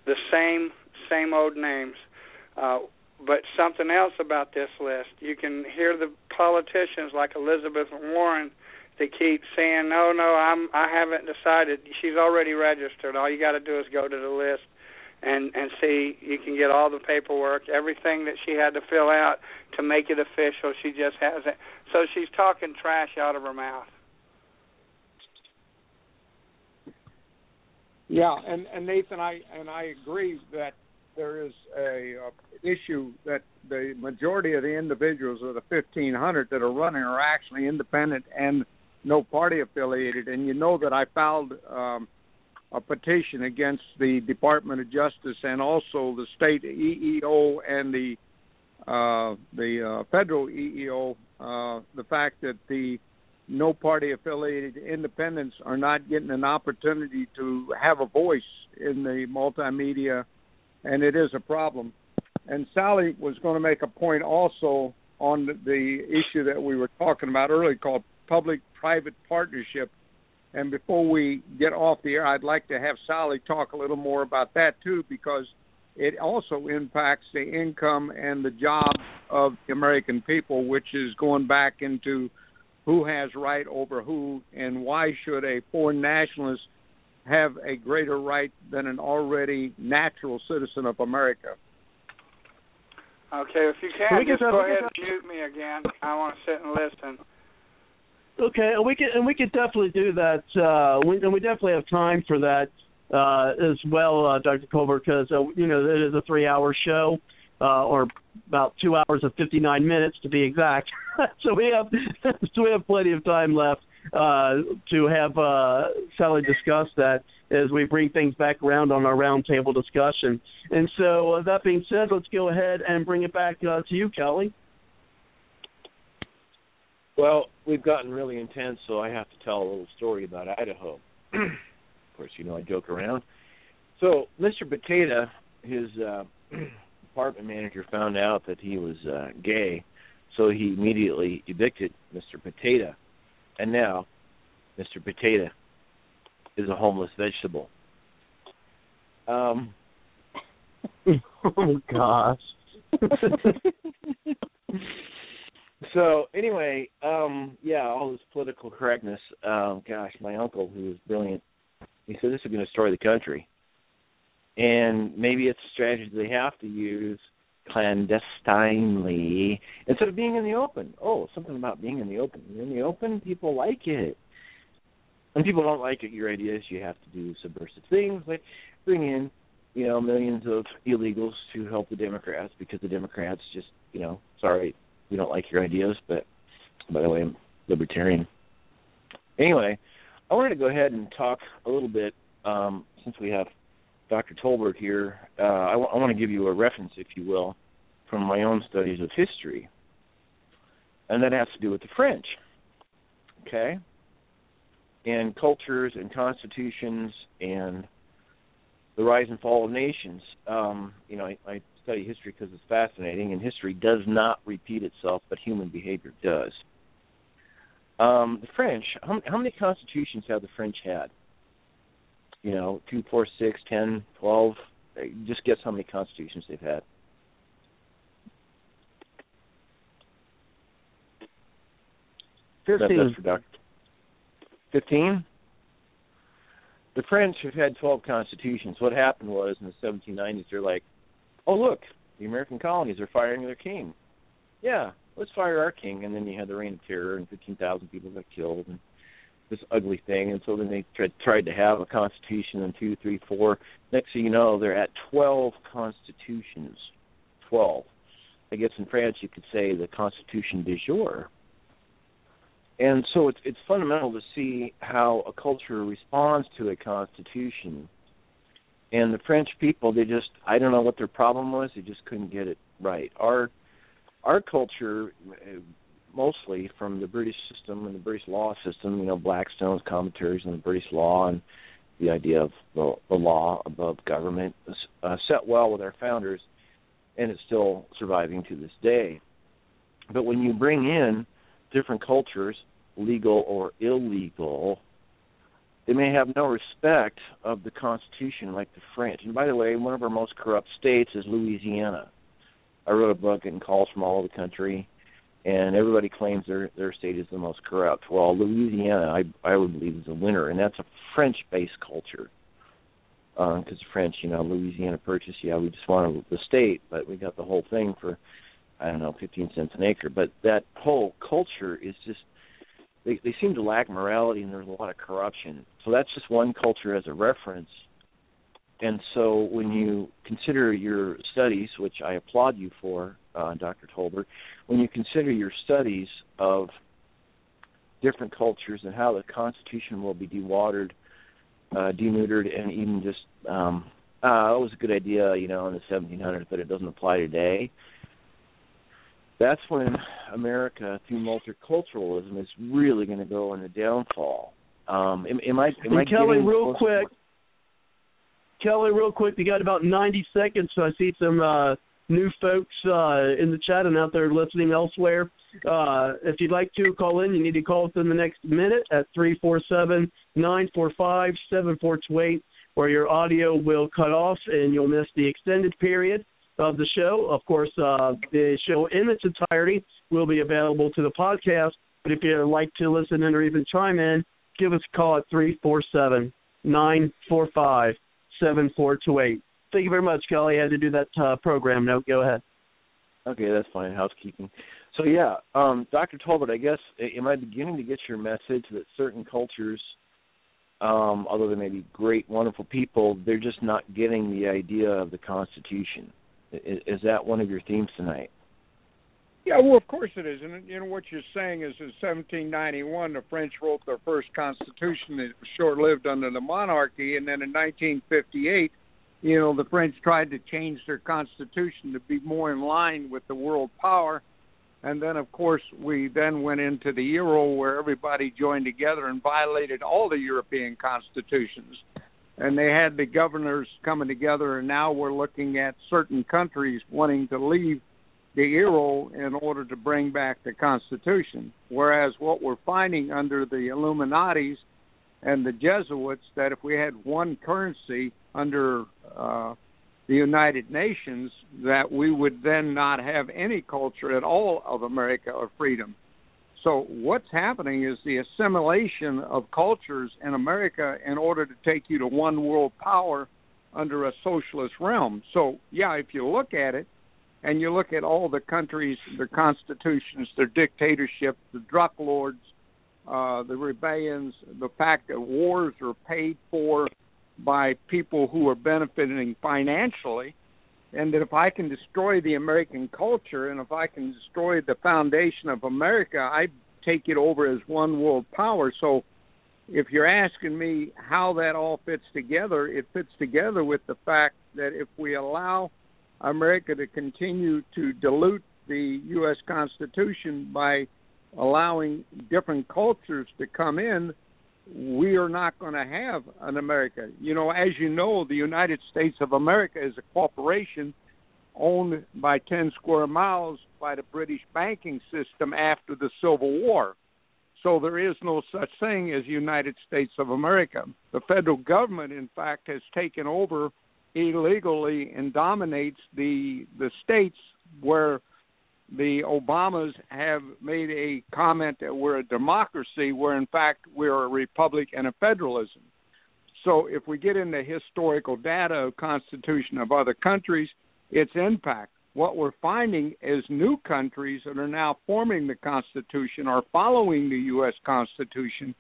the same same old names. Uh, but something else about this list, you can hear the politicians like Elizabeth Warren that keep saying, "No, no, I'm I haven't decided." She's already registered. All you got to do is go to the list and and see. You can get all the paperwork, everything that she had to fill out to make it official. She just hasn't. So she's talking trash out of her mouth. Yeah, and, and Nathan, I and I agree that there is a, a issue that the majority of the individuals of the fifteen hundred that are running are actually independent and no party affiliated. And you know that I filed um, a petition against the Department of Justice and also the state E E O and the uh, the uh, federal E E O, uh, the fact that the no party-affiliated independents are not getting an opportunity to have a voice in the multimedia, and it is a problem. And Sally was going to make a point also on the issue that we were talking about earlier called public-private partnership. And before we get off the air, I'd like to have Sally talk a little more about that, too, because it also impacts the income and the jobs of the American people, which is going back into who has right over who, and why should a foreign nationalist have a greater right than an already natural citizen of America? Okay, if you can, can just go ahead and mute me again. I want to sit and listen. Okay, and we can, and we can definitely do that, uh, we, and we definitely have time for that uh, as well, uh, Doctor Colbert, because, uh, you know, it is a three-hour show. Uh, or about two hours and fifty-nine minutes to be exact. so we have so we have plenty of time left uh, to have uh, Sally discuss that as we bring things back around on our roundtable discussion. And so uh, that being said, let's go ahead and bring it back uh, to you, Kelly. Well, we've gotten really intense, so I have to tell a little story about Idaho. Of course, you know I joke around. So Mister Potato, his uh, apartment manager, found out that he was uh, gay, so he immediately evicted Mister Potato. And now Mister Potato is a homeless vegetable. Um. Oh, gosh. So, anyway, um, yeah, all this political correctness. Um, gosh, my uncle, who was brilliant, he said this is going to destroy the country. And maybe it's a strategy they have to use clandestinely instead of being in the open. Oh, something about being in the open. You're in the open, people like it. And people don't like it, your ideas. You have to do subversive things like bring in, you know, millions of illegals to help the Democrats because the Democrats just, you know, sorry, we don't like your ideas, but by the way, I'm libertarian. Anyway, I wanted to go ahead and talk a little bit, um, since we have Doctor Tolbert here, uh, I, w- I want to give you a reference, if you will, from my own studies of history, and that has to do with the French, okay, and cultures and constitutions and the rise and fall of nations. Um, you know, I, I study history because it's fascinating, and history does not repeat itself, but human behavior does. Um, the French, how, how many constitutions have the French had? You know, two, four, six, ten, twelve. Just guess how many constitutions they've had. Fifteen. Fifteen? The French have had twelve constitutions. What happened was in the seventeen nineties, they're like, oh, look, the American colonies are firing their king. Yeah, let's fire our king. And then you had the Reign of Terror, and fifteen thousand people got killed, and this ugly thing. And so then they tried, tried to have a constitution in two, three, four. Next thing you know, they're at twelve constitutions. Twelve. I guess in France you could say the constitution du jour. And so it's, it's fundamental to see how a culture responds to a constitution. And the French people, they just, I don't know what their problem was, they just couldn't get it right. Our, our culture, mostly from the British system and the British law system, you know, Blackstone's commentaries on the British law and the idea of the, the law above government, uh, set well with our founders, and it's still surviving to this day. But when you bring in different cultures, legal or illegal, they may have no respect of the Constitution like the French. And by the way, one of our most corrupt states is Louisiana. I wrote a book getting calls from all over the country, and everybody claims their, their state is the most corrupt. Well, Louisiana, I, I would believe, is a winner, and that's a French-based culture. Because um, the French, you know, Louisiana Purchase, yeah, we just wanted the state, but we got the whole thing for, I don't know, fifteen cents an acre. But that whole culture is just, they, they seem to lack morality, and there's a lot of corruption. So that's just one culture as a reference. And so when you consider your studies, which I applaud you for, uh, Doctor Tolbert, when you consider your studies of different cultures and how the Constitution will be dewatered, uh, denuded, and even just, um, uh, it was a good idea, you know, in the seventeen hundreds, but it doesn't apply today. That's when America, through multiculturalism, is really going to go in the downfall. Um, am, am I, am I Kelly, real quick. Kelly, real quick, you got about ninety seconds, so I see some uh, new folks uh, in the chat and out there listening elsewhere. Uh, if you'd like to call in, you need to call within the next minute at three four seven, nine four five, seven four two eight, or your audio will cut off and you'll miss the extended period of the show. Of course, uh, the show in its entirety will be available to the podcast, but if you'd like to listen in or even chime in, give us a call at three four seven, nine four five, seven four two eight. seven four two eight. Thank you very much, Kelly. I had to do that uh, program note. Go ahead. Okay, that's fine. Housekeeping. So, yeah, um, Doctor Tolbert, I guess, am I beginning to get your message that certain cultures, um, although they may be great, wonderful people, they're just not getting the idea of the Constitution? Is, is that one of your themes tonight? Yeah, well, of course it is. And you know, what you're saying is in seventeen ninety-one, the French wrote their first constitution that was short-lived under the monarchy. And then in nineteen fifty-eight, you know, the French tried to change their constitution to be more in line with the world power. And then, of course, we then went into the euro, where everybody joined together and violated all the European constitutions. And they had the governors coming together, and now we're looking at certain countries wanting to leave the euro in order to bring back the Constitution. Whereas what we're finding under the Illuminatis and the Jesuits, that if we had one currency under uh, the United Nations, that we would then not have any culture at all of America or freedom. So what's happening is the assimilation of cultures in America in order to take you to one world power under a socialist realm. So, yeah, if you look at it, and you look at all the countries, their constitutions, their dictatorship, the drug lords, uh, the rebellions, the fact that wars are paid for by people who are benefiting financially, and that if I can destroy the American culture and if I can destroy the foundation of America, I take it over as one world power. So if you're asking me how that all fits together, it fits together with the fact that if we allow America to continue to dilute the U S. Constitution by allowing different cultures to come in, we are not going to have an America. You know, as you know, the United States of America is a corporation owned by ten square miles by the British banking system after the Civil War. So there is no such thing as United States of America. The federal government, in fact, has taken over illegally and dominates the the states, where the Obamas have made a comment that we're a democracy, where in fact we're a republic and a federalism. So if we get into historical data of constitution of other countries, its impact, what we're finding is new countries that are now forming the Constitution are following the U S. Constitution,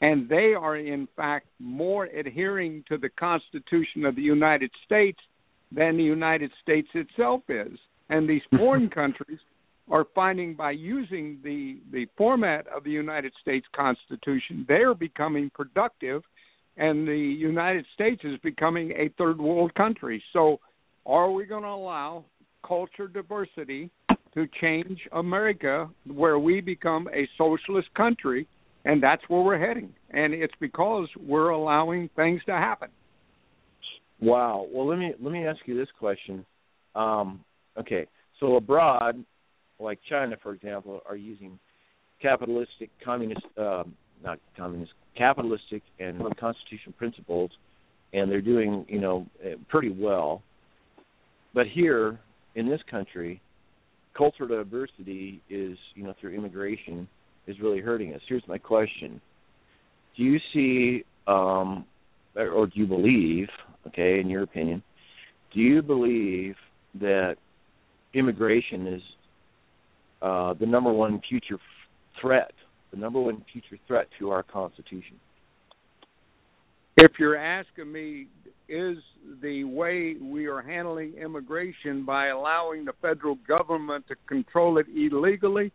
and they are, in fact, more adhering to the Constitution of the United States than the United States itself is. And these foreign countries are finding, by using the, the format of the United States Constitution, they are becoming productive, and the United States is becoming a third world country. So are we going to allow culture diversity to change America, where we become a socialist country? And that's where we're heading, and it's because we're allowing things to happen. Wow. Well, let me let me ask you this question. Um, okay, so abroad, like China, for example, are using capitalistic, communist, uh, not communist, capitalistic and constitution principles, and they're doing, you know, pretty well. But here in this country, cultural diversity is, you know, through immigration, is really hurting us. Here's my question. Do you see, um, or do you believe, okay, in your opinion, do you believe that immigration is uh, the number one future f- threat, the number one future threat to our Constitution? If you're asking me, is the way we are handling immigration by allowing the federal government to control it illegally?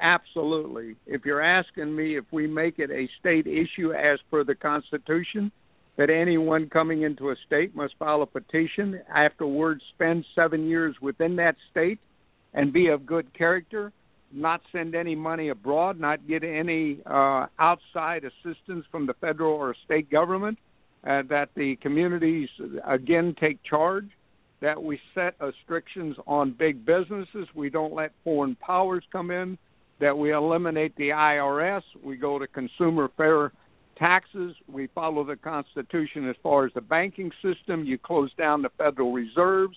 Absolutely. If you're asking me if we make it a state issue as per the Constitution, that anyone coming into a state must file a petition, afterwards spend seven years within that state and be of good character, not send any money abroad, not get any uh, outside assistance from the federal or state government, uh, that the communities, again, take charge, that we set restrictions on big businesses, we don't let foreign powers come in, that we eliminate the I R S, we go to consumer fair taxes, we follow the Constitution as far as the banking system, you close down the Federal Reserves,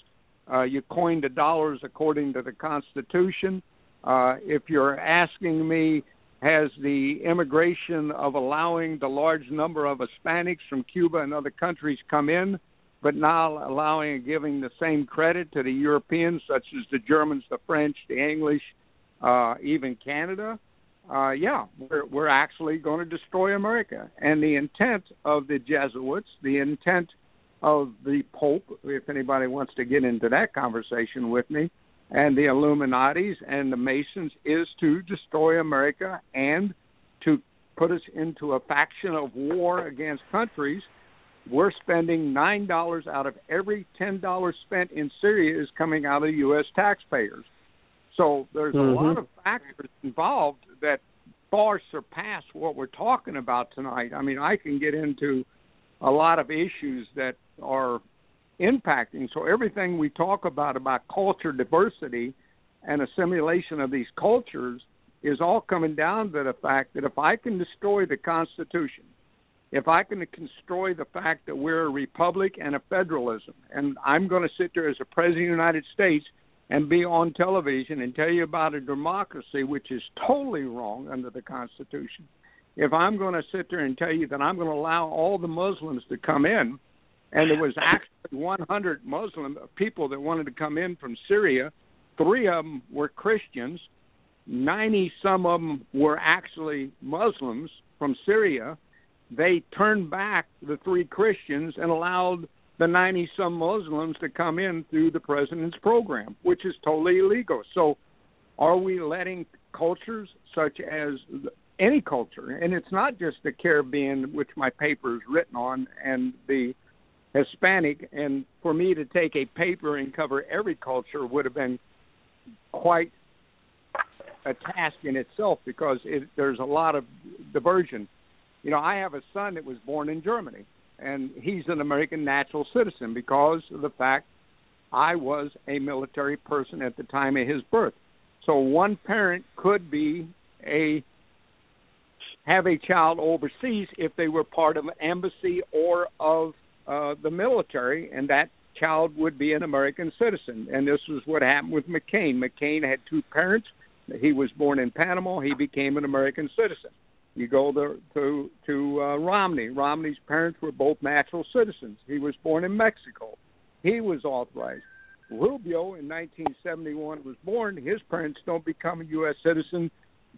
uh, you coin the dollars according to the Constitution. Uh, if you're asking me, has the immigration of allowing the large number of Hispanics from Cuba and other countries come in, but now allowing and giving the same credit to the Europeans, such as the Germans, the French, the English, Uh, even Canada, uh, yeah, we're, we're actually going to destroy America. And the intent of the Jesuits, the intent of the Pope, if anybody wants to get into that conversation with me, and the Illuminatis and the Masons, is to destroy America and to put us into a faction of war against countries. We're spending nine dollars out of every ten dollars spent in Syria is coming out of U S taxpayers. So there's mm-hmm. a lot of factors involved that far surpass what we're talking about tonight. I mean, I can get into a lot of issues that are impacting. So everything we talk about, about culture diversity and assimilation of these cultures, is all coming down to the fact that if I can destroy the Constitution, if I can destroy the fact that we're a republic and a federalism, and I'm going to sit there as a president of the United States and be on television and tell you about a democracy, which is totally wrong under the Constitution, if I'm going to sit there and tell you that I'm going to allow all the Muslims to come in, and there was actually one hundred Muslim people that wanted to come in from Syria, three of them were Christians, ninety-some of them were actually Muslims from Syria. They turned back the three Christians and allowed the ninety-some Muslims to come in through the president's program, which is totally illegal. So are we letting cultures such as any culture, and it's not just the Caribbean, which my paper is written on, and the Hispanic, and for me to take a paper and cover every culture would have been quite a task in itself, because it, there's a lot of diversion. You know, I have a son that was born in Germany, and he's an American natural citizen because of the fact I was a military person at the time of his birth. So one parent could be a have a child overseas if they were part of an embassy or of uh, the military, and that child would be an American citizen. And this is what happened with McCain. McCain had two parents. He was born in Panama. He became an American citizen. You go to to, to uh, Romney. Romney's parents were both natural citizens. He was born in Mexico. He was authorized. Rubio in nineteen seventy-one was born. His parents don't become a U S citizen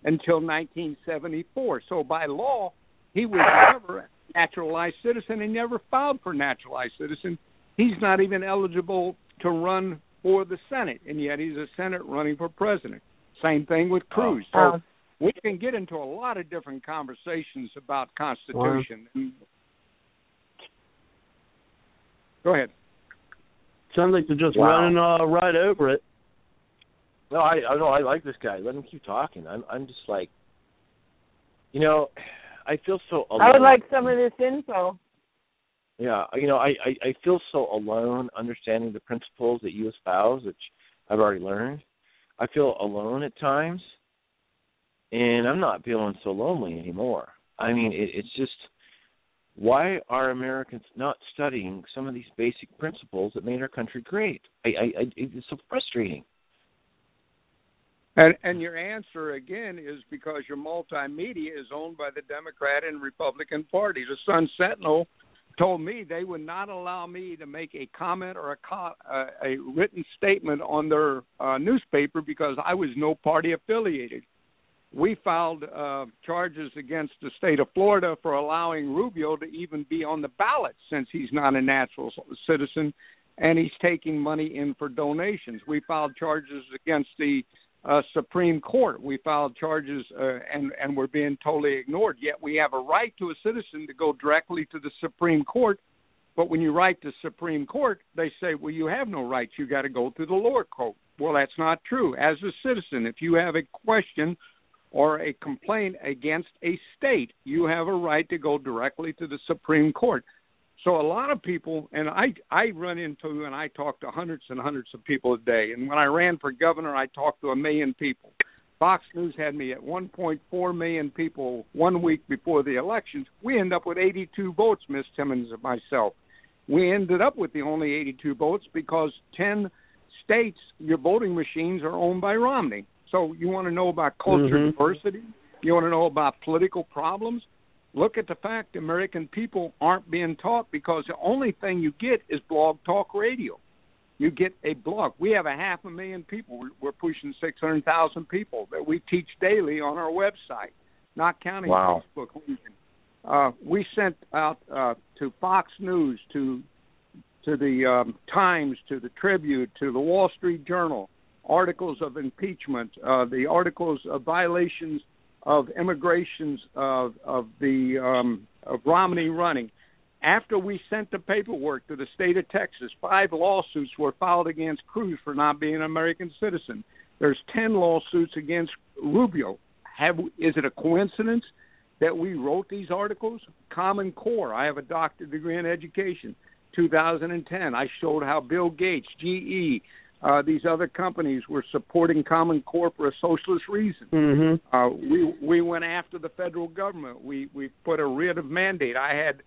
until nineteen seventy-four. So by law, he was never a naturalized citizen. He never filed for naturalized citizen. He's not even eligible to run for the Senate, and yet he's a Senate running for president. Same thing with Cruz. So uh, we can get into a lot of different conversations about Constitution. Well, go ahead. Sounds like they're just wow. running uh, right over it. No, I, I no, I like this guy. Let him keep talking. I'm, I'm just like, you know, I feel so alone. I would like some of this info. Yeah, you know, I, I, I feel so alone understanding the principles that you espouse, which I've already learned. I feel alone at times, and I'm not feeling so lonely anymore. I mean, it, it's just, why are Americans not studying some of these basic principles that made our country great? I, I, I, it's so frustrating. And, and your answer, again, is because your multimedia is owned by the Democrat and Republican parties. The Sun Sentinel told me they would not allow me to make a comment or a co- uh, a written statement on their uh, newspaper because I was no party affiliated. We filed uh, charges against the state of Florida for allowing Rubio to even be on the ballot since he's not a natural citizen and he's taking money in for donations. We filed charges against the uh, Supreme Court. We filed charges uh, and, and we're being totally ignored, yet we have a right to a citizen to go directly to the Supreme Court. But when you write to Supreme Court, they say, well, you have no rights. You got to go through the lower court. Well, that's not true. As a citizen, if you have a question or a complaint against a state, you have a right to go directly to the Supreme Court. So a lot of people, and I, I run into and I talk to hundreds and hundreds of people a day. And when I ran for governor, I talked to a million people. Fox News had me at one point four million people one week before the elections. We end up with eighty-two votes, Miz Timmons and myself. We ended up with the only eighty-two votes because ten states, your voting machines are owned by Romney. So you want to know about culture mm-hmm. diversity? You want to know about political problems? Look at the fact the American people aren't being taught because the only thing you get is Blog Talk Radio. You get a blog. We have a half a million people. We're pushing six hundred thousand people that we teach daily on our website, not counting wow. Facebook. Uh, we sent out uh, to Fox News, to, to the um, Times, to the Tribune, to the Wall Street Journal, articles of impeachment, uh, the articles of violations of immigrations of, of the um, of Romney running. After we sent the paperwork to the state of Texas, five lawsuits were filed against Cruz for not being an American citizen. There's ten lawsuits against Rubio. Have, is it a coincidence that we wrote these articles? Common Core. I have a doctorate degree in education. two thousand ten, I showed how Bill Gates, G E, uh, these other companies were supporting Common Core for a socialist reason. Mm-hmm. Uh, we we went after the federal government. We we put a writ of mandate. I had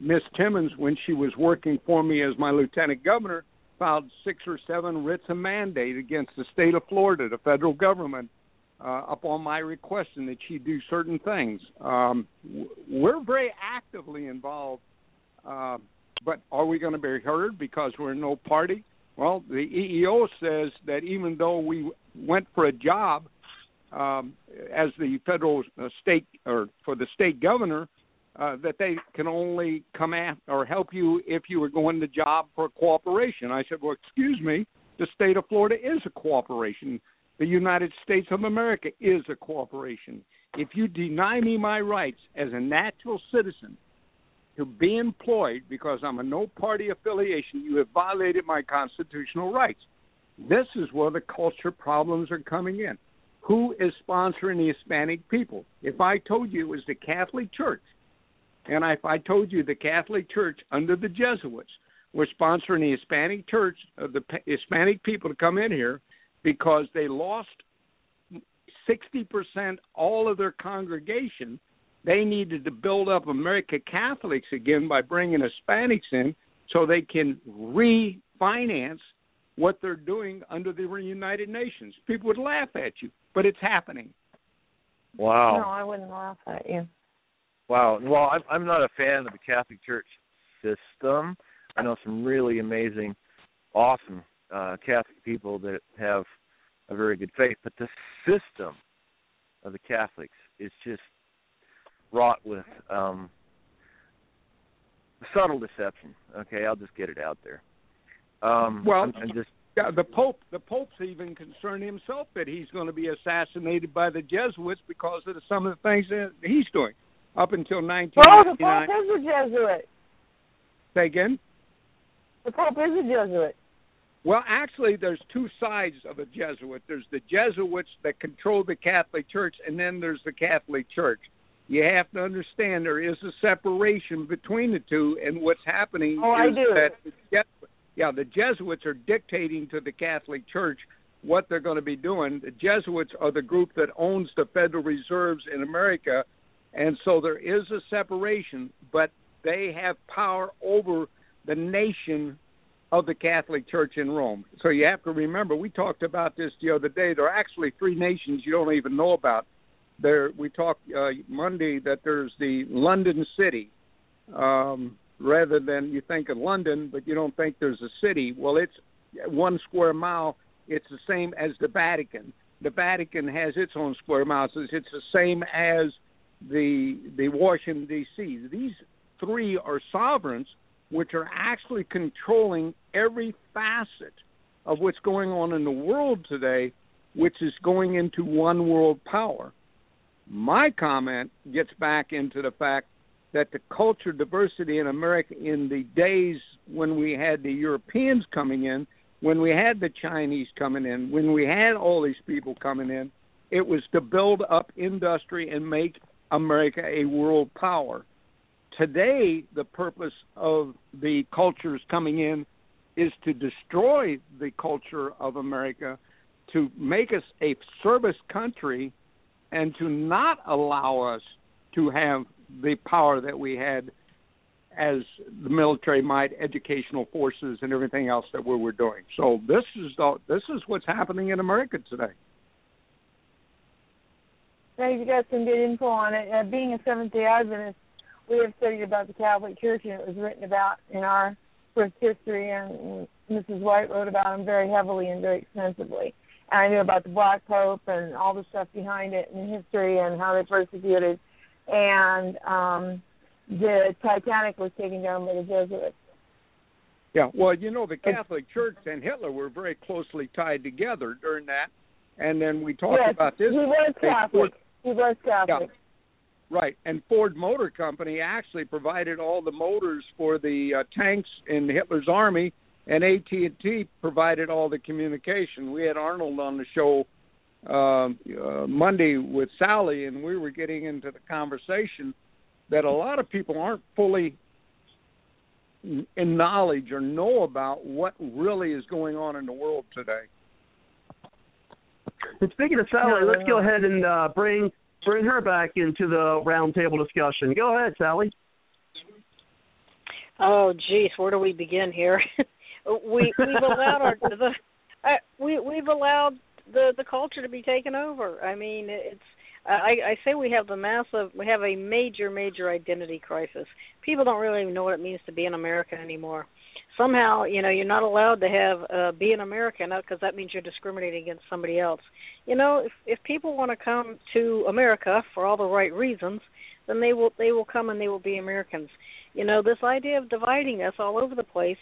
Miss Timmons, when she was working for me as my lieutenant governor, filed six or seven writs of mandate against the state of Florida, the federal government, uh, upon my request that she do certain things. Um, we're very actively involved, uh, but are we going to be heard because we're no party? Well, the E E O says that even though we went for a job um, as the federal uh, state or for the state governor, Uh, that they can only come after or help you if you were going to job for a corporation. I said, well, excuse me, the state of Florida is a corporation. The United States of America is a corporation. If you deny me my rights as a natural citizen to be employed because I'm a no-party affiliation, you have violated my constitutional rights. This is where the culture problems are coming in. Who is sponsoring the Hispanic people? If I told you it was the Catholic Church, and if I told you the Catholic Church under the Jesuits were sponsoring the Hispanic Church, uh, the Hispanic people to come in here because they lost sixty percent all of their congregation, they needed to build up American Catholics again by bringing Hispanics in so they can refinance what they're doing under the United Nations. People would laugh at you, but it's happening. Wow. No, I wouldn't laugh at you. Wow. Well, I'm, I'm not a fan of the Catholic Church system. I know some really amazing, awesome uh, Catholic people that have a very good faith, but the system of the Catholics is just wrought with um, subtle deception. Okay, I'll just get it out there. Um, well, I'm, I'm just, yeah, the Pope, the Pope's even concerned himself that he's going to be assassinated by the Jesuits because of the, some of the things that he's doing. Up until nineteen ninety-nine. Oh, the Pope is a Jesuit. Say again? The Pope is a Jesuit. Well, actually, there's two sides of a Jesuit. There's the Jesuits that control the Catholic Church, and then there's the Catholic Church. You have to understand there is a separation between the two, and what's happening oh, is I do. that the Jesuits, yeah, the Jesuits are dictating to the Catholic Church what they're going to be doing. The Jesuits are the group that owns the Federal Reserves in America. And so there is a separation, but they have power over the nation of the Catholic Church in Rome. So you have to remember, we talked about this the other day. There are actually three nations you don't even know about. There, we talked uh, Monday that there's the London city. Um, rather than you think of London, but you don't think there's a city. Well, it's one square mile. It's the same as the Vatican. The Vatican has its own square miles. It's the same as the the Washington, D C These three are sovereigns which are actually controlling every facet of what's going on in the world today, which is going into one world power. My comment gets back into the fact that the culture diversity in America in the days when we had the Europeans coming in, when we had the Chinese coming in, when we had all these people coming in, it was to build up industry and make America a world power. Today, the purpose of the cultures coming in is to destroy the culture of America, to make us a service country, and to not allow us to have the power that we had as the military might, educational forces, and everything else that we were doing. So this is the, this is what's happening in America today. Now, you got some good info on it. Uh, being a Seventh-day Adventist, we have studied about the Catholic Church, and it was written about in our first history, and Missus White wrote about them very heavily and very extensively. And I knew about the Black Pope and all the stuff behind it in history and how they persecuted. And um, the Titanic was taken down by the Jesuits. Yeah, well, you know, the Catholic Church and Hitler were very closely tied together during that. And then we talked yes, about this. He was Catholic. He was Catholic. Yeah. Right. And Ford Motor Company actually provided all the motors for the uh, tanks in Hitler's army, and A T and T provided all the communication. We had Arnold on the show uh, uh, Monday with Sally, and we were getting into the conversation that a lot of people aren't fully in knowledge or know about what really is going on in the world today. And speaking of Sally, let's go ahead and uh, bring bring her back into the roundtable discussion. Go ahead, Sally. Oh, geez, where do we begin here? we, we've allowed our the, uh, we we've allowed the, the culture to be taken over. I mean, it's I, I say we have the massive we have a major major identity crisis. People don't really even know what it means to be an American anymore. Somehow, you know, you're not allowed to have uh, be an American because that means you're discriminating against somebody else. You know, if, if people want to come to America for all the right reasons, then they will they will come and they will be Americans. You know, this idea of dividing us all over the place,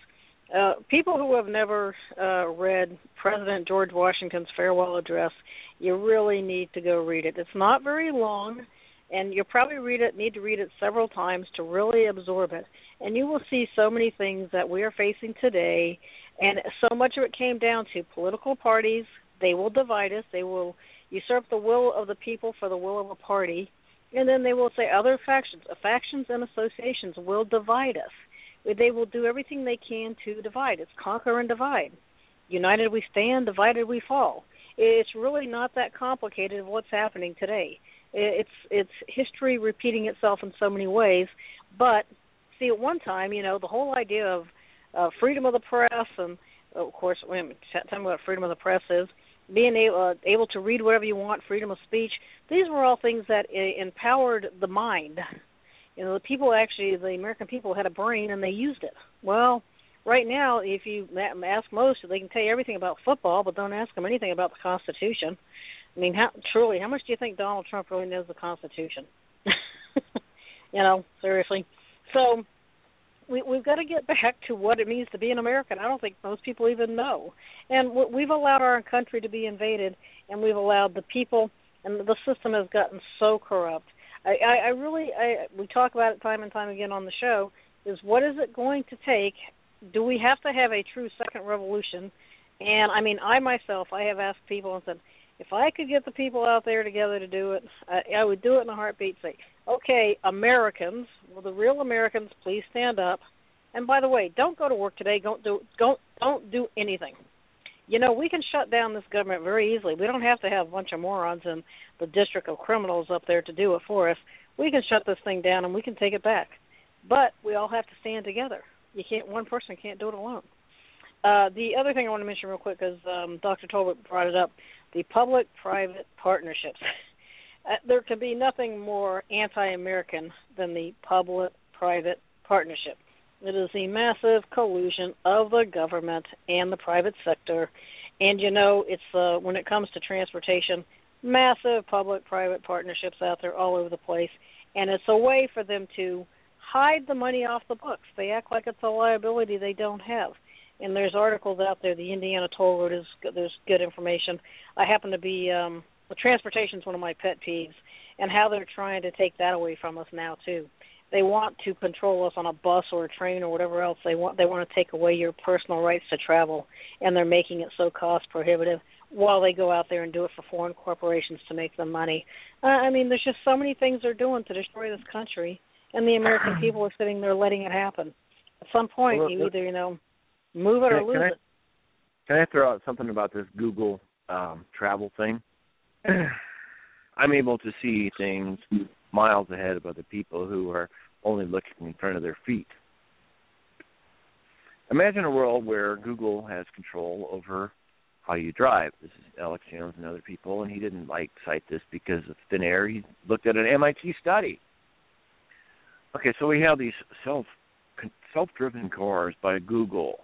uh, people who have never uh, read President George Washington's farewell address, you really need to go read it. It's not very long, and you'll probably read it, need to read it several times to really absorb it. And you will see so many things that we are facing today, and so much of it came down to political parties. They will divide us. They will usurp the will of the people for the will of a party, and then they will say other factions. Factions and associations will divide us. They will do everything they can to divide. It's conquer and divide. United we stand, divided we fall. It's really not that complicated of what's happening today. It's it's history repeating itself in so many ways, but see, at one time, you know, the whole idea of uh, freedom of the press, and of course, wait a minute, tell me what freedom of the press is, being able, uh, able to read whatever you want, freedom of speech, these were all things that uh, empowered the mind. You know, the people actually, the American people had a brain and they used it. Well, right now, if you ask most, they can tell you everything about football, but don't ask them anything about the Constitution. I mean, how, truly, how much do you think Donald Trump really knows the Constitution? You know, seriously. So we, we've got to get back to what it means to be an American. I don't think most people even know. And we've allowed our country to be invaded, and we've allowed the people, and the system has gotten so corrupt. I, I, I really, I, we talk about it time and time again on the show, is what is it going to take? Do we have to have a true second revolution? And, I mean, I myself, I have asked people and said, if I could get the people out there together to do it, I, I would do it in a heartbeat. Say, okay, Americans, well, the real Americans, please stand up. And by the way, don't go to work today. Don't do don't don't do anything. You know, we can shut down this government very easily. We don't have to have a bunch of morons in the district of criminals up there to do it for us. We can shut this thing down and we can take it back. But we all have to stand together. You can't. One person can't do it alone. Uh, the other thing I want to mention real quick is um, Doctor Tolbert brought it up, the public-private partnerships. uh, there can be nothing more anti-American than the public-private partnership. It is the massive collusion of the government and the private sector. And, you know, it's uh, when it comes to transportation, massive public-private partnerships out there all over the place. And it's a way for them to hide the money off the books. They act like it's a liability they don't have. And there's articles out there. The Indiana Toll Road is there's good information. I happen to be um, well, transportation is one of my pet peeves, and how they're trying to take that away from us now too. They want to control us on a bus or a train or whatever else. They want they want to take away your personal rights to travel, and they're making it so cost prohibitive while they go out there and do it for foreign corporations to make them money. Uh, I mean, there's just so many things they're doing to destroy this country, and the American people are sitting there letting it happen. At some point, well, you either you know. Move it or lose it. Can I throw out something about this Google um, travel thing? I'm able to see things miles ahead of other people who are only looking in front of their feet. Imagine a world where Google has control over how you drive. This is Alex Jones and other people, and he didn't like cite this because of thin air. He looked at an M I T study. Okay, so we have these self self-driven cars by Google.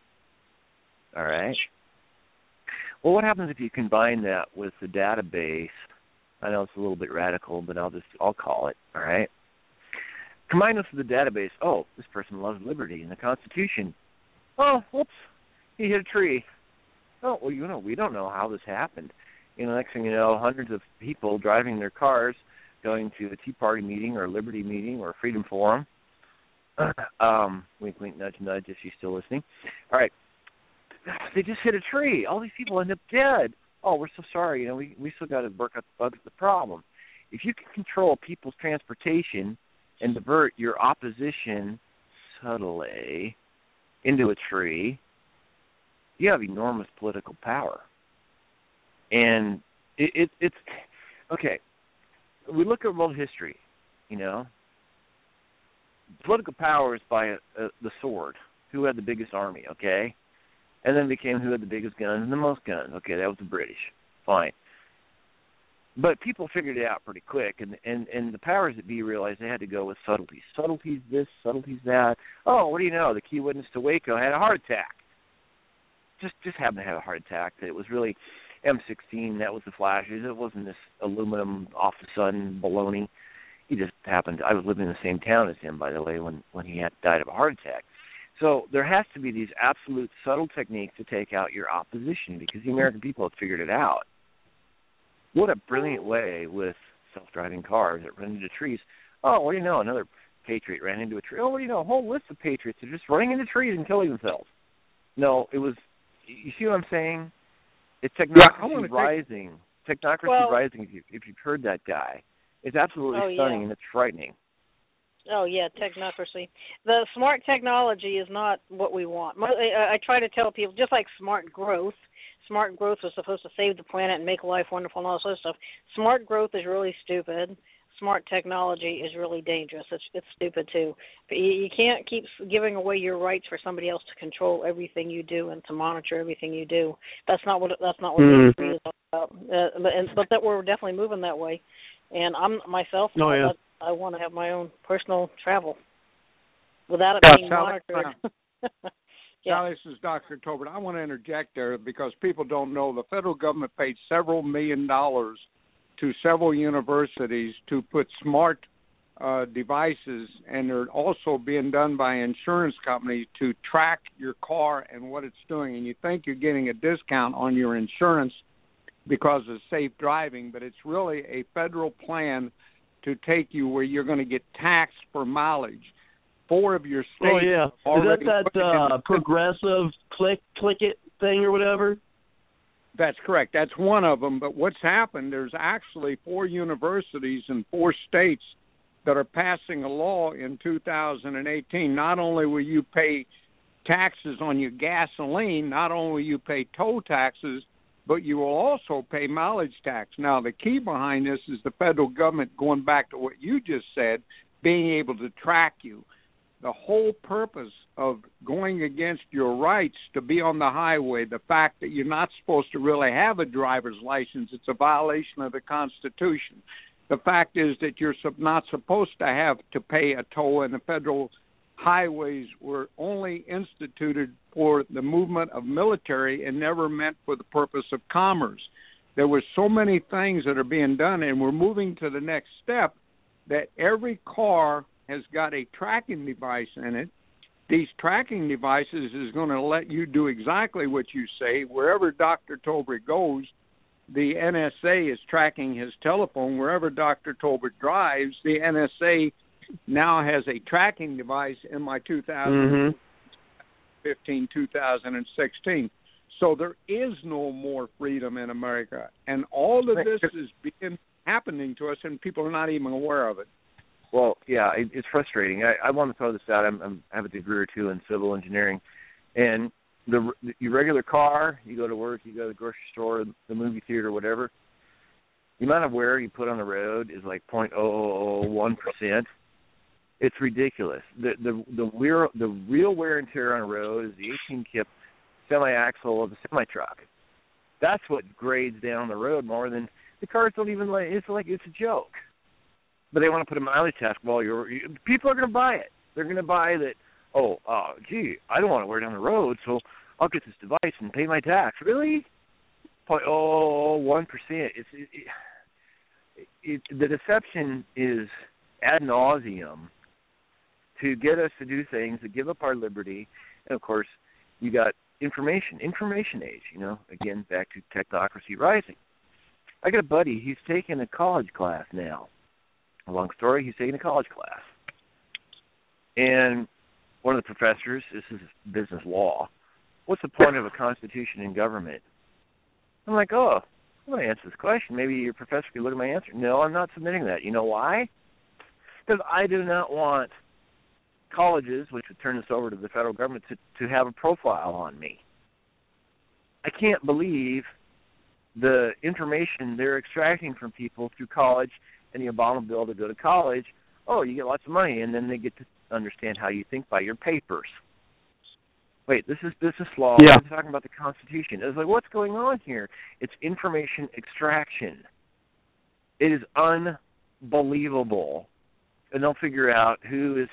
All right. Well, what happens if you combine that with the database? I know it's a little bit radical, but I'll just I'll call it. All right. Combine this with the database. Oh, this person loves liberty and the Constitution. Oh, whoops, he hit a tree. Oh, well, you know, we don't know how this happened. You know, next thing you know, hundreds of people driving their cars, going to a Tea Party meeting or a Liberty meeting or a Freedom Forum. Um, wink, wink, nudge, nudge. If she's still listening. All right. they just hit a tree. All these people end up dead. Oh, we're so sorry. You know, we, we still got to work out the bugs of the problem. If you can control people's transportation and divert your opposition subtly into a tree, you have enormous political power. And it, it, it's, okay, we look at world history, you know. Political power is by a, a, the sword, who had the biggest army, okay? And then became who had the biggest guns and the most guns. Okay, that was the British. Fine. But people figured it out pretty quick, and, and, and the powers that be realized they had to go with subtleties. Subtleties this, subtleties that. Oh, what do you know? The key witness to Waco had a heart attack. Just just happened to have a heart attack. It was really M sixteen. That was the flashes. It wasn't this aluminum off-the-sun baloney. He just happened. I was living in the same town as him, by the way, when, when he had died of a heart attack. So there has to be these absolute subtle techniques to take out your opposition because the American people have figured it out. What a brilliant way with self-driving cars that run into trees. Oh, what do you know? Another patriot ran into a tree. Oh, what do you know? A whole list of patriots are just running into trees and killing themselves. No, it was – you see what I'm saying? It's technocracy yeah, rising. Take, technocracy well, rising, if, you, if you've heard that guy. It's absolutely oh, stunning yeah. and it's frightening. Oh, yeah, technocracy. The smart technology is not what we want. I try to tell people, just like smart growth, smart growth was supposed to save the planet and make life wonderful and all this other stuff. Smart growth is really stupid. Smart technology is really dangerous. It's, it's stupid, too. But you, you can't keep giving away your rights for somebody else to control everything you do and to monitor everything you do. That's not what that's not what mm-hmm. it is all about. Uh, but, and, but that we're definitely moving that way. And I'm myself, no, yeah. I, I want to have my own personal travel without it yeah, being Sally, monitored. Uh, yeah. Now, this is Doctor Tolbert. I want to interject there because people don't know the federal government paid several million dollars to several universities to put smart uh, devices, and they're also being done by insurance companies to track your car and what it's doing. And you think you're getting a discount on your insurance because of safe driving, but it's really a federal plan to take you where you're going to get taxed for mileage. Four of your states. Oh yeah, is that that uh, progressive click click it thing or whatever? That's correct. That's one of them. But what's happened? There's actually four universities in four states that are passing a law in two thousand eighteen. Not only will you pay taxes on your gasoline, not only will you pay toll taxes, but you will also pay mileage tax. Now, the key behind this is the federal government, going back to what you just said, being able to track you. The whole purpose of going against your rights to be on the highway, the fact that you're not supposed to really have a driver's license, it's a violation of the Constitution. The fact is that you're not supposed to have to pay a toll, and the federal highways were only instituted for the movement of military and never meant for the purpose of commerce. There were so many things that are being done, and we're moving to the next step that every car has got a tracking device in it. These tracking devices is going to let you do exactly what you say. Wherever Doctor Tolbert goes, the N S A is tracking his telephone. Wherever Doctor Tolbert drives, the N S A now has a tracking device in my two thousand fifteen, mm-hmm. two thousand sixteen. So there is no more freedom in America. And all of this is being happening to us, and people are not even aware of it. Well, yeah, it, it's frustrating. I, I want to throw this out. I'm, I'm, I have a degree or two in civil engineering. And the, the your regular car, you go to work, you go to the grocery store, the movie theater, whatever, the amount of wear you put on the road is like zero point zero zero one percent. It's ridiculous. The the the wear the real wear and tear on a road is the eighteen kip semi axle of a semi truck. That's what grades down the road more than the cars don't even like. It's like it's a joke, but they want to put a mileage task. Well, you're you, people are going to buy it. They're going to buy that. Oh, uh, gee, I don't want to wear down the road, so I'll get this device and pay my tax. Really? zero point zero one percent. It's it, it, it, the deception is ad nauseum to get us to do things, to give up our liberty. And, of course, you got information, information age, you know, again, back to technocracy rising. I got a buddy. He's taking a college class now. A long story, he's taking a college class. And one of the professors, this is business law, what's the point of a constitution in government? I'm like, oh, I'm going to answer this question. Maybe your professor can look at my answer. No, I'm not submitting that. You know why? Because I do not want colleges, which would turn this over to the federal government, to, to have a profile on me. I can't believe the information they're extracting from people through college and the Obama bill to go to college. Oh, you get lots of money, and then they get to understand how you think by your papers. Wait, this is business law. Yeah. I'm talking about the Constitution. It's like, what's going on here? It's information extraction. It is unbelievable. And they'll figure out who is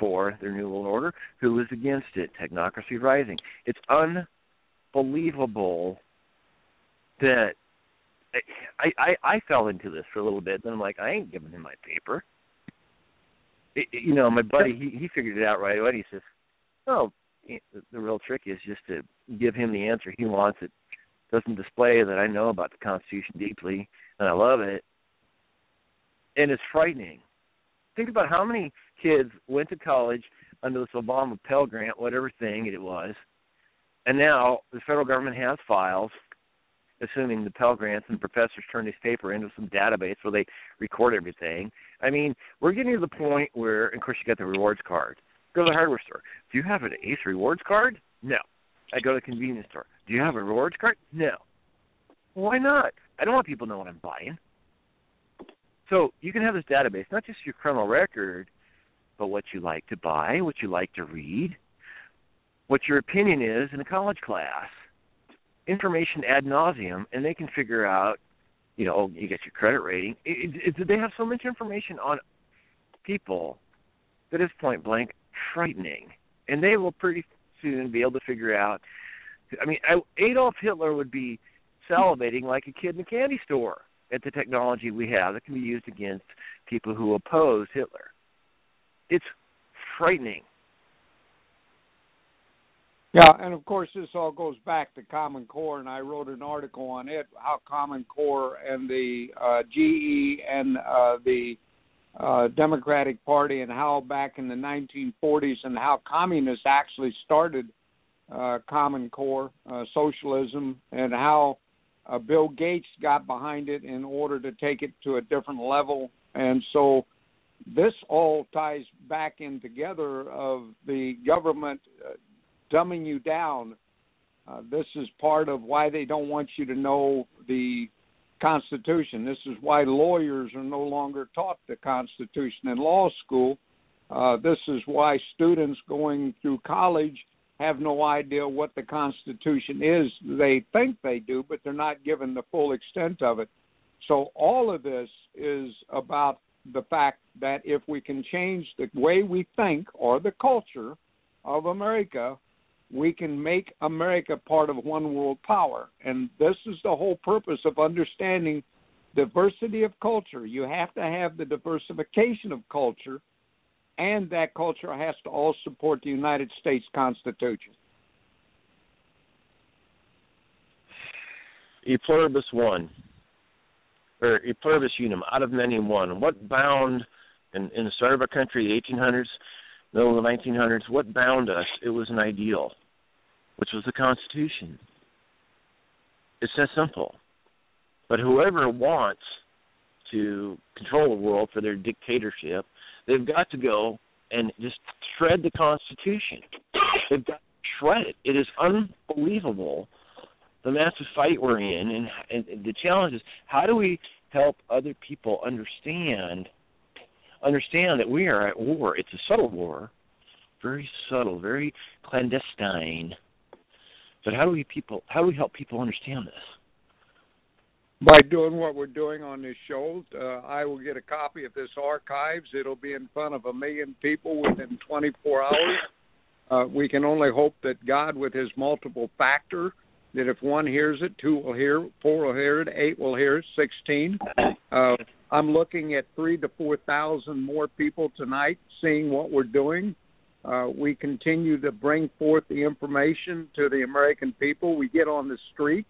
for their New World Order, who is against it, technocracy rising. It's unbelievable that I, I, I fell into this for a little bit, then I'm like, I ain't giving him my paper. It, you know, my buddy, he, he figured it out right away. He says, oh, the real trick is just to give him the answer he wants. It doesn't display that I know about the Constitution deeply, and I love it. And it's frightening. Think about how many kids went to college under this Obama Pell Grant, whatever thing it was, and now the federal government has files, assuming the Pell Grants and professors turn this paper into some database where they record everything. I mean, we're getting to the point where, and of course, you got the rewards card. Go to the hardware store. Do you have an Ace rewards card? No. I go to the convenience store. Do you have a rewards card? No. Why not? I don't want people to know what I'm buying. So you can have this database, not just your criminal record, but what you like to buy, what you like to read, what your opinion is in a college class, information ad nauseum, and they can figure out, you know, you get your credit rating. It, it, they have so much information on people that is point blank frightening, and they will pretty soon be able to figure out. I mean, I, Adolf Hitler would be salivating like a kid in a candy store at the technology we have that can be used against people who oppose Hitler. It's frightening. Yeah, and of course this all goes back to Common Core, and I wrote an article on it, how Common Core and the uh, G E and uh, the uh, Democratic Party, and how back in the nineteen forties and how communists actually started uh, Common Core, uh, socialism, and how Uh, Bill Gates got behind it in order to take it to a different level. And so this all ties back in together of the government uh, dumbing you down. Uh, this is part of why they don't want you to know the Constitution. This is why lawyers are no longer taught the Constitution in law school. Uh, this is why students going through college have no idea what the Constitution is. They think they do, but they're not given the full extent of it. So all of this is about the fact that if we can change the way we think or the culture of America, we can make America part of one world power. And this is the whole purpose of understanding diversity of culture. You have to have the diversification of culture, and that culture has to all support the United States Constitution. E pluribus one, or e pluribus unum, out of many one. What bound, in, in the start of our country, the eighteen hundreds, middle of the nineteen hundreds, what bound us? It was an ideal, which was the Constitution. It's that simple. But whoever wants to control the world for their dictatorship, they've got to go and just shred the Constitution. They've got to shred it. It is unbelievable, the massive fight we're in, and, and the challenge is, how do we help other people understand understand that we are at war? It's a subtle war, very subtle, very clandestine. But how do we people? How do we help people understand this? By doing what we're doing on this show. uh, I will get a copy of this archives. It'll be in front of a million people within twenty-four hours. Uh, we can only hope that God, with his multiple factor, that if one hears it, two will hear, four will hear it, eight will hear it, sixteen. Uh, I'm looking at three to four thousand more people tonight seeing what we're doing. Uh, we continue to bring forth the information to the American people. We get on the street.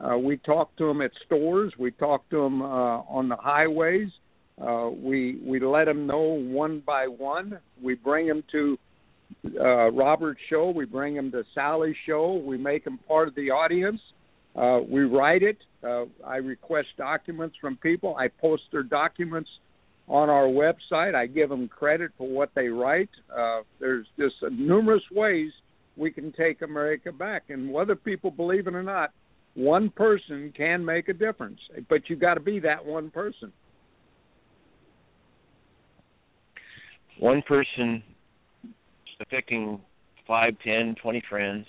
Uh, we talk to them at stores. We talk to them uh, on the highways. Uh, we we let them know one by one. We bring them to uh, Robert's show. We bring him to Sally's show. We make him part of the audience. Uh, we write it. Uh, I request documents from people. I post their documents on our website. I give them credit for what they write. Uh, there's just numerous ways we can take America back. And whether people believe it or not, one person can make a difference. But you've got to be that one person. One person affecting five, ten, twenty friends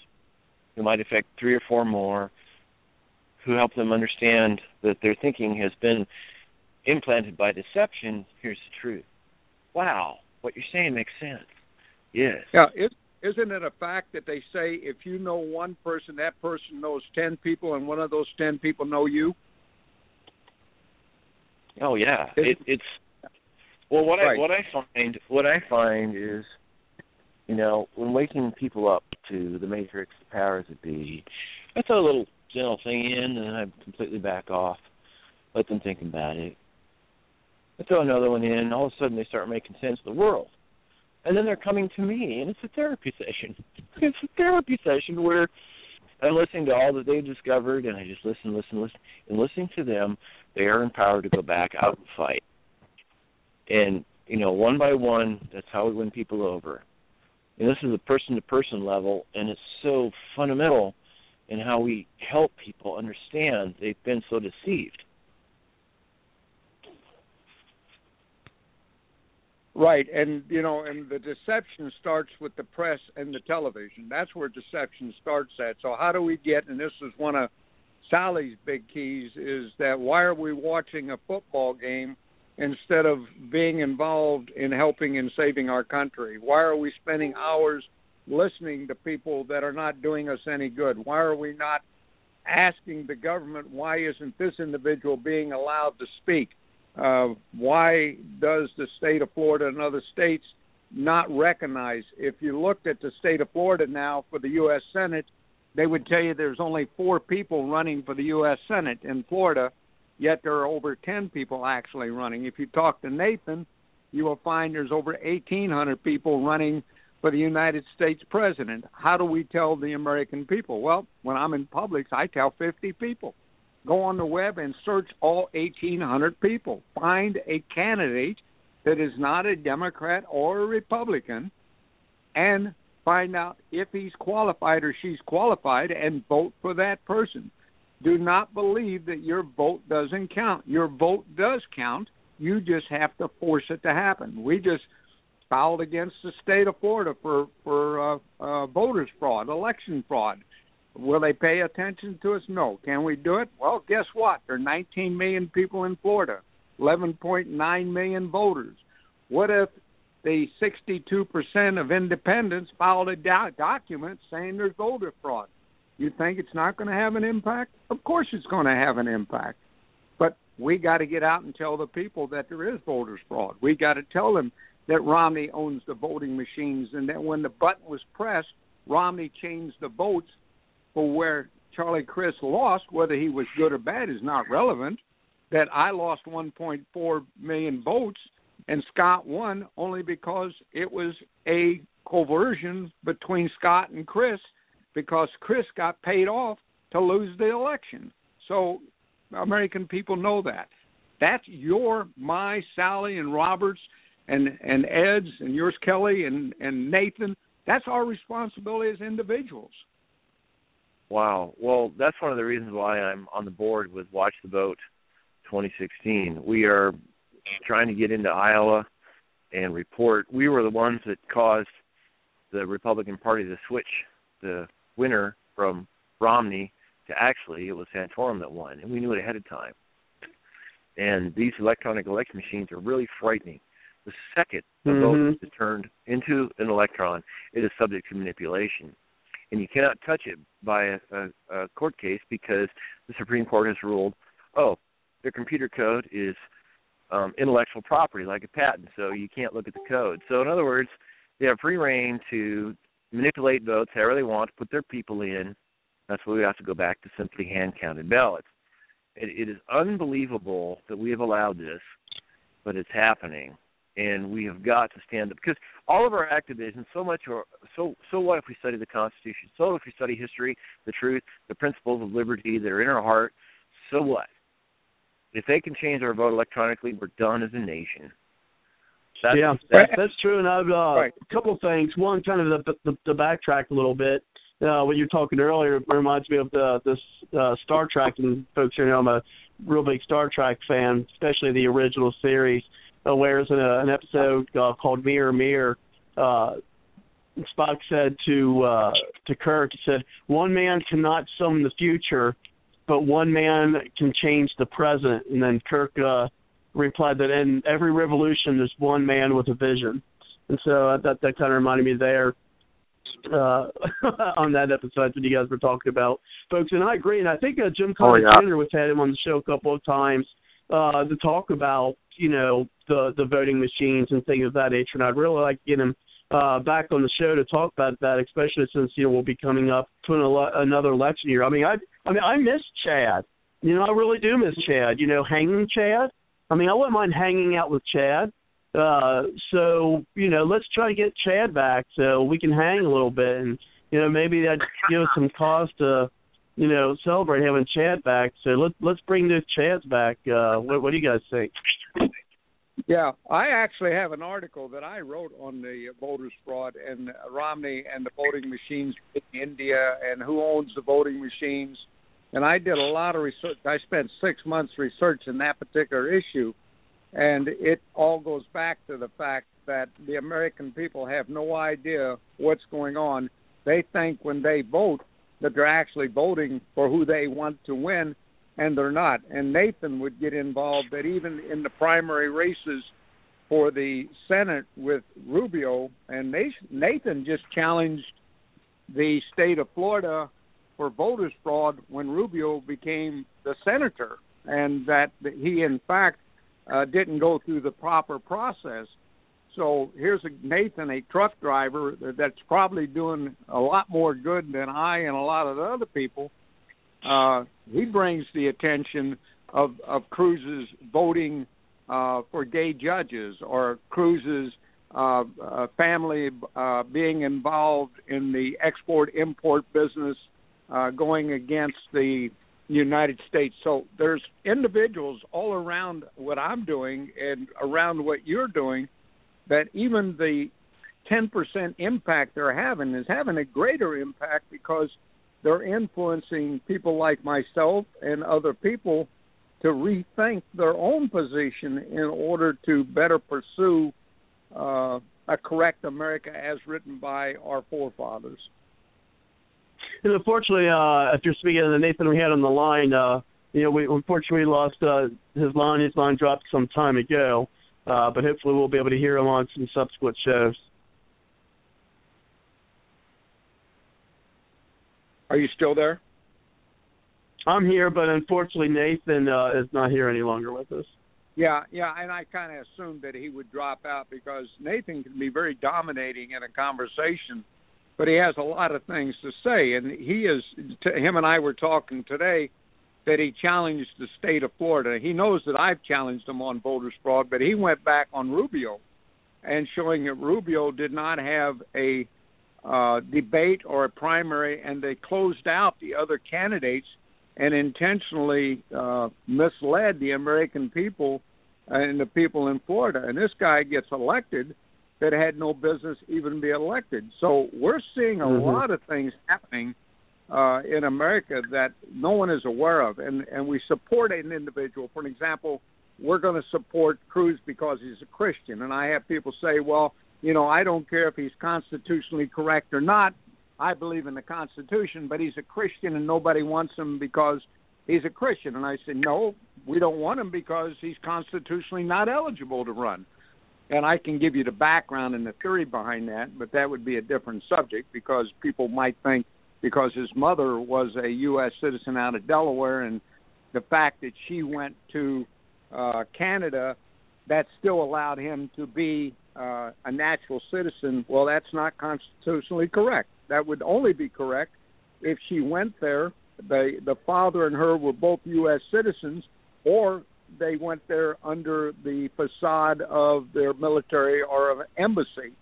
who might affect three or four more, who help them understand that their thinking has been implanted by deception. Here's the truth. Wow, what you're saying makes sense. Yes. Yeah, it, isn't it a fact that they say if you know one person, that person knows ten people, and one of those ten people know you? Oh, yeah. It, it's Well, what right. I what I find what I find is, you know, when waking people up to the matrix, the powers that be, I throw a little general thing in, and I completely back off, let them think about it. I throw another one in, and all of a sudden they start making sense of the world. And then they're coming to me, and it's a therapy session. It's a therapy session where I'm listening to all that they've discovered, and I just listen, listen, listen. And listening to them, they are empowered to go back out and fight. And, you know, one by one, that's how we win people over. And this is a person-to-person level, and it's so fundamental in how we help people understand they've been so deceived. Right, and, you know, and the deception starts with the press and the television. That's where deception starts at. So how do we get, and this is one of Sally's big keys, is that why are we watching a football game instead of being involved in helping and saving our country? Why are we spending hours listening to people that are not doing us any good? Why are we not asking the government, why isn't this individual being allowed to speak? Uh, why does the state of Florida and other states not recognize? If you looked at the state of Florida now for the U S. Senate, they would tell you there's only four people running for the U S. Senate in Florida, yet there are over ten people actually running. If you talk to Nathan, you will find there's over eighteen hundred people running for the United States president. How do we tell the American people? Well, when I'm in Publix, I tell fifty people. Go on the web and search all eighteen hundred people. Find a candidate that is not a Democrat or a Republican and find out if he's qualified or she's qualified and vote for that person. Do not believe that your vote doesn't count. Your vote does count. You just have to force it to happen. We just filed against the state of Florida for, for uh, uh, voters fraud, election fraud. Will they pay attention to us? No. Can we do it? Well, guess what? There are nineteen million people in Florida, eleven point nine million voters. What if the sixty-two percent of independents filed a do- document saying there's voter fraud? You think it's not going to have an impact? Of course it's going to have an impact. But we got to get out and tell the people that there is voter fraud. We got to tell them that Romney owns the voting machines and that when the button was pressed, Romney changed the votes. For where Charlie Crist lost, whether he was good or bad is not relevant, that I lost one point four million votes and Scott won only because it was a coercion between Scott and Crist because Crist got paid off to lose the election. So American people know that. That's your, my, Sally and Roberts and, and Ed's and yours, Kelly, and, and Nathan. That's our responsibility as individuals. Wow. Well, that's one of the reasons why I'm on the board with Watch the Vote twenty sixteen. We are trying to get into Iowa and report. We were the ones that caused the Republican Party to switch the winner from Romney to actually it was Santorum that won, and we knew it ahead of time. And these electronic election machines are really frightening. The second the vote is turned into an electron, it is subject to manipulation. And you cannot touch it by a, a, a court case because the Supreme Court has ruled, oh, their computer code is um, intellectual property, like a patent, so you can't look at the code. So, in other words, they have free reign to manipulate votes however they want, put their people in. That's why we have to go back to simply hand-counted ballots. It, it is unbelievable that we have allowed this, but it's happening. and we have got to stand up. Because all of our activism, so much, or so, so what if we study the Constitution? So what if we study history, the truth, the principles of liberty that are in our heart? So what? If they can change our vote electronically, we're done as a nation. That's, yeah, that's, that's true. And I've, uh, right. a couple things. One, kind of the, the, the backtrack a little bit. Uh, when you were talking earlier, it reminds me of the, this uh, Star Trek. And folks here know I'm a real big Star Trek fan, especially the original series, uh, where in a, an episode uh, called Mirror, Mirror, uh, Spock said to uh, to Kirk, he said, one man cannot summon the future, but one man can change the present. And then Kirk uh, replied that in every revolution there's one man with a vision. And so I thought that kind of reminded me there uh, on that episode that you guys were talking about. Folks, and I agree, and I think uh, Jim Collins oh, yeah. Junior was had him on the show a couple of times uh, to talk about, you know, the, the voting machines and things of that nature. And I'd really like to get him uh, back on the show to talk about that, especially since, you know, we'll be coming up to an ele- another election year. I mean, I I mean, I miss Chad. You know, I really do miss Chad. You know, hanging Chad. I mean, I wouldn't mind hanging out with Chad. Uh, so, you know, let's try to get Chad back so we can hang a little bit. And, you know, maybe that'd give us some cause to, you know, celebrate having Chad back. So let's, let's bring those Chads back. Uh, what, what do you guys think? Yeah, I actually have an article that I wrote on the voters fraud and Romney and the voting machines in India and who owns the voting machines. And I did a lot of research. I spent six months researching that particular issue. And it all goes back to the fact that the American people have no idea what's going on. They think when they vote that they're actually voting for who they want to win, and they're not. And Nathan would get involved that even in the primary races for the Senate with Rubio, and Nathan just challenged the state of Florida for voters fraud when Rubio became the senator, and that he, in fact, uh, didn't go through the proper process. So here's a Nathan, a truck driver, that's probably doing a lot more good than I and a lot of the other people. Uh, he brings the attention of, of Cruz's voting uh, for gay judges, or Cruz's uh, uh, family uh, being involved in the export-import business uh, going against the United States. So there's individuals all around what I'm doing and around what you're doing that even the ten percent impact they're having is having a greater impact because they're influencing people like myself and other people to rethink their own position in order to better pursue uh, a correct America as written by our forefathers. And unfortunately, uh, after speaking to Nathan we had on the line, uh, you know, we unfortunately lost uh, his line. His line dropped some time ago, uh, but hopefully we'll be able to hear him on some subsequent shows. Are you still there? I'm here, but unfortunately Nathan uh, is not here any longer with us. Yeah, yeah, and I kind of assumed that he would drop out because Nathan can be very dominating in a conversation, but he has a lot of things to say. And he is, him and I were talking today that he challenged the state of Florida. He knows that I've challenged him on voters fraud, but he went back on Rubio and showing that Rubio did not have a Uh, debate or a primary, and they closed out the other candidates and intentionally uh, misled the American people and the people in Florida. And this guy gets elected that had no business even be elected. So we're seeing a mm-hmm. lot of things happening uh, in America that no one is aware of, and, and we support an individual. For example, we're going to support Cruz because he's a Christian, and I have people say, well, you know, I don't care if he's constitutionally correct or not. I believe in the Constitution, but he's a Christian and nobody wants him because he's a Christian. And I said, no, we don't want him because he's constitutionally not eligible to run. And I can give you the background and the theory behind that, but that would be a different subject because people might think because his mother was a U S citizen out of Delaware and the fact that she went to uh, Canada, that still allowed him to be Uh, a natural citizen. Well, that's not constitutionally correct. That would only be correct if she went there. The the father and her were both U S citizens, or they went there under the facade of their military or of an embassy.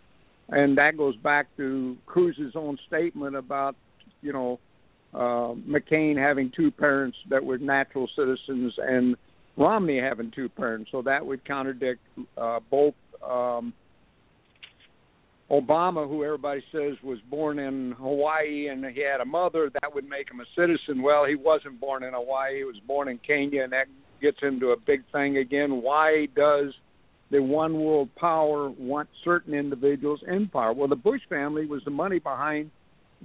And that goes back to Cruz's own statement about, you know, uh, McCain having two parents that were natural citizens and Romney having two parents. So that would contradict uh, both um, Obama, who everybody says was born in Hawaii and he had a mother. That would make him a citizen. Well, he wasn't born in Hawaii. He was born in Kenya, and that gets into a big thing again. Why does the one world power want certain individuals in power? Well, the Bush family was the money behind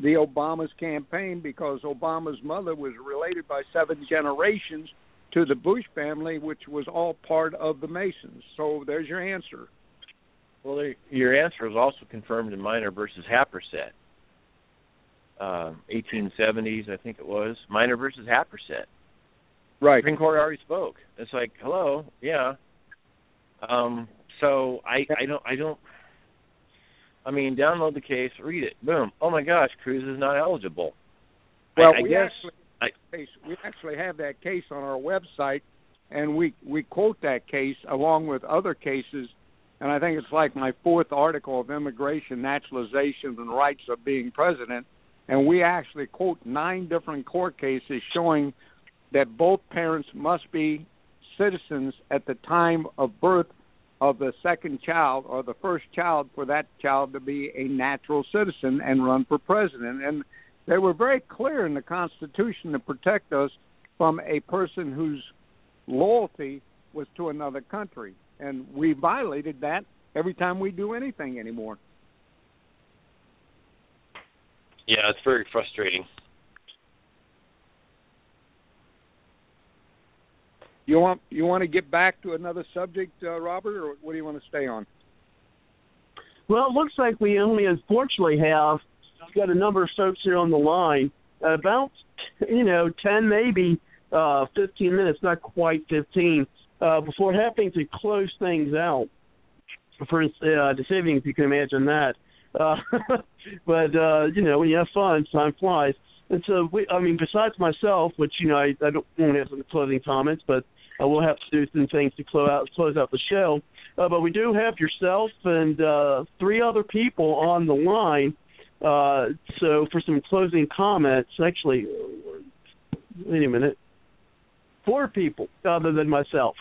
the Obama's campaign, because Obama's mother was related by seven generations to the Bush family, which was all part of the Masons. So there's your answer. Well, your answer is also confirmed in Minor versus Haperset, uh, eighteen seventies, I think it was. Minor versus Haperset. Right. The Supreme Court already spoke. It's like, hello, yeah. Um, so I, I don't, I don't. I mean, download the case, read it, boom. Oh my gosh, Cruz is not eligible. Well, I, I we guess actually, I, case, we actually have that case on our website, and we we quote that case along with other cases. And I think it's like my fourth article of Immigration, Naturalization, and Rights of Being President. And we actually quote nine different court cases showing that both parents must be citizens at the time of birth of the second child or the first child for that child to be a natural citizen and run for president. And they were very clear in the Constitution to protect us from a person whose loyalty was to another country. And we violated that every time we do anything anymore. Yeah, it's very frustrating. You want you want to get back to another subject, uh, Robert, or what do you want to stay on? Well, it looks like we only, unfortunately, have I've got a number of folks here on the line. About you know ten, maybe uh, fifteen minutes, not quite fifteen. Uh, before having to close things out, for uh, deceiving, if you can imagine that. Uh, but, uh, you know, when you have fun, time flies. And so, we, I mean, besides myself, which, you know, I, I don't want to have some closing comments, but I will have to do some things to close out, close out the show. Uh, but we do have yourself and uh, three other people on the line. Uh, so for some closing comments, actually, wait a minute. Four people other than myself.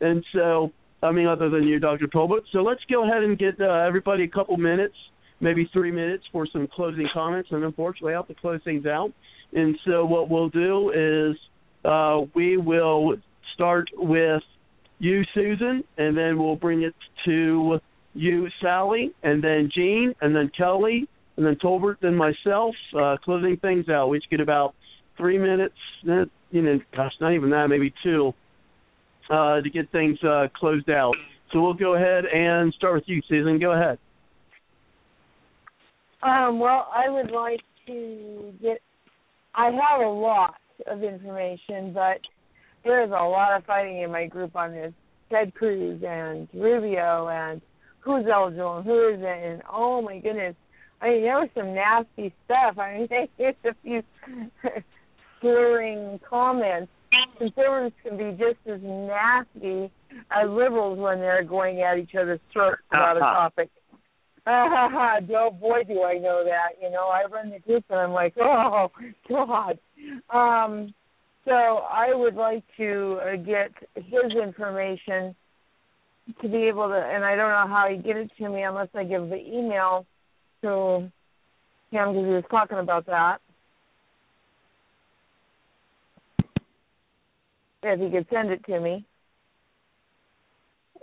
And so, I mean, other than you, Doctor Tolbert. So let's go ahead and get uh, everybody a couple minutes, maybe three minutes for some closing comments. And unfortunately, I have to close things out. And so what we'll do is uh, we will start with you, Susan, and then we'll bring it to you, Sally, and then Jean, and then Kelly, and then Tolbert, then myself, uh, closing things out. We each get about three minutes, you know, gosh, not even that, maybe two, uh, to get things uh, closed out. So we'll go ahead and start with you, Susan. Go ahead. Um, well, I would like to get – I have a lot of information, but there is a lot of fighting in my group on this. Ted Cruz and Rubio and who's eligible and who isn't, and oh, my goodness. I mean, there was some nasty stuff. I mean, there's a few slurring comments. Conservatives can be just as nasty as liberals when they're going at each other's throats about uh-huh. a topic. Ha ha ha! Oh boy, do I know that. You know, I run the group and I'm like, oh God. Um, so I would like to uh, get his information to be able to, and I don't know how he get it to me unless I give the email. So, yeah, because he was talking about that. If he could send it to me.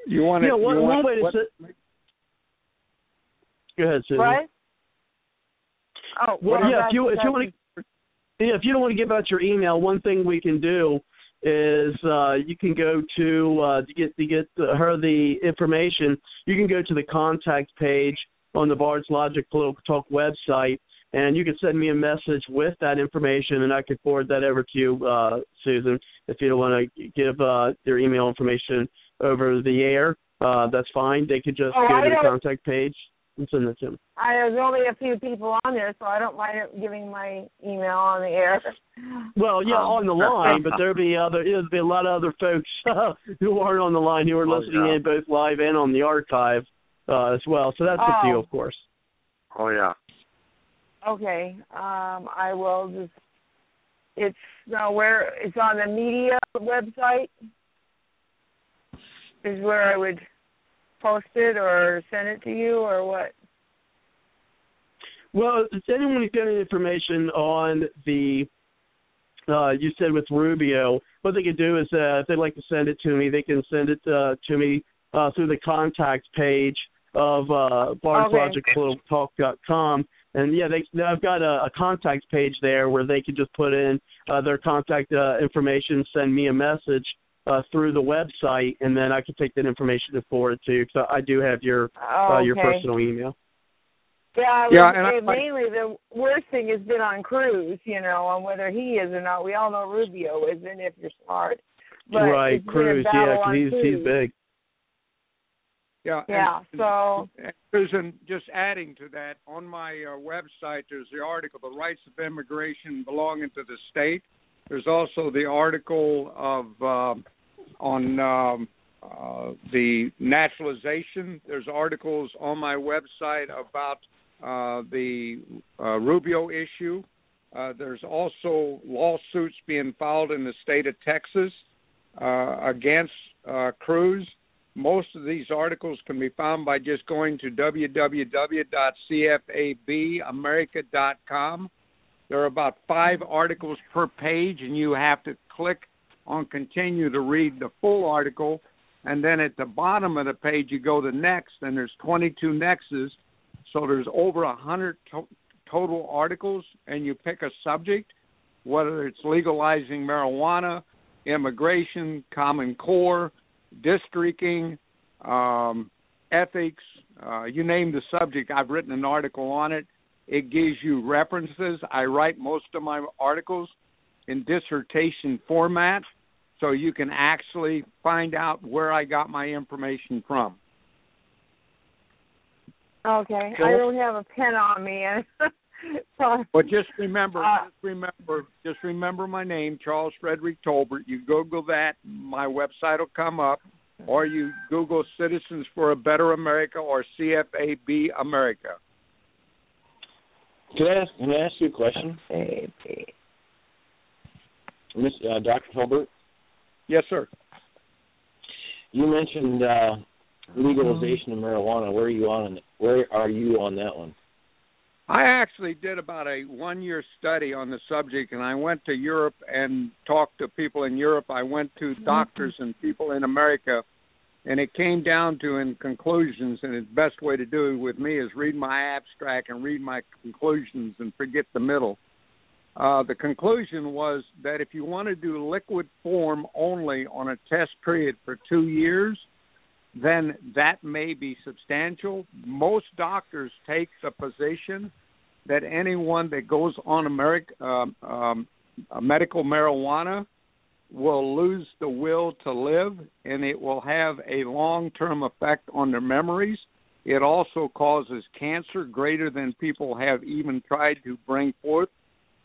You want to... Yeah, one, one way to... What? Sit. Go ahead, Susan. What? Oh, well, well yeah, if you, if you want to... Yeah, if you don't want to give out your email, one thing we can do is uh, you can go to, uh, to get, to get her the information, you can go to the contact page on the Bards Logic Political Talk website, and you can send me a message with that information, and I can forward that over to you, uh, Susan, if you don't want to give uh, your email information over the air. Uh, that's fine. They could just oh, go I to the contact page. and send it to me. I, there's only a few people on there, so I don't mind giving my email on the air. Well, yeah, um, on the line, but there'll be other, there'll be a lot of other folks who aren't on the line who are oh, listening yeah. in both live and on the archive uh, as well. So that's oh. a few, of course. Oh yeah. Okay, um, I will just. It's uh, where it's on the media website. Is where I would post it or send it to you or what? Well, does anyone get any information on the, uh, you said with Rubio, what they could do is uh, if they'd like to send it to me, they can send it uh, to me uh, through the contact page of uh, bards logic political talk dot com. And, yeah, they, I've got a, a contact page there where they can just put in uh, their contact uh, information, send me a message. Uh, through the website, and then I can take that information and forward it to you, because I do have your oh, okay. uh, your personal email. Yeah, I yeah and I, mainly the worst thing has been on Cruz, you know, on whether he is or not. We all know Rubio isn't, if you're smart. But right, Cruz, yeah, because he's, he's big. Yeah, yeah and, so... And Susan, just adding to that, on my uh, website there's the article, The Rights of Immigration Belonging to the State. There's also the article of uh, on um, uh, the naturalization. There's articles on my website about uh, the uh, Rubio issue. Uh, there's also lawsuits being filed in the state of Texas uh, against uh, Cruz. Most of these articles can be found by just going to w w w dot c f a b america dot com. There are about five articles per page, and you have to click on continue to read the full article. And then at the bottom of the page, you go to next, and there's twenty-two nexts. So there's over one hundred to- total articles, and you pick a subject, whether it's legalizing marijuana, immigration, Common Core, districting, um, ethics, uh, you name the subject. I've written an article on it. It gives you references. I write most of my articles in dissertation format, so you can actually find out where I got my information from. Okay. So, I don't have a pen on me. so, but just remember, uh, just remember, just remember my name, Charles Frederick Tolbert. You Google that, my website will come up, or you Google Citizens for a Better America or C F A B America. Can I ask, can I ask you a question? Miss, uh, Doctor Tolbert? Yes, sir. You mentioned uh, legalization of marijuana. Where are you on? Where are you on that one? I actually did about a one-year study on the subject, and I went to Europe and talked to people in Europe. I went to doctors and people in America, and it came down to in conclusions, and the best way to do it with me is read my abstract and read my conclusions and forget the middle. Uh, the conclusion was that if you want to do liquid form only on a test period for two years, then that may be substantial. Most doctors take the position that anyone that goes on America, um, um, medical marijuana will lose the will to live, and it will have a long-term effect on their memories. It also causes cancer greater than people have even tried to bring forth.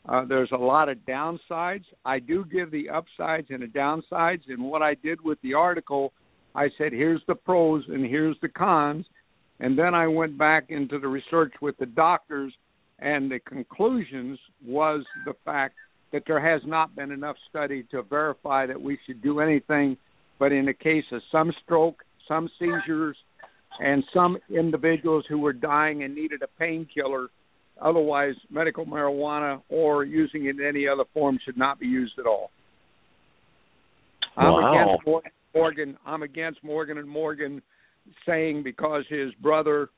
Uh, there's a lot of downsides. I do give the upsides and the downsides, and what I did with the article, I said, here's the pros and here's the cons, and then I went back into the research with the doctors, and the conclusions was the fact that there has not been enough study to verify that we should do anything, but in the case of some stroke, some seizures, and some individuals who were dying and needed a painkiller, otherwise medical marijuana or using it in any other form should not be used at all. I'm wow. against Morgan, Morgan. I'm against Morgan and Morgan saying because his brother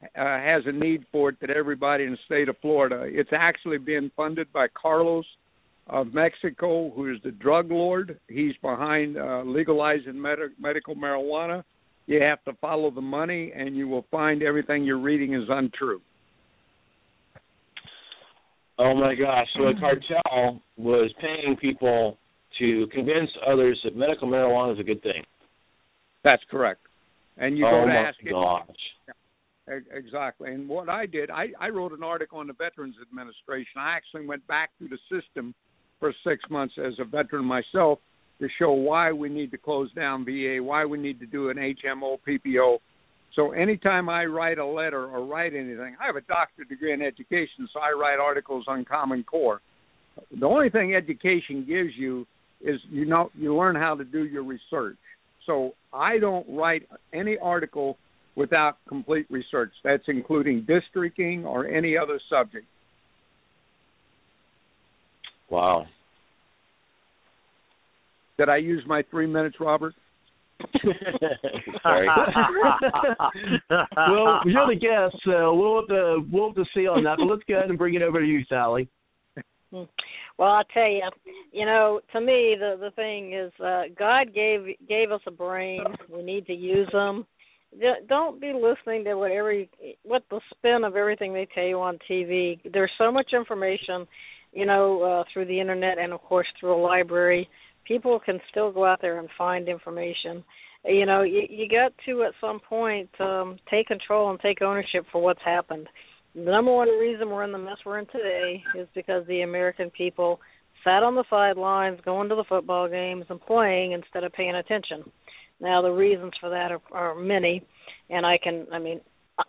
Uh, has a need for it that everybody in the state of Florida. It's actually being funded by Carlos of Mexico, who is the drug lord. He's behind uh, legalizing med- medical marijuana. You have to follow the money, and you will find everything you're reading is untrue. Oh, my gosh. So a cartel was paying people to convince others that medical marijuana is a good thing. That's correct. And you oh go to ask gosh. it. Exactly. And what I did, I, I wrote an article on the Veterans Administration. I actually went back through the system for six months as a veteran myself to show why we need to close down V A, why we need to do an H M O, P P O. So anytime I write a letter or write anything, I have a doctorate degree in education, so I write articles on Common Core. The only thing education gives you is you know you learn how to do your research. So I don't write any article without complete research. That's including districting or any other subject. Wow. Did I use my three minutes, Robert? Sorry. Well, you're the guest, so we'll have to, we'll have to see on that. But let's go ahead and bring it over to you, Sally. Well, I tell you, you know, to me, the, the thing is uh, God gave gave us a brain. We need to use them. Don't be listening to what, every, what the spin of everything they tell you on T V. There's so much information, you know, uh, through the Internet and, of course, through a library. People can still go out there and find information. You know, you, you got to, at some point, um, take control and take ownership for what's happened. The number one reason we're in the mess we're in today is because the American people sat on the sidelines, going to the football games and playing instead of paying attention. Now, the reasons for that are, are many, and I can, I mean,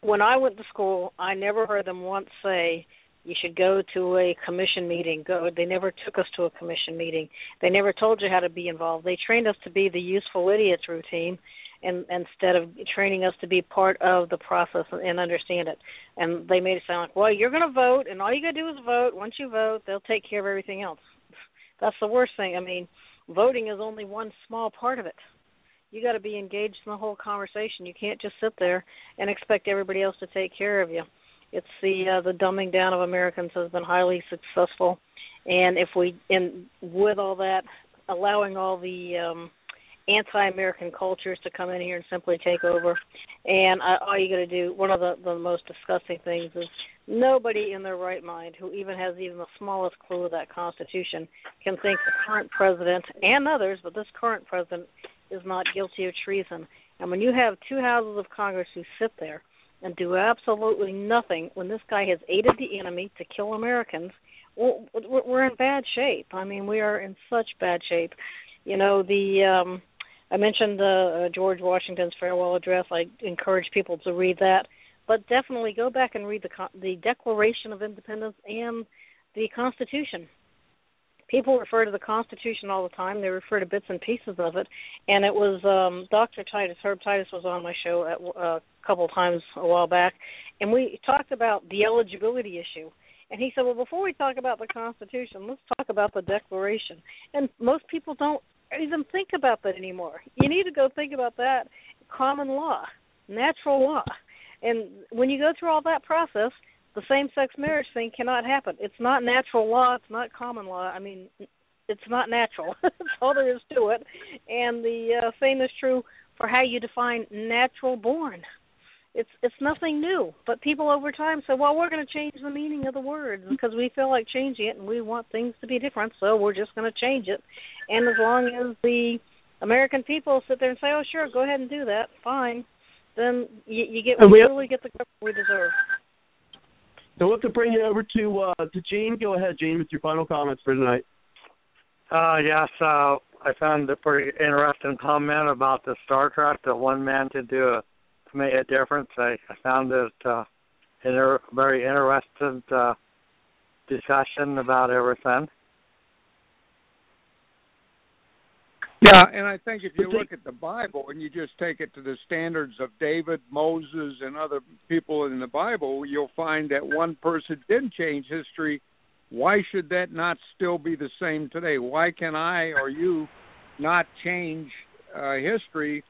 when I went to school, I never heard them once say, you should go to a commission meeting. Go. They never took us to a commission meeting. They never told you how to be involved. They trained us to be the useful idiots routine, and instead of training us to be part of the process and understand it. And they made it sound like, well, you're going to vote, and all you got to do is vote. Once you vote, they'll take care of everything else. That's the worst thing. I mean, voting is only one small part of it. You got to be engaged in the whole conversation. You can't just sit there and expect everybody else to take care of you. It's the uh, the dumbing down of Americans has been highly successful, and if we and with all that, allowing all the um, anti-American cultures to come in here and simply take over, and uh, all you got to do. One of the, the most disgusting things is nobody in their right mind who even has even the smallest clue of that Constitution can think the current president and others, but this current president is not guilty of treason. And when you have two houses of Congress who sit there and do absolutely nothing when this guy has aided the enemy to kill Americans, well, we're in bad shape. I mean, we are in such bad shape. You know, the um, I mentioned uh, George Washington's farewell address. I encourage people to read that. But definitely go back and read the, the Declaration of Independence and the Constitution. People refer to the Constitution all the time. They refer to bits and pieces of it. And it was um, Doctor Titus, Herb Titus was on my show at, uh, a couple of times a while back, and we talked about the eligibility issue. And he said, well, before we talk about the Constitution, let's talk about the Declaration. And most people don't even think about that anymore. You need to go think about that common law, natural law. And when you go through all that process, the same-sex marriage thing cannot happen. It's not natural law. It's not common law. I mean, it's not natural. That's all there is to it. And the uh, same is true for how you define natural born. It's it's nothing new. But people over time say, well, we're going to change the meaning of the words because we feel like changing it and we want things to be different, so we're just going to change it. And as long as the American people sit there and say, oh, sure, go ahead and do that, fine, then you, you get we really get the government we deserve. So we'll have to bring it over to uh, to Gene. Go ahead, Gene, with your final comments for tonight. Uh, yes, uh, I found a pretty interesting comment about the Star Trek, that one man can do a, to make a difference. I, I found it uh, inter- very interesting uh, discussion about everything. Yeah, and I think if you look at the Bible and you just take it to the standards of David, Moses, and other people in the Bible, you'll find that one person did change history. Why should that not still be the same today? Why can I or you not change uh, history?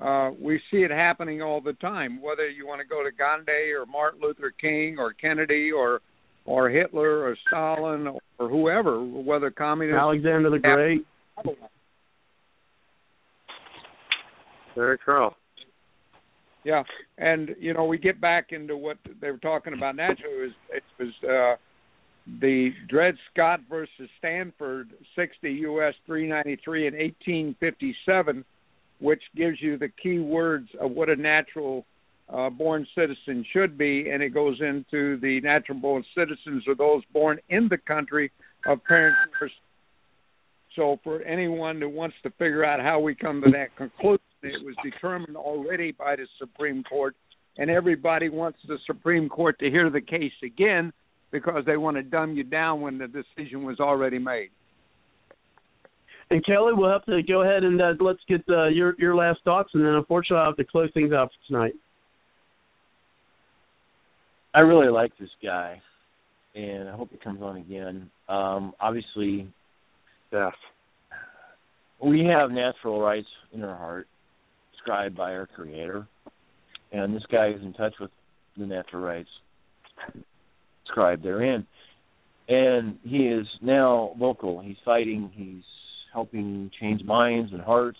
Uh, we see it happening all the time, whether you want to go to Gandhi or Martin Luther King or Kennedy or or Hitler or Stalin or whoever, whether communism... Alexander the Great. Very true. Yeah, and, you know, we get back into what they were talking about naturally. It was, it was uh, the Dred Scott versus Stanford, sixty U S three ninety-three in eighteen fifty-seven, which gives you the key words of what a natural uh, born citizens should be, and it goes into the natural born citizens or those born in the country of parents first. So for anyone who wants to figure out how we come to that conclusion, it was determined already by the Supreme Court, and everybody wants the Supreme Court to hear the case again because they want to dumb you down when the decision was already made. And, Kelly, we'll have to go ahead and uh, let's get uh, your your last thoughts, and then, unfortunately, I'll have to close things out for tonight. I really like this guy, and I hope he comes on again. Um, obviously, yeah. We have natural rights in our heart, described by our Creator, and this guy is in touch with the natural rights described therein. And he is now vocal. He's fighting. He's helping change minds and hearts.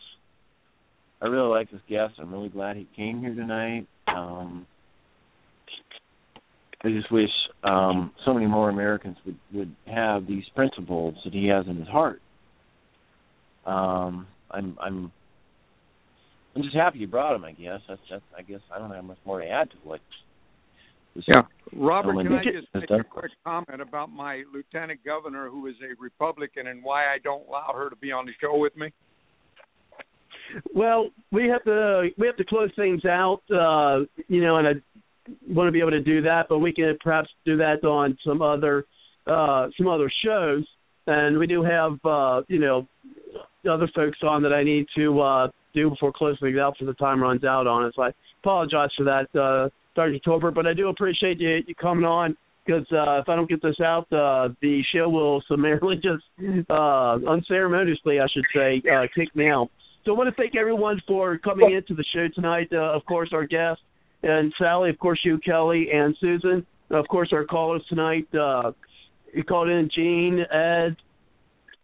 I really like this guest. I'm really glad he came here tonight. Um, I just wish um, so many more Americans would, would have these principles that he has in his heart. Um, I'm, I'm, I'm just happy you brought him. I guess that's, that's. I guess I don't have much more to add to what. Yeah, Robert, can I just make a quick comment about my lieutenant governor who is a Republican and why I don't allow her to be on the show with me? Well, we have to we have to close things out, uh, you know, and I want to be able to do that, but we can perhaps do that on some other uh, some other shows, and we do have uh, you know other folks on that I need to uh, do before closing things out, so the time runs out on us. So I apologize for that. Uh, Sergeant Tolbert, but I do appreciate you, you coming on because uh, if I don't get this out, uh, the show will summarily just uh, unceremoniously, I should say, uh, kick me out. So I want to thank everyone for coming into the show tonight. Uh, of course, our guests and Sally, of course, you, Kelly, and Susan. Of course, our callers tonight. Uh, you called in Gene, Ed,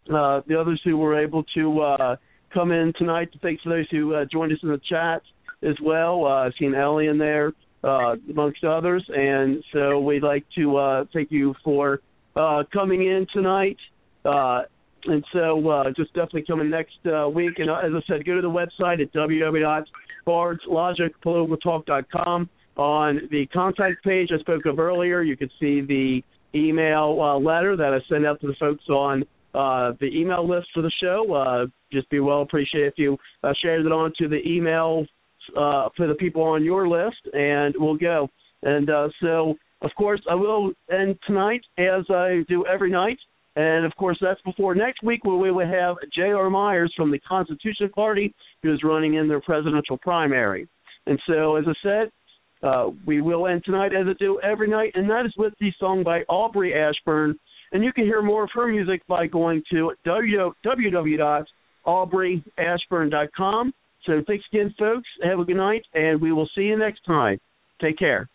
uh, the others who were able to uh, come in tonight. Thanks to those who uh, joined us in the chat as well. Uh, I've seen Ellie in there. Uh, amongst others, and so we'd like to uh, thank you for uh, coming in tonight, uh, and so uh, just definitely coming next uh, week, and uh, as I said, go to the website at w w w dot bards logic political talk dot com. On the contact page I spoke of earlier, you can see the email uh, letter that I sent out to the folks on uh, the email list for the show. Uh, just be well appreciated if you uh, shared it on to the email Uh, for the people on your list, and we'll go. And uh, so, of course, I will end tonight as I do every night. And, of course, that's before next week where we will have J R Myers from the Constitution Party, who is running in their presidential primary. And so, as I said, uh, we will end tonight as I do every night, and that is with the song by Aubrey Ashburn. And you can hear more of her music by going to w w w dot aubrey ashburn dot com. So thanks again, folks. Have a good night, and we will see you next time. Take care.